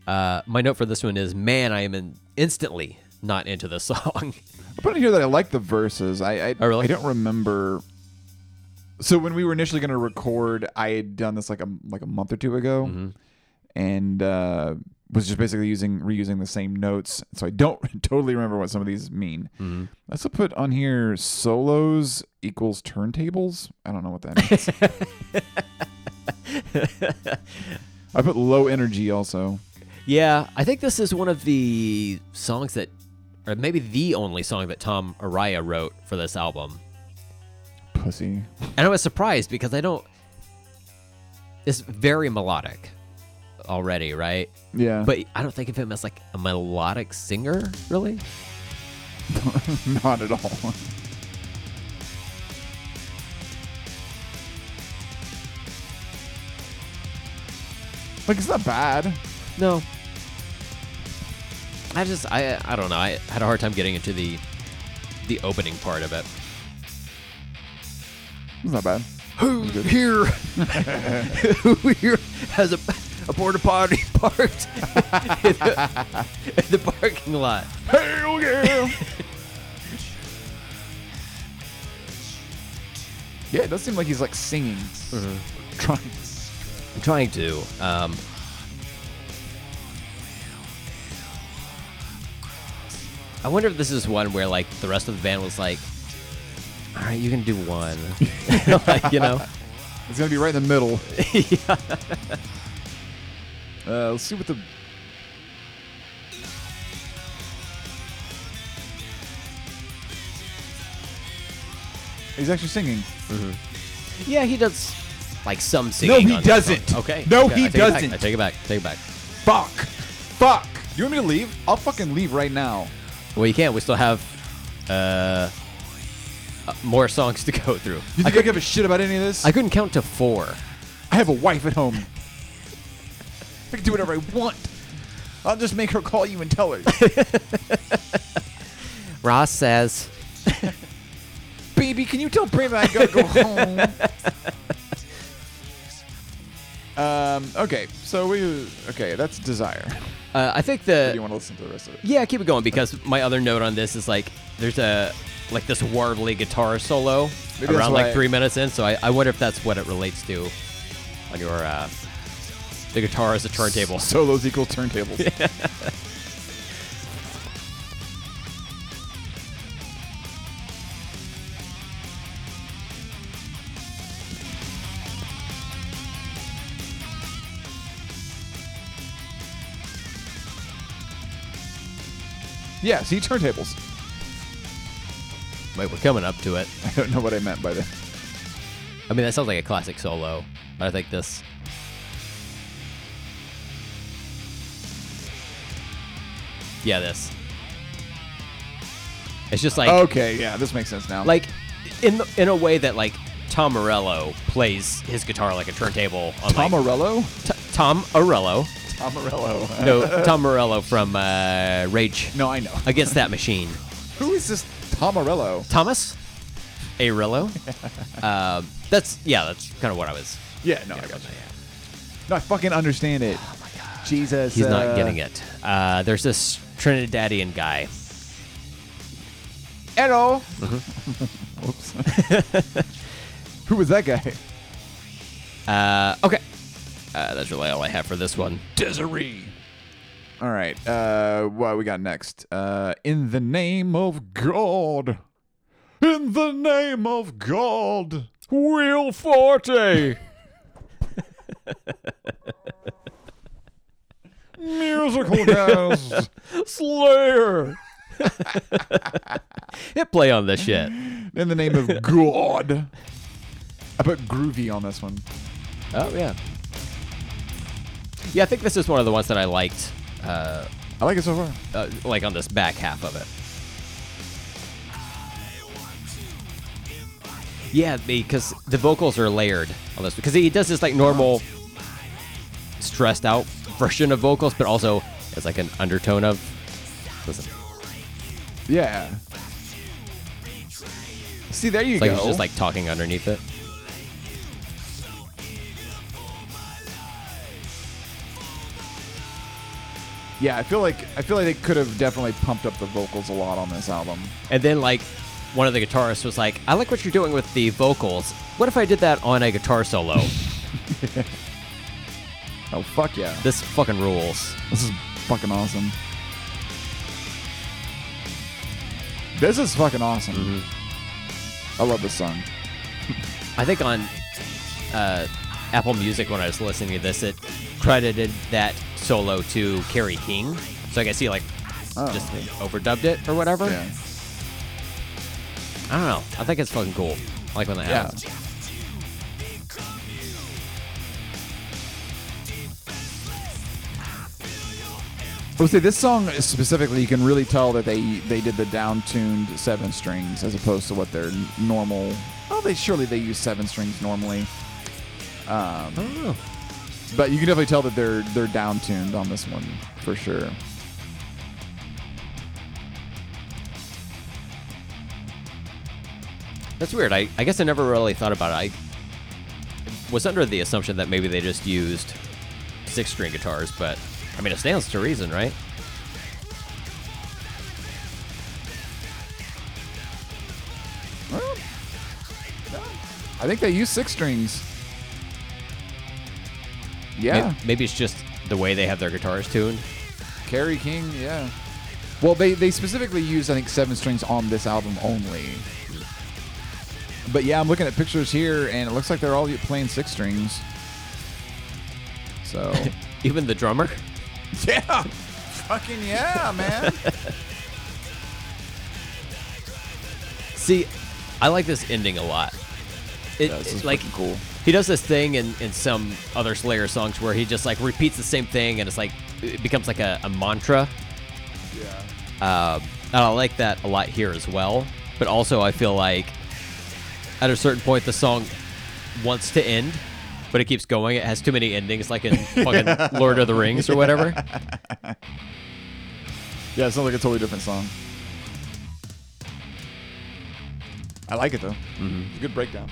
My note for this one is, man, I am instantly not into this song. I put in here that I like the verses. I don't remember. So when we were initially going to record, I had done this like a month or two ago, mm-hmm. and was just basically reusing the same notes. So I don't totally remember what some of these mean. Mm-hmm. I also put on here solos equals turntables. I don't know what that means. I put low energy also. Yeah, I think this is one of the songs that, or maybe the only song that Tom Araya wrote for this album. Pussy. And I was surprised because it's very melodic already, right? Yeah. But I don't think of him as like a melodic singer, really. Not at all. Like, it's not bad. No. I don't know. I had a hard time getting into the opening part of it. It's not bad. Who here has a porta potty parked in the parking lot? Hell yeah! Yeah, it does seem like he's like singing, mm-hmm. trying to. I wonder if this is one where like the rest of the band was like, all right, you can do one. Like, you know? It's going to be right in the middle. Yeah. Let's see what the... He's actually singing. Mm-hmm. Yeah, he does like some singing. No, he doesn't. Okay. No, okay, he doesn't. I take it back. Fuck. You want me to leave? I'll fucking leave right now. Well, you can't. We still have... more songs to go through. You think I give a shit about any of this? I couldn't count to 4. I have a wife at home. I can do whatever I want. I'll just make her call you and tell her. Ross says, "Baby, can you tell Brandon I gotta go home?" Okay, so that's Desire. I think the. Or do you want to listen to the rest of it? Yeah, keep it going because my other note on this is like there's a. Like this warbly guitar solo around like 3 minutes in, so I wonder if that's what it relates to on your the guitar as a turntable. Solos equal turntables. Yeah. Yeah, see, turntables. Wait, we're coming up to it. I don't know what I meant by that. I mean, that sounds like a classic solo, but I think this... Yeah, this. It's just like... Okay, yeah, this makes sense now. Like, in a way that, like, Tom Morello plays his guitar like a turntable. On Tom Morello? Tom Morello. No, Tom Morello from Rage. No, I know. Against That Machine. Who is this... Tom Morello. Thomas Arillo. That's kind of what I was. Yeah, no, I got you. No, I fucking understand it. Oh, my God. Jesus. He's not getting it. There's this Trinidadian guy. Hello. Mm-hmm. Oops. Who was that guy? Okay. That's really all I have for this one. Desiree. All right, what we got next? In the name of God. In the name of God. Will Forte. Musical guest. Slayer. Hit play on this shit. In the name of God. I put groovy on this one. Oh, yeah. Yeah, I think this is one of the ones that I liked. I like it so far. Like on this back half of it. Yeah, because the vocals are layered on this, because he does this like normal stressed out version of vocals, but also it's like an undertone of listen. Yeah. See, there you go. Like he's just like talking underneath it. Yeah, I feel like they could have definitely pumped up the vocals a lot on this album. And then like one of the guitarists was like, "I like what you're doing with the vocals. What if I did that on a guitar solo?" Oh fuck yeah! This fucking rules. This is fucking awesome. This is fucking awesome. Mm-hmm. I love this song. I think on Apple Music when I was listening to this, it credited that solo to Kerry King, so I guess he like just overdubbed it or whatever. Yeah. I don't know. I think it's fucking cool. I like when that happens. I would say this song specifically, you can really tell that they did the down-tuned seven strings as opposed to what their normal. Oh, surely they use seven strings normally. I don't know. But you can definitely tell that they're down-tuned on this one for sure. That's weird. I guess I never really thought about it. I was under the assumption that maybe they just used six-string guitars, but I mean, it stands to reason, right? Well, I think they use six strings. Yeah. Maybe it's just the way they have their guitars tuned. Kerry King, yeah. Well, they specifically use, I think, seven strings on this album only. But yeah, I'm looking at pictures here, and it looks like they're all playing six strings. So, even the drummer? Yeah, fucking yeah, man. See, I like this ending a lot. This is like cool. He does this thing in some other Slayer songs where he just like repeats the same thing, and it's like it becomes like a mantra. Yeah. And I like that a lot here as well. But also, I feel like at a certain point, the song wants to end, but it keeps going. It has too many endings, like in fucking Lord of the Rings or whatever. Yeah, it sounds like a totally different song. I like it, though. Mm-hmm. It's a good breakdown.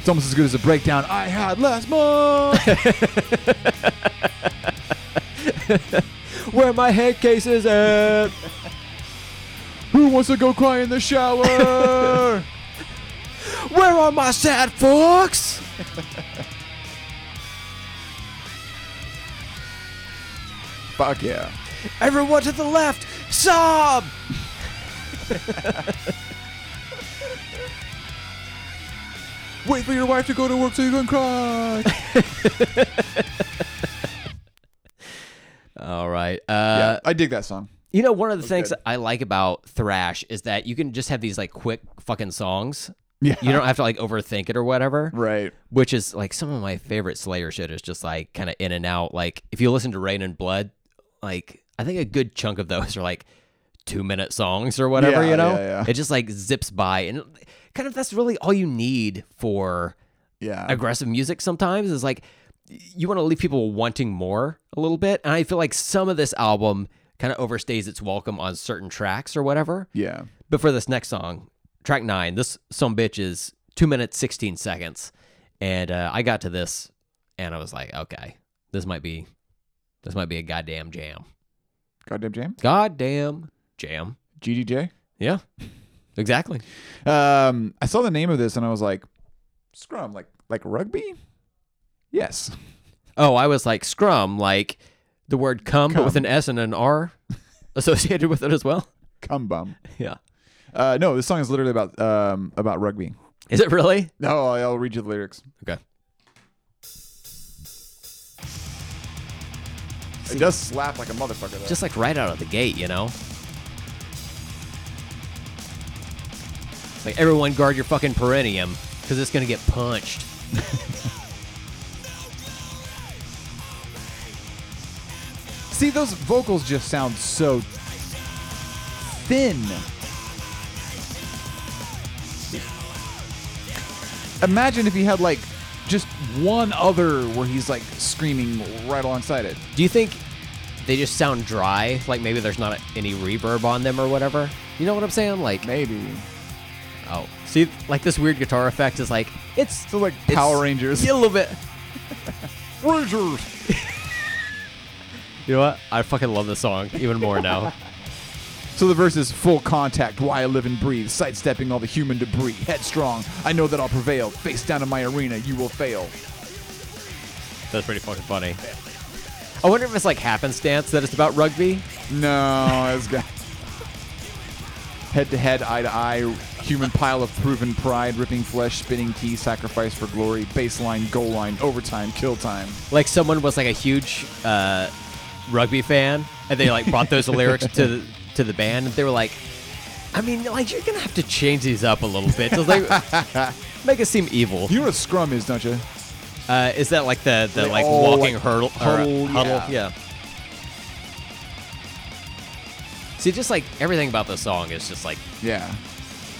It's almost as good as the breakdown I had last month. Where my head case is at. Who wants to go cry in the shower? Where are my sad fucks? Fuck yeah. Everyone to the left, sob! Wait for your wife to go to work so you can cry. All right. Yeah, I dig that song. You know, one of the things that I like about thrash is that you can just have these like quick fucking songs. Yeah. You don't have to like overthink it or whatever. Right. Which is like some of my favorite Slayer shit is just like kind of in and out. Like if you listen to Reign in Blood, like I think a good chunk of those are like 2-minute songs or whatever, yeah, you know? Yeah, yeah. It just like zips by, and kind of that's really all you need for aggressive music sometimes is like you want to leave people wanting more a little bit. And I feel like some of this album kind of overstays its welcome on certain tracks or whatever. Yeah. But for this next song, track 9, this sumbitch is 2 minutes, 16 seconds. And I got to this and I was like, okay, this might be a goddamn jam. Goddamn jam? Goddamn jam. GDJ? Yeah, exactly. I saw the name of this and I was like, scrum, like rugby? Yes. Oh, I was like, scrum, like the word cum, but with an S and an R associated with it as well. Cum bum. Yeah. No, this song is literally about rugby. Is it really? No, I'll read you the lyrics. Okay. See, it does slap like a motherfucker, though. Just like right out of the gate, you know? It's like, everyone guard your fucking perineum, because it's going to get punched. See, those vocals just sound so thin. Imagine if he had like just one other where he's like screaming right alongside it. Do you think they just sound dry? Like maybe there's not any reverb on them or whatever. You know what I'm saying? Like maybe. Oh, see, like this weird guitar effect is like it's so like Power Rangers. Yeah, a little bit. Rangers. You know what? I fucking love this song even more now. So the verse is full contact, why I live and breathe, sidestepping all the human debris, headstrong, I know that I'll prevail, face down in my arena, you will fail. That's pretty fucking funny. I wonder if it's like happenstance that it's about rugby? No, it's got head-to-head, eye-to-eye, human pile of proven pride, ripping flesh, spinning key, sacrifice for glory, baseline, goal line, overtime, kill time. Like someone was like a huge rugby fan, and they like brought those lyrics to the band, and they were like, I mean, like, you're gonna have to change these up a little bit. So like, make it seem evil. You know what a scrum is, don't you? Is that like the like walking like huddle? Yeah. See, just like everything about this song is just like, yeah,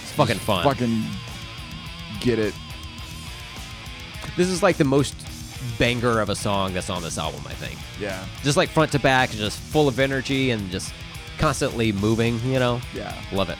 it's fucking fun. Fucking get it. This is like the most banger of a song that's on this album, I think. Yeah. Just like front to back, just full of energy and just constantly moving, you know? Yeah. Love it.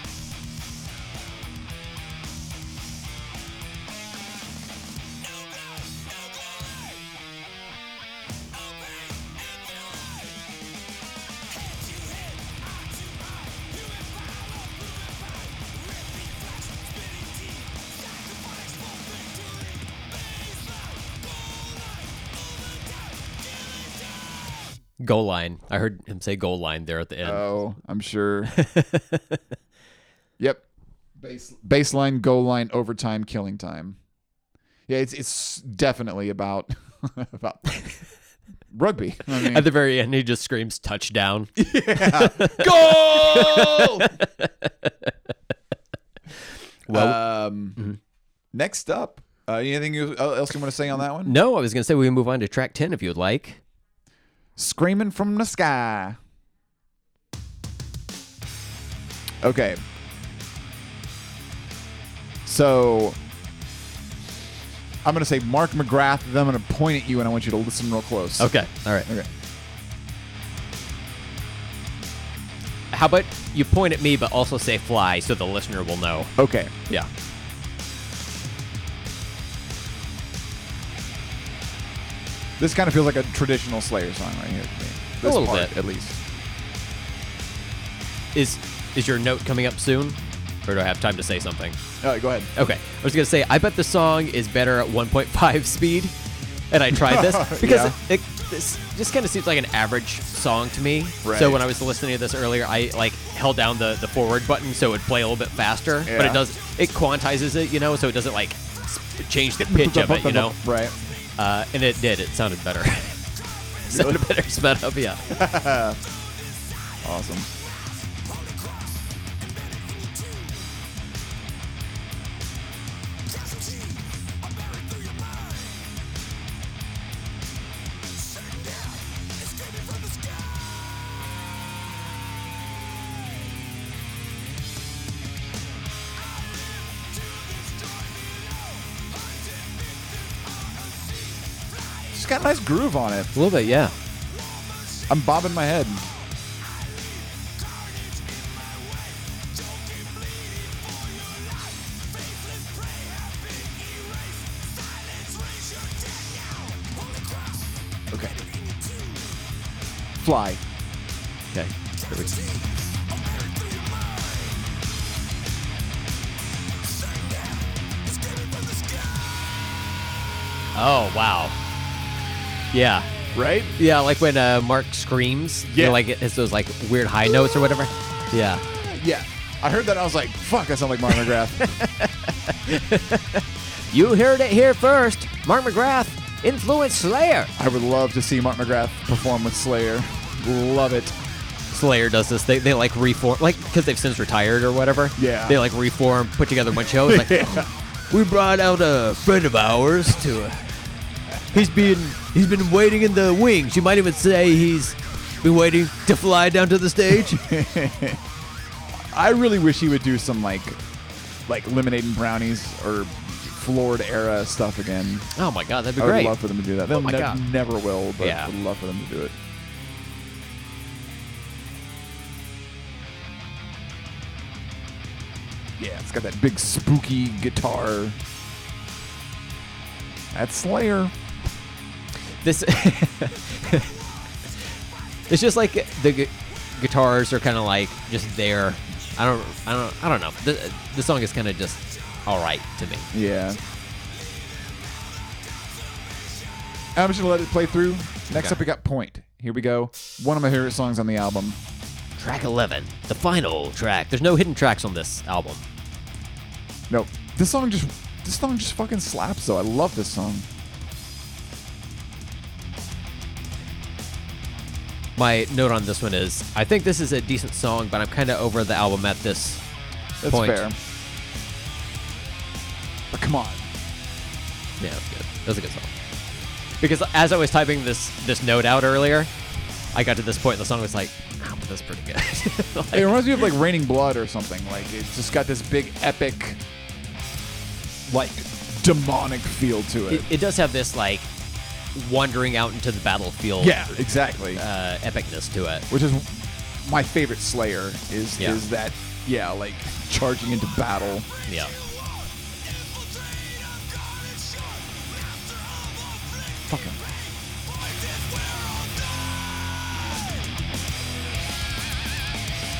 Goal line. I heard him say goal line there at the end. Oh, I'm sure. Yep. Baseline, goal line, overtime, killing time. Yeah, it's definitely about about rugby. I mean, at the very end, he just screams touchdown. Yeah. Goal! Well, next up, anything else you want to say on that one? No, I was going to say we can move on to track 10 if you would like. Screaming from the Sky. Okay. So I'm going to say Mark McGrath, then I'm going to point at you and I want you to listen real close. Okay. All right. Okay. How about you point at me but also say fly so the listener will know. Okay. Yeah. This kind of feels like a traditional Slayer song right here to me. This a little part, bit, at least. Is your note coming up soon, or do I have time to say something? All right, go ahead. Okay, I was gonna say I bet the song is better at 1.5 speed, and I tried this because yeah. This just kind of seems like an average song to me. Right. So when I was listening to this earlier, I like held down the forward button so it would play a little bit faster, yeah. But it quantizes it, you know, so it doesn't like change the pitch of it, you know, right. And it did. It sounded better. Sounded better sped up, yeah. Awesome. Got a nice groove on it. A little bit, yeah. I'm bobbing my head. Okay. Fly. Okay. There we go. Oh, wow. Yeah. Right? Yeah, like when Mark screams. Yeah. You know, like it has those like weird high notes or whatever. Yeah. Yeah. I heard that. I was like, fuck, I sound like Mark McGrath. You heard it here first. Mark McGrath influenced Slayer. I would love to see Mark McGrath perform with Slayer. Love it. Slayer does this. They like reform, like because they've since retired or whatever. Yeah. They like reform, put together one show. It's like, yeah. We brought out a friend of ours to... He's been waiting in the wings. You might even say he's been waiting to fly down to the stage. I really wish he would do some like like lemonade and brownies or Floored era stuff again. Oh my god, that'd be great. I would love for them to do that. They'll never will, but I would love for them to do it. Yeah, it's got that big spooky guitar. That's Slayer. This it's just like the guitars are kind of like just there. I don't know. The song is kind of just all right to me. Yeah. I'm just gonna let it play through. Next up, we got Point. Here we go. One of my favorite songs on the album. Track 11, the final track. There's no hidden tracks on this album. Nope. This song just fucking slaps though. I love this song. My note on this one is, I think this is a decent song, but I'm kind of over the album at this point. That's fair. But come on. Yeah, that's good. That was a good song. Because as I was typing this note out earlier, I got to this point and the song was like, oh, that's pretty good. Like, it reminds me of like Reign in Blood or something. Like it's just got this big epic, like demonic feel to it. It does have this like wandering out into the battlefield. Yeah, exactly. Epicness to it. Which is my favorite Slayer is that, like charging into battle. Yeah.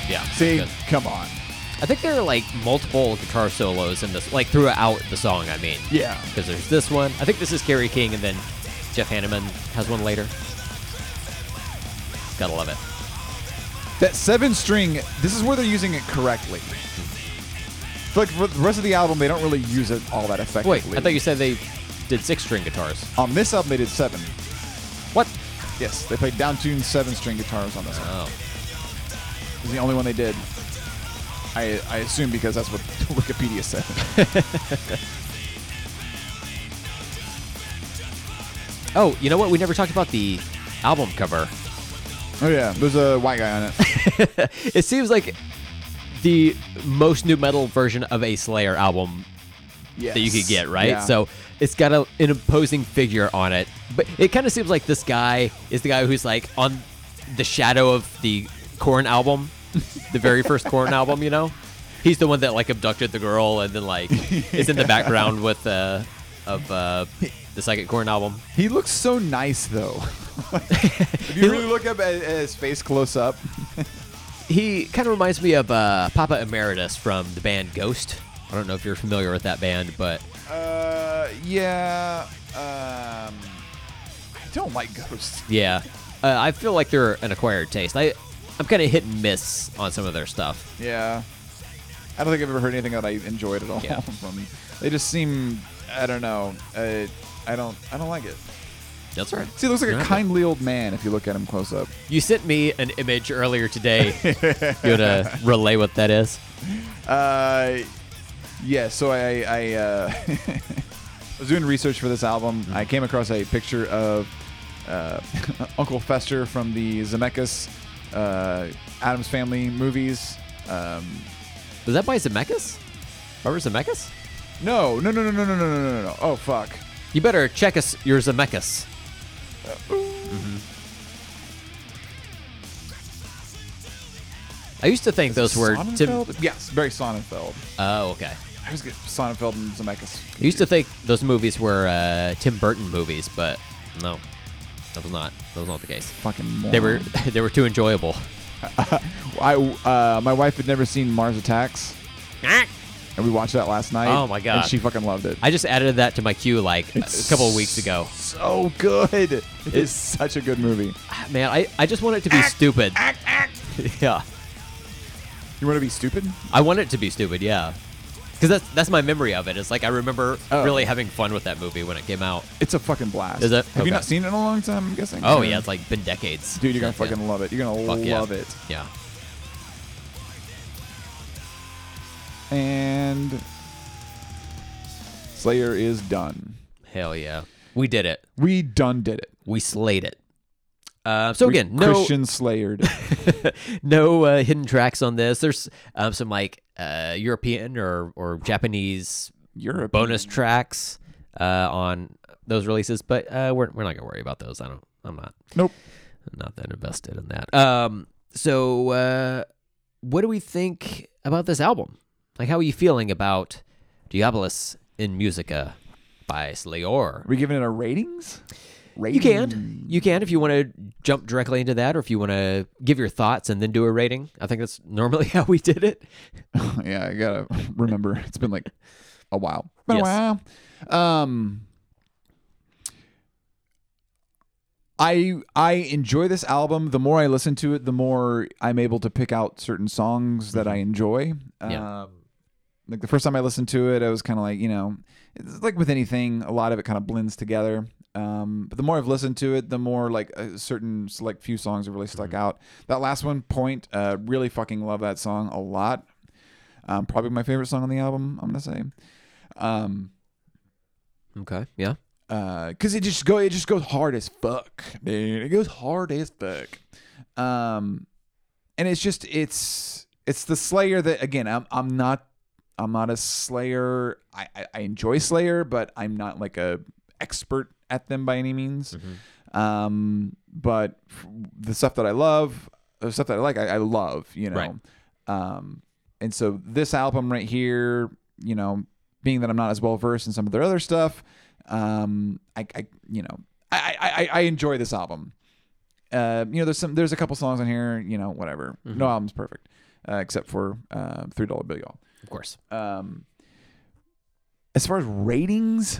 Yeah. See, come on. I think there are like multiple guitar solos in this, like throughout the song. I mean, yeah, because there's this one. I think this is Kerry King, and then Jeff Hanneman has one later. Gotta love it. That 7-string. This is where they're using it correctly. I feel like for the rest of the album, they don't really use it all that effectively. Wait, I thought you said they did 6-string guitars. On this album, they did 7. What? Yes, they played down-tuned 7-string guitars on this album. Oh. Is the only one they did. I assume because that's what Wikipedia said. Oh, you know what? We never talked about the album cover. Oh yeah, there's a white guy on it. It seems like the most new metal version of a Slayer album that you could get, right? Yeah. So it's got an imposing figure on it, but it kind of seems like this guy is the guy who's like on the shadow of the Korn album, the very first Korn album, you know? He's the one that like abducted the girl and then like is in the background with the second Korn album. He looks so nice though. If you really look up at his face close up. He kind of reminds me of Papa Emeritus from the band Ghost. I don't know if you're familiar with that band, but I don't like Ghost. Yeah. I feel like they're an acquired taste. I'm kind of hit and miss on some of their stuff. Yeah. I don't think I've ever heard anything that I enjoyed at all from them. They just seem, I don't know. I don't like it. That's right. See, it looks like a kindly old man if you look at him close up. You sent me an image earlier today. You gonna relay what that is? Yeah, so I was doing research for this album. Mm-hmm. I came across a picture of Uncle Fester from the Zemeckis Adam's Family movies. Was that by Zemeckis? Robert Zemeckis? No. Oh, fuck. You better check us your Zemeckis. I used to think those were... Sonnenfeld? Yes, very Sonnenfeld. Oh, okay. I was getting Sonnenfeld and Zemeckis confused. I used to think those movies were Tim Burton movies, but no. That was not the case. Fucking moron. They were too enjoyable. My wife had never seen Mars Attacks, and we watched that last night. Oh my god! And she fucking loved it. I just added that to my queue like a couple of weeks ago. So good! It's such a good movie. Man, I just want it to be stupid. Yeah. You want it to be stupid? I want it to be stupid. Yeah. Because that's my memory of it. It's like I remember really having fun with that movie when it came out. It's a fucking blast. Is it? Have you not seen it in a long time, I'm guessing? Oh, yeah. It's like been decades. Dude, you're going to fucking love it. You're going to love it. Yeah. And Slayer is done. Hell yeah. We did it. We done did it. We slayed it. So again, no Christian Slayered, no hidden tracks on this. There's some like European or Japanese bonus tracks on those releases, but we're not gonna worry about those. I'm not that invested in that. So what do we think about this album? Like, how are you feeling about Diabolus in Musica by Slayer? Are we giving it our ratings? You can if you want to jump directly into that, or if you want to give your thoughts and then do a rating. I think that's normally how we did it. Yeah, I gotta remember. It's been like a while. I enjoy this album. The more I listen to it, the more I'm able to pick out certain songs that I enjoy. Yeah. Like the first time I listened to it, I was kind of like, it's like with anything, a lot of it kind of blends together. But the more I've listened to it, the more like a certain select few songs have really stuck out. That last one, Point, really fucking love that song a lot. Probably my favorite song on the album, I'm gonna say. Okay, yeah. Because it just goes hard as fuck, dude. It goes hard as fuck. And it's the Slayer that, again, I'm not a Slayer. I enjoy Slayer, but I'm not like a expert at them by any means. Mm-hmm. But the stuff that I love, the stuff that I like, I love, Right. And so this album right here, being that I'm not as well versed in some of their other stuff, I enjoy this album. There's a couple songs on here, whatever. Mm-hmm. No album's perfect, except for $3 Bill Y'all. Of course. As far as ratings,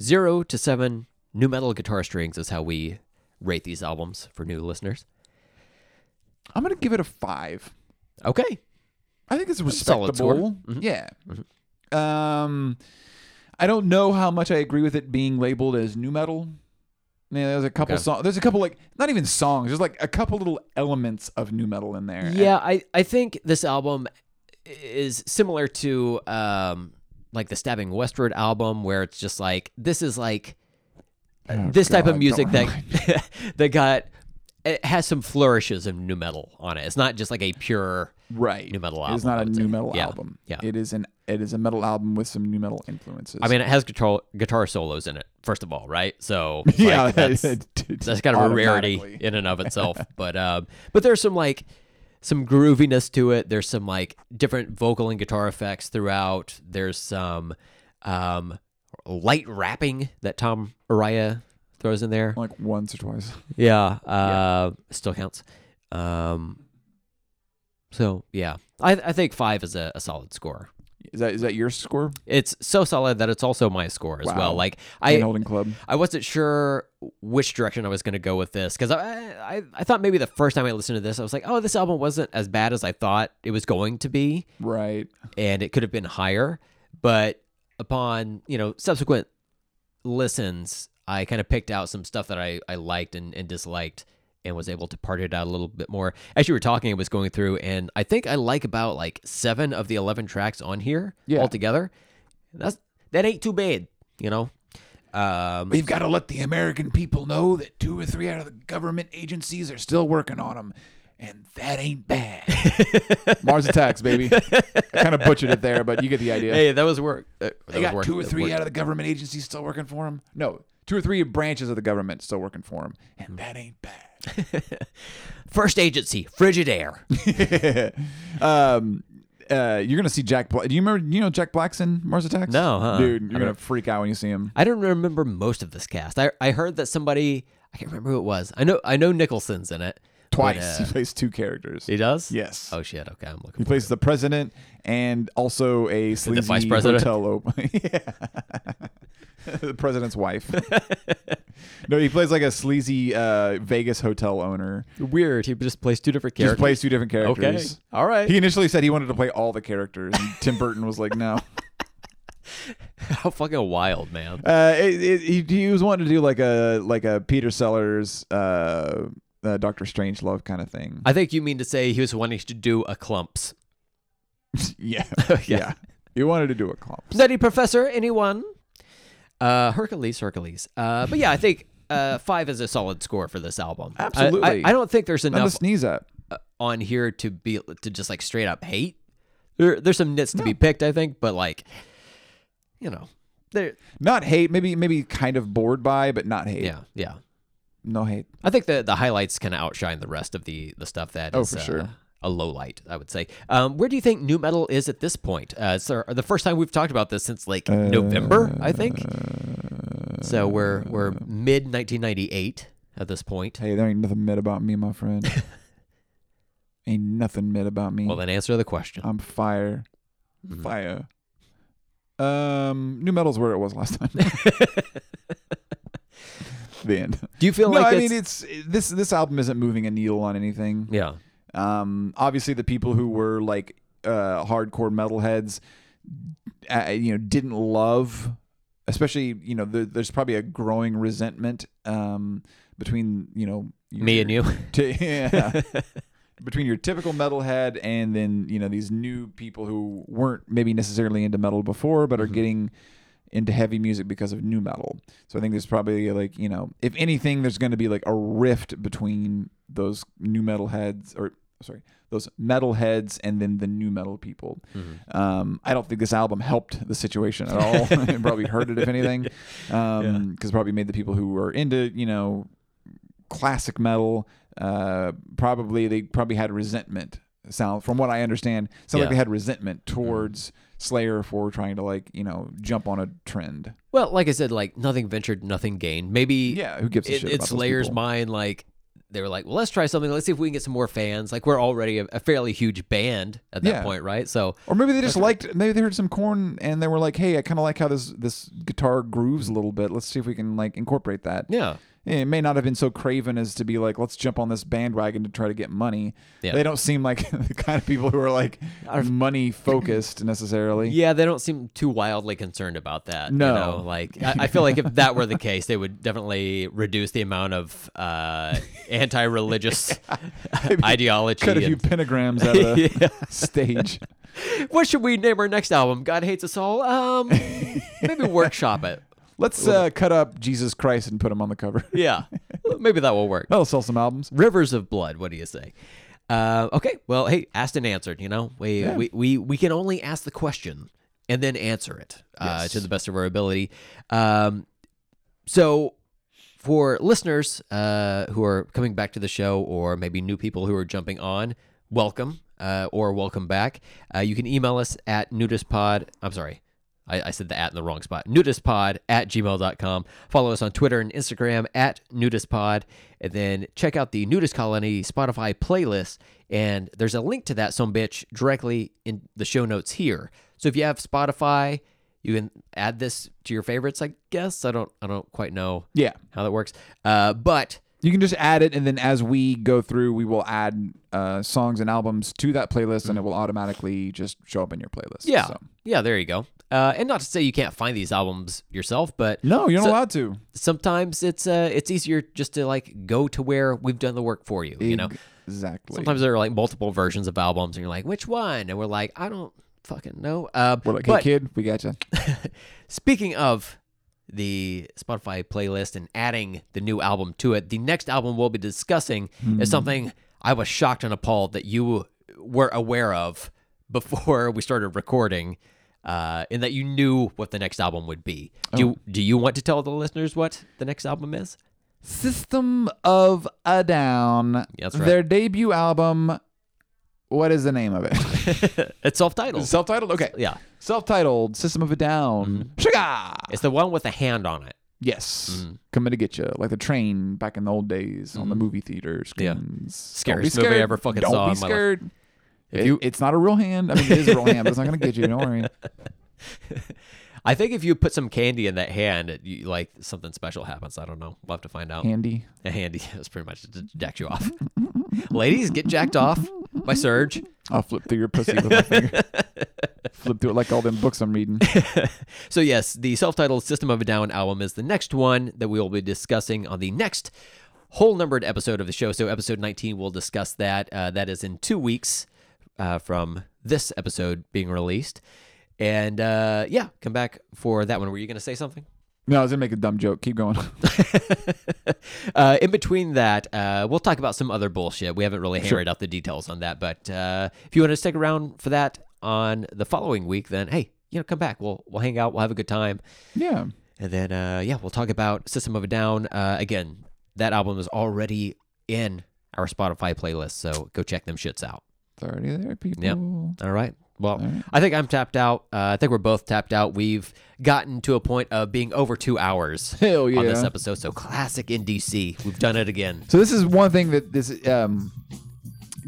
0 to 7 new metal guitar strings is how we rate these albums for new listeners. I'm gonna give it a 5. Okay, I think it's respectable. That's a solid score. Mm-hmm. Yeah. Mm-hmm. I don't know how much I agree with it being labeled as nu metal. Yeah, there's a couple songs. There's a couple like not even songs. There's like a couple little elements of nu metal in there. Yeah, I think this album is similar to like the Stabbing Westward album, where it's just like this is like type of music that got it has some flourishes of nu metal on it. It's not just like a pure nu metal album. It's not a nu metal album. Yeah. It is a metal album with some nu metal influences. I mean, it has guitar solos in it, first of all, right? So like, yeah, that's kind of a rarity in and of itself. But there's some like some grooviness to it. There's some like different vocal and guitar effects throughout. There's some light rapping that Tom Araya throws in there, like once or twice. Yeah, still counts. So yeah, I think 5 is a solid score. Is that your score? It's so solid that it's also my score as well. Like holding club. I wasn't sure which direction I was going to go with this, because I thought maybe the first time I listened to this, I was like, oh, this album wasn't as bad as I thought it was going to be. Right. And it could have been higher, but upon subsequent listens, I kind of picked out some stuff that I liked and disliked, and was able to part it out a little bit more. As you were talking, I was going through, and I think I like about like 7 of the 11 tracks on here altogether. That ain't too bad, We've got to let the American people know that 2 or 3 out of the government agencies are still working on them, and that ain't bad. Mars Attacks, baby. I kind of butchered it there, but you get the idea. Hey, that was work. They got 2 or 3 out of the government agencies still working for them. No, 2 or 3 branches of the government still working for them, and that ain't bad. First agency, Frigidaire. You're gonna see Jack Black. Do you remember Jack Black's in Mars Attacks? No, huh? Dude, you're gonna freak out when you see him. I don't remember most of this cast. I heard that somebody, I can't remember who it was. I know Nicholson's in it twice. He plays 2 characters. He does? Yes. Oh shit. Okay, I'm looking. He plays the president and also a sleazy vice president. The president's wife. No, he plays like a sleazy Vegas hotel owner. Weird. He just plays 2 different characters. He plays 2 different characters. Okay. All right. He initially said he wanted to play all the characters, and Tim Burton was like, no. How fucking wild, man. He was wanting to do like a Peter Sellers, Dr. Strangelove kind of thing. I think you mean to say he was wanting to do a clumps. Yeah. He wanted to do a clumps. Nutty Professor, anyone? Hercules. But yeah, I think 5 is a solid score for this album. Absolutely. I don't think there's enough to sneeze at on here to just like straight up hate. There's some nits to be picked, I think, but like, you know, they're not hate. Maybe kind of bored by, but not hate. Yeah, yeah. No hate. I think the highlights kind of outshine the rest of the stuff that is for sure. A low light, I would say. Where do you think new metal is at this point? It's the first time we've talked about this since like November, I think. So we're mid 1998 at this point. Hey, there ain't nothing mid about me, my friend. Ain't nothing mid about me. Well, then answer the question. I'm fire. Mm-hmm. Fire. New metal's where it was last time. The end. Do you feel like this album isn't moving a needle on anything? Yeah. Obviously the people who were like hardcore metalheads, didn't love, especially, there's probably a growing resentment between, me and you. Between your typical metalhead and then, these new people who weren't maybe necessarily into metal before, but are getting into heavy music because of new metal. So I think there's probably like, if anything, there's going to be like a rift between those those metalheads and then the new metal people. Mm-hmm. I don't think this album helped the situation at all. It probably hurt it, if anything, because probably made the people who are into, classic metal, they probably had resentment. Sound from what I understand, like they had resentment towards Slayer for trying to jump on a trend. Well, like I said, like nothing ventured, nothing gained. Maybe who gives a shit? It's Slayer's mind. Like they were like, well, let's try something. Let's see if we can get some more fans. Like we're already a fairly huge band at that point, right? So, or maybe they just liked. Maybe they heard some Korn and they were like, hey, I kind of like how this guitar grooves a little bit. Let's see if we can like incorporate that. Yeah. It may not have been so craven as to be like, let's jump on this bandwagon to try to get money. Yeah. They don't seem like the kind of people who are like money focused necessarily. Yeah, they don't seem too wildly concerned about that. No. Like I feel like if that were the case, they would definitely reduce the amount of anti-religious ideology. Cut a few pentagrams out of the stage. What should we name our next album? God Hates Us All? Maybe workshop it. Let's cut up Jesus Christ and put him on the cover. Yeah, maybe that will work. That'll sell some albums. Rivers of Blood, what do you say? Okay, well, hey, asked and answered, We can only ask the question and then answer it to the best of our ability. So for listeners who are coming back to the show or maybe new people who are jumping on, welcome or welcome back. You can email us at nudispod. I'm sorry. I said the at in the wrong spot. nudispod@gmail.com. Follow us on Twitter and Instagram @nudispod. And then check out the Nudist Colony Spotify playlist. And there's a link to that sumbitch directly in the show notes here. So if you have Spotify, you can add this to your favorites, I guess. I don't quite know how that works. But you can just add it, and then as we go through, we will add songs and albums to that playlist, and it will automatically just show up in your playlist. Yeah, yeah, there you go. And not to say you can't find these albums yourself, but no, you're not allowed to. Sometimes it's easier just to like go to where we've done the work for you. Exactly. Sometimes there are like multiple versions of albums, and you're like, which one? And we're like, I don't fucking know. We're like, hey kid, we got you. Speaking of the Spotify playlist and adding the new album to it, the next album we'll be discussing is something I was shocked and appalled that you were aware of before we started recording, and that you knew what the next album would be. Do you want to tell the listeners what the next album is? System of a Down. That's right. Their debut album. What is the name of it? It's self-titled. Self-titled? Okay. Yeah. Self-titled, System of a Down. Mm-hmm. Sugar! It's the one with a hand on it. Yes. Mm-hmm. Coming to get you. Like the train back in the old days on the movie theater screens. Yeah. Scariest movie I ever fucking saw in my life. Don't be scared. It's not a real hand. I mean, it is a real hand, but it's not going to get you. Don't worry. I think if you put some candy in that hand, something special happens. I don't know. We'll have to find out. Handy. A handy. That's pretty much to jack you off. Ladies, get jacked off by Surge. I'll flip through your pussy with my finger. Flip through it like all them books I'm reading. So yes, the self-titled System of a Down album is the next one that we will be discussing on the next whole numbered episode of the show. So episode 19, we'll discuss that. That is in 2 weeks from this episode being released. And come back for that one. Were you going to say something? No, I was going to make a dumb joke. Keep going. In between that, we'll talk about some other bullshit. We haven't really hammered out the details on that. But if you want to stick around for that on the following week, then, hey, you know, come back. We'll hang out. We'll have a good time. Yeah. And then, we'll talk about System of a Down. Again, that album is already in our Spotify playlist, so go check them shits out. It's already there, people. Yep. All right. Well, I think I'm tapped out. I think we're both tapped out. We've gotten to a point of being over 2 hours on this episode. So classic in DC. We've done it again. So this is one thing that this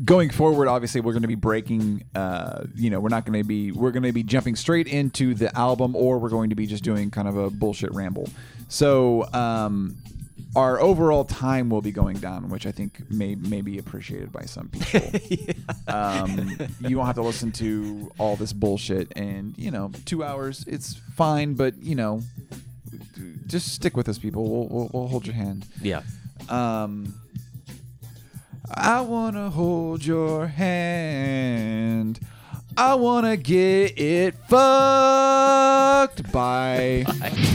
going forward, obviously, we're going to be breaking. We're going to be jumping straight into the album, or we're going to be just doing kind of a bullshit ramble. So our overall time will be going down, which I think may be appreciated by some people. You won't have to listen to all this bullshit, and 2 hours, it's fine. But just stick with us, people. We'll hold your hand. Yeah. I wanna hold your hand. I wanna get it fucked. Bye. Bye.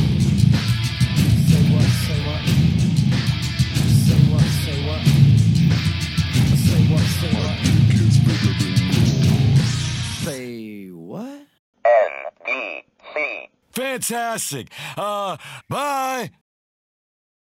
Fantastic. Bye.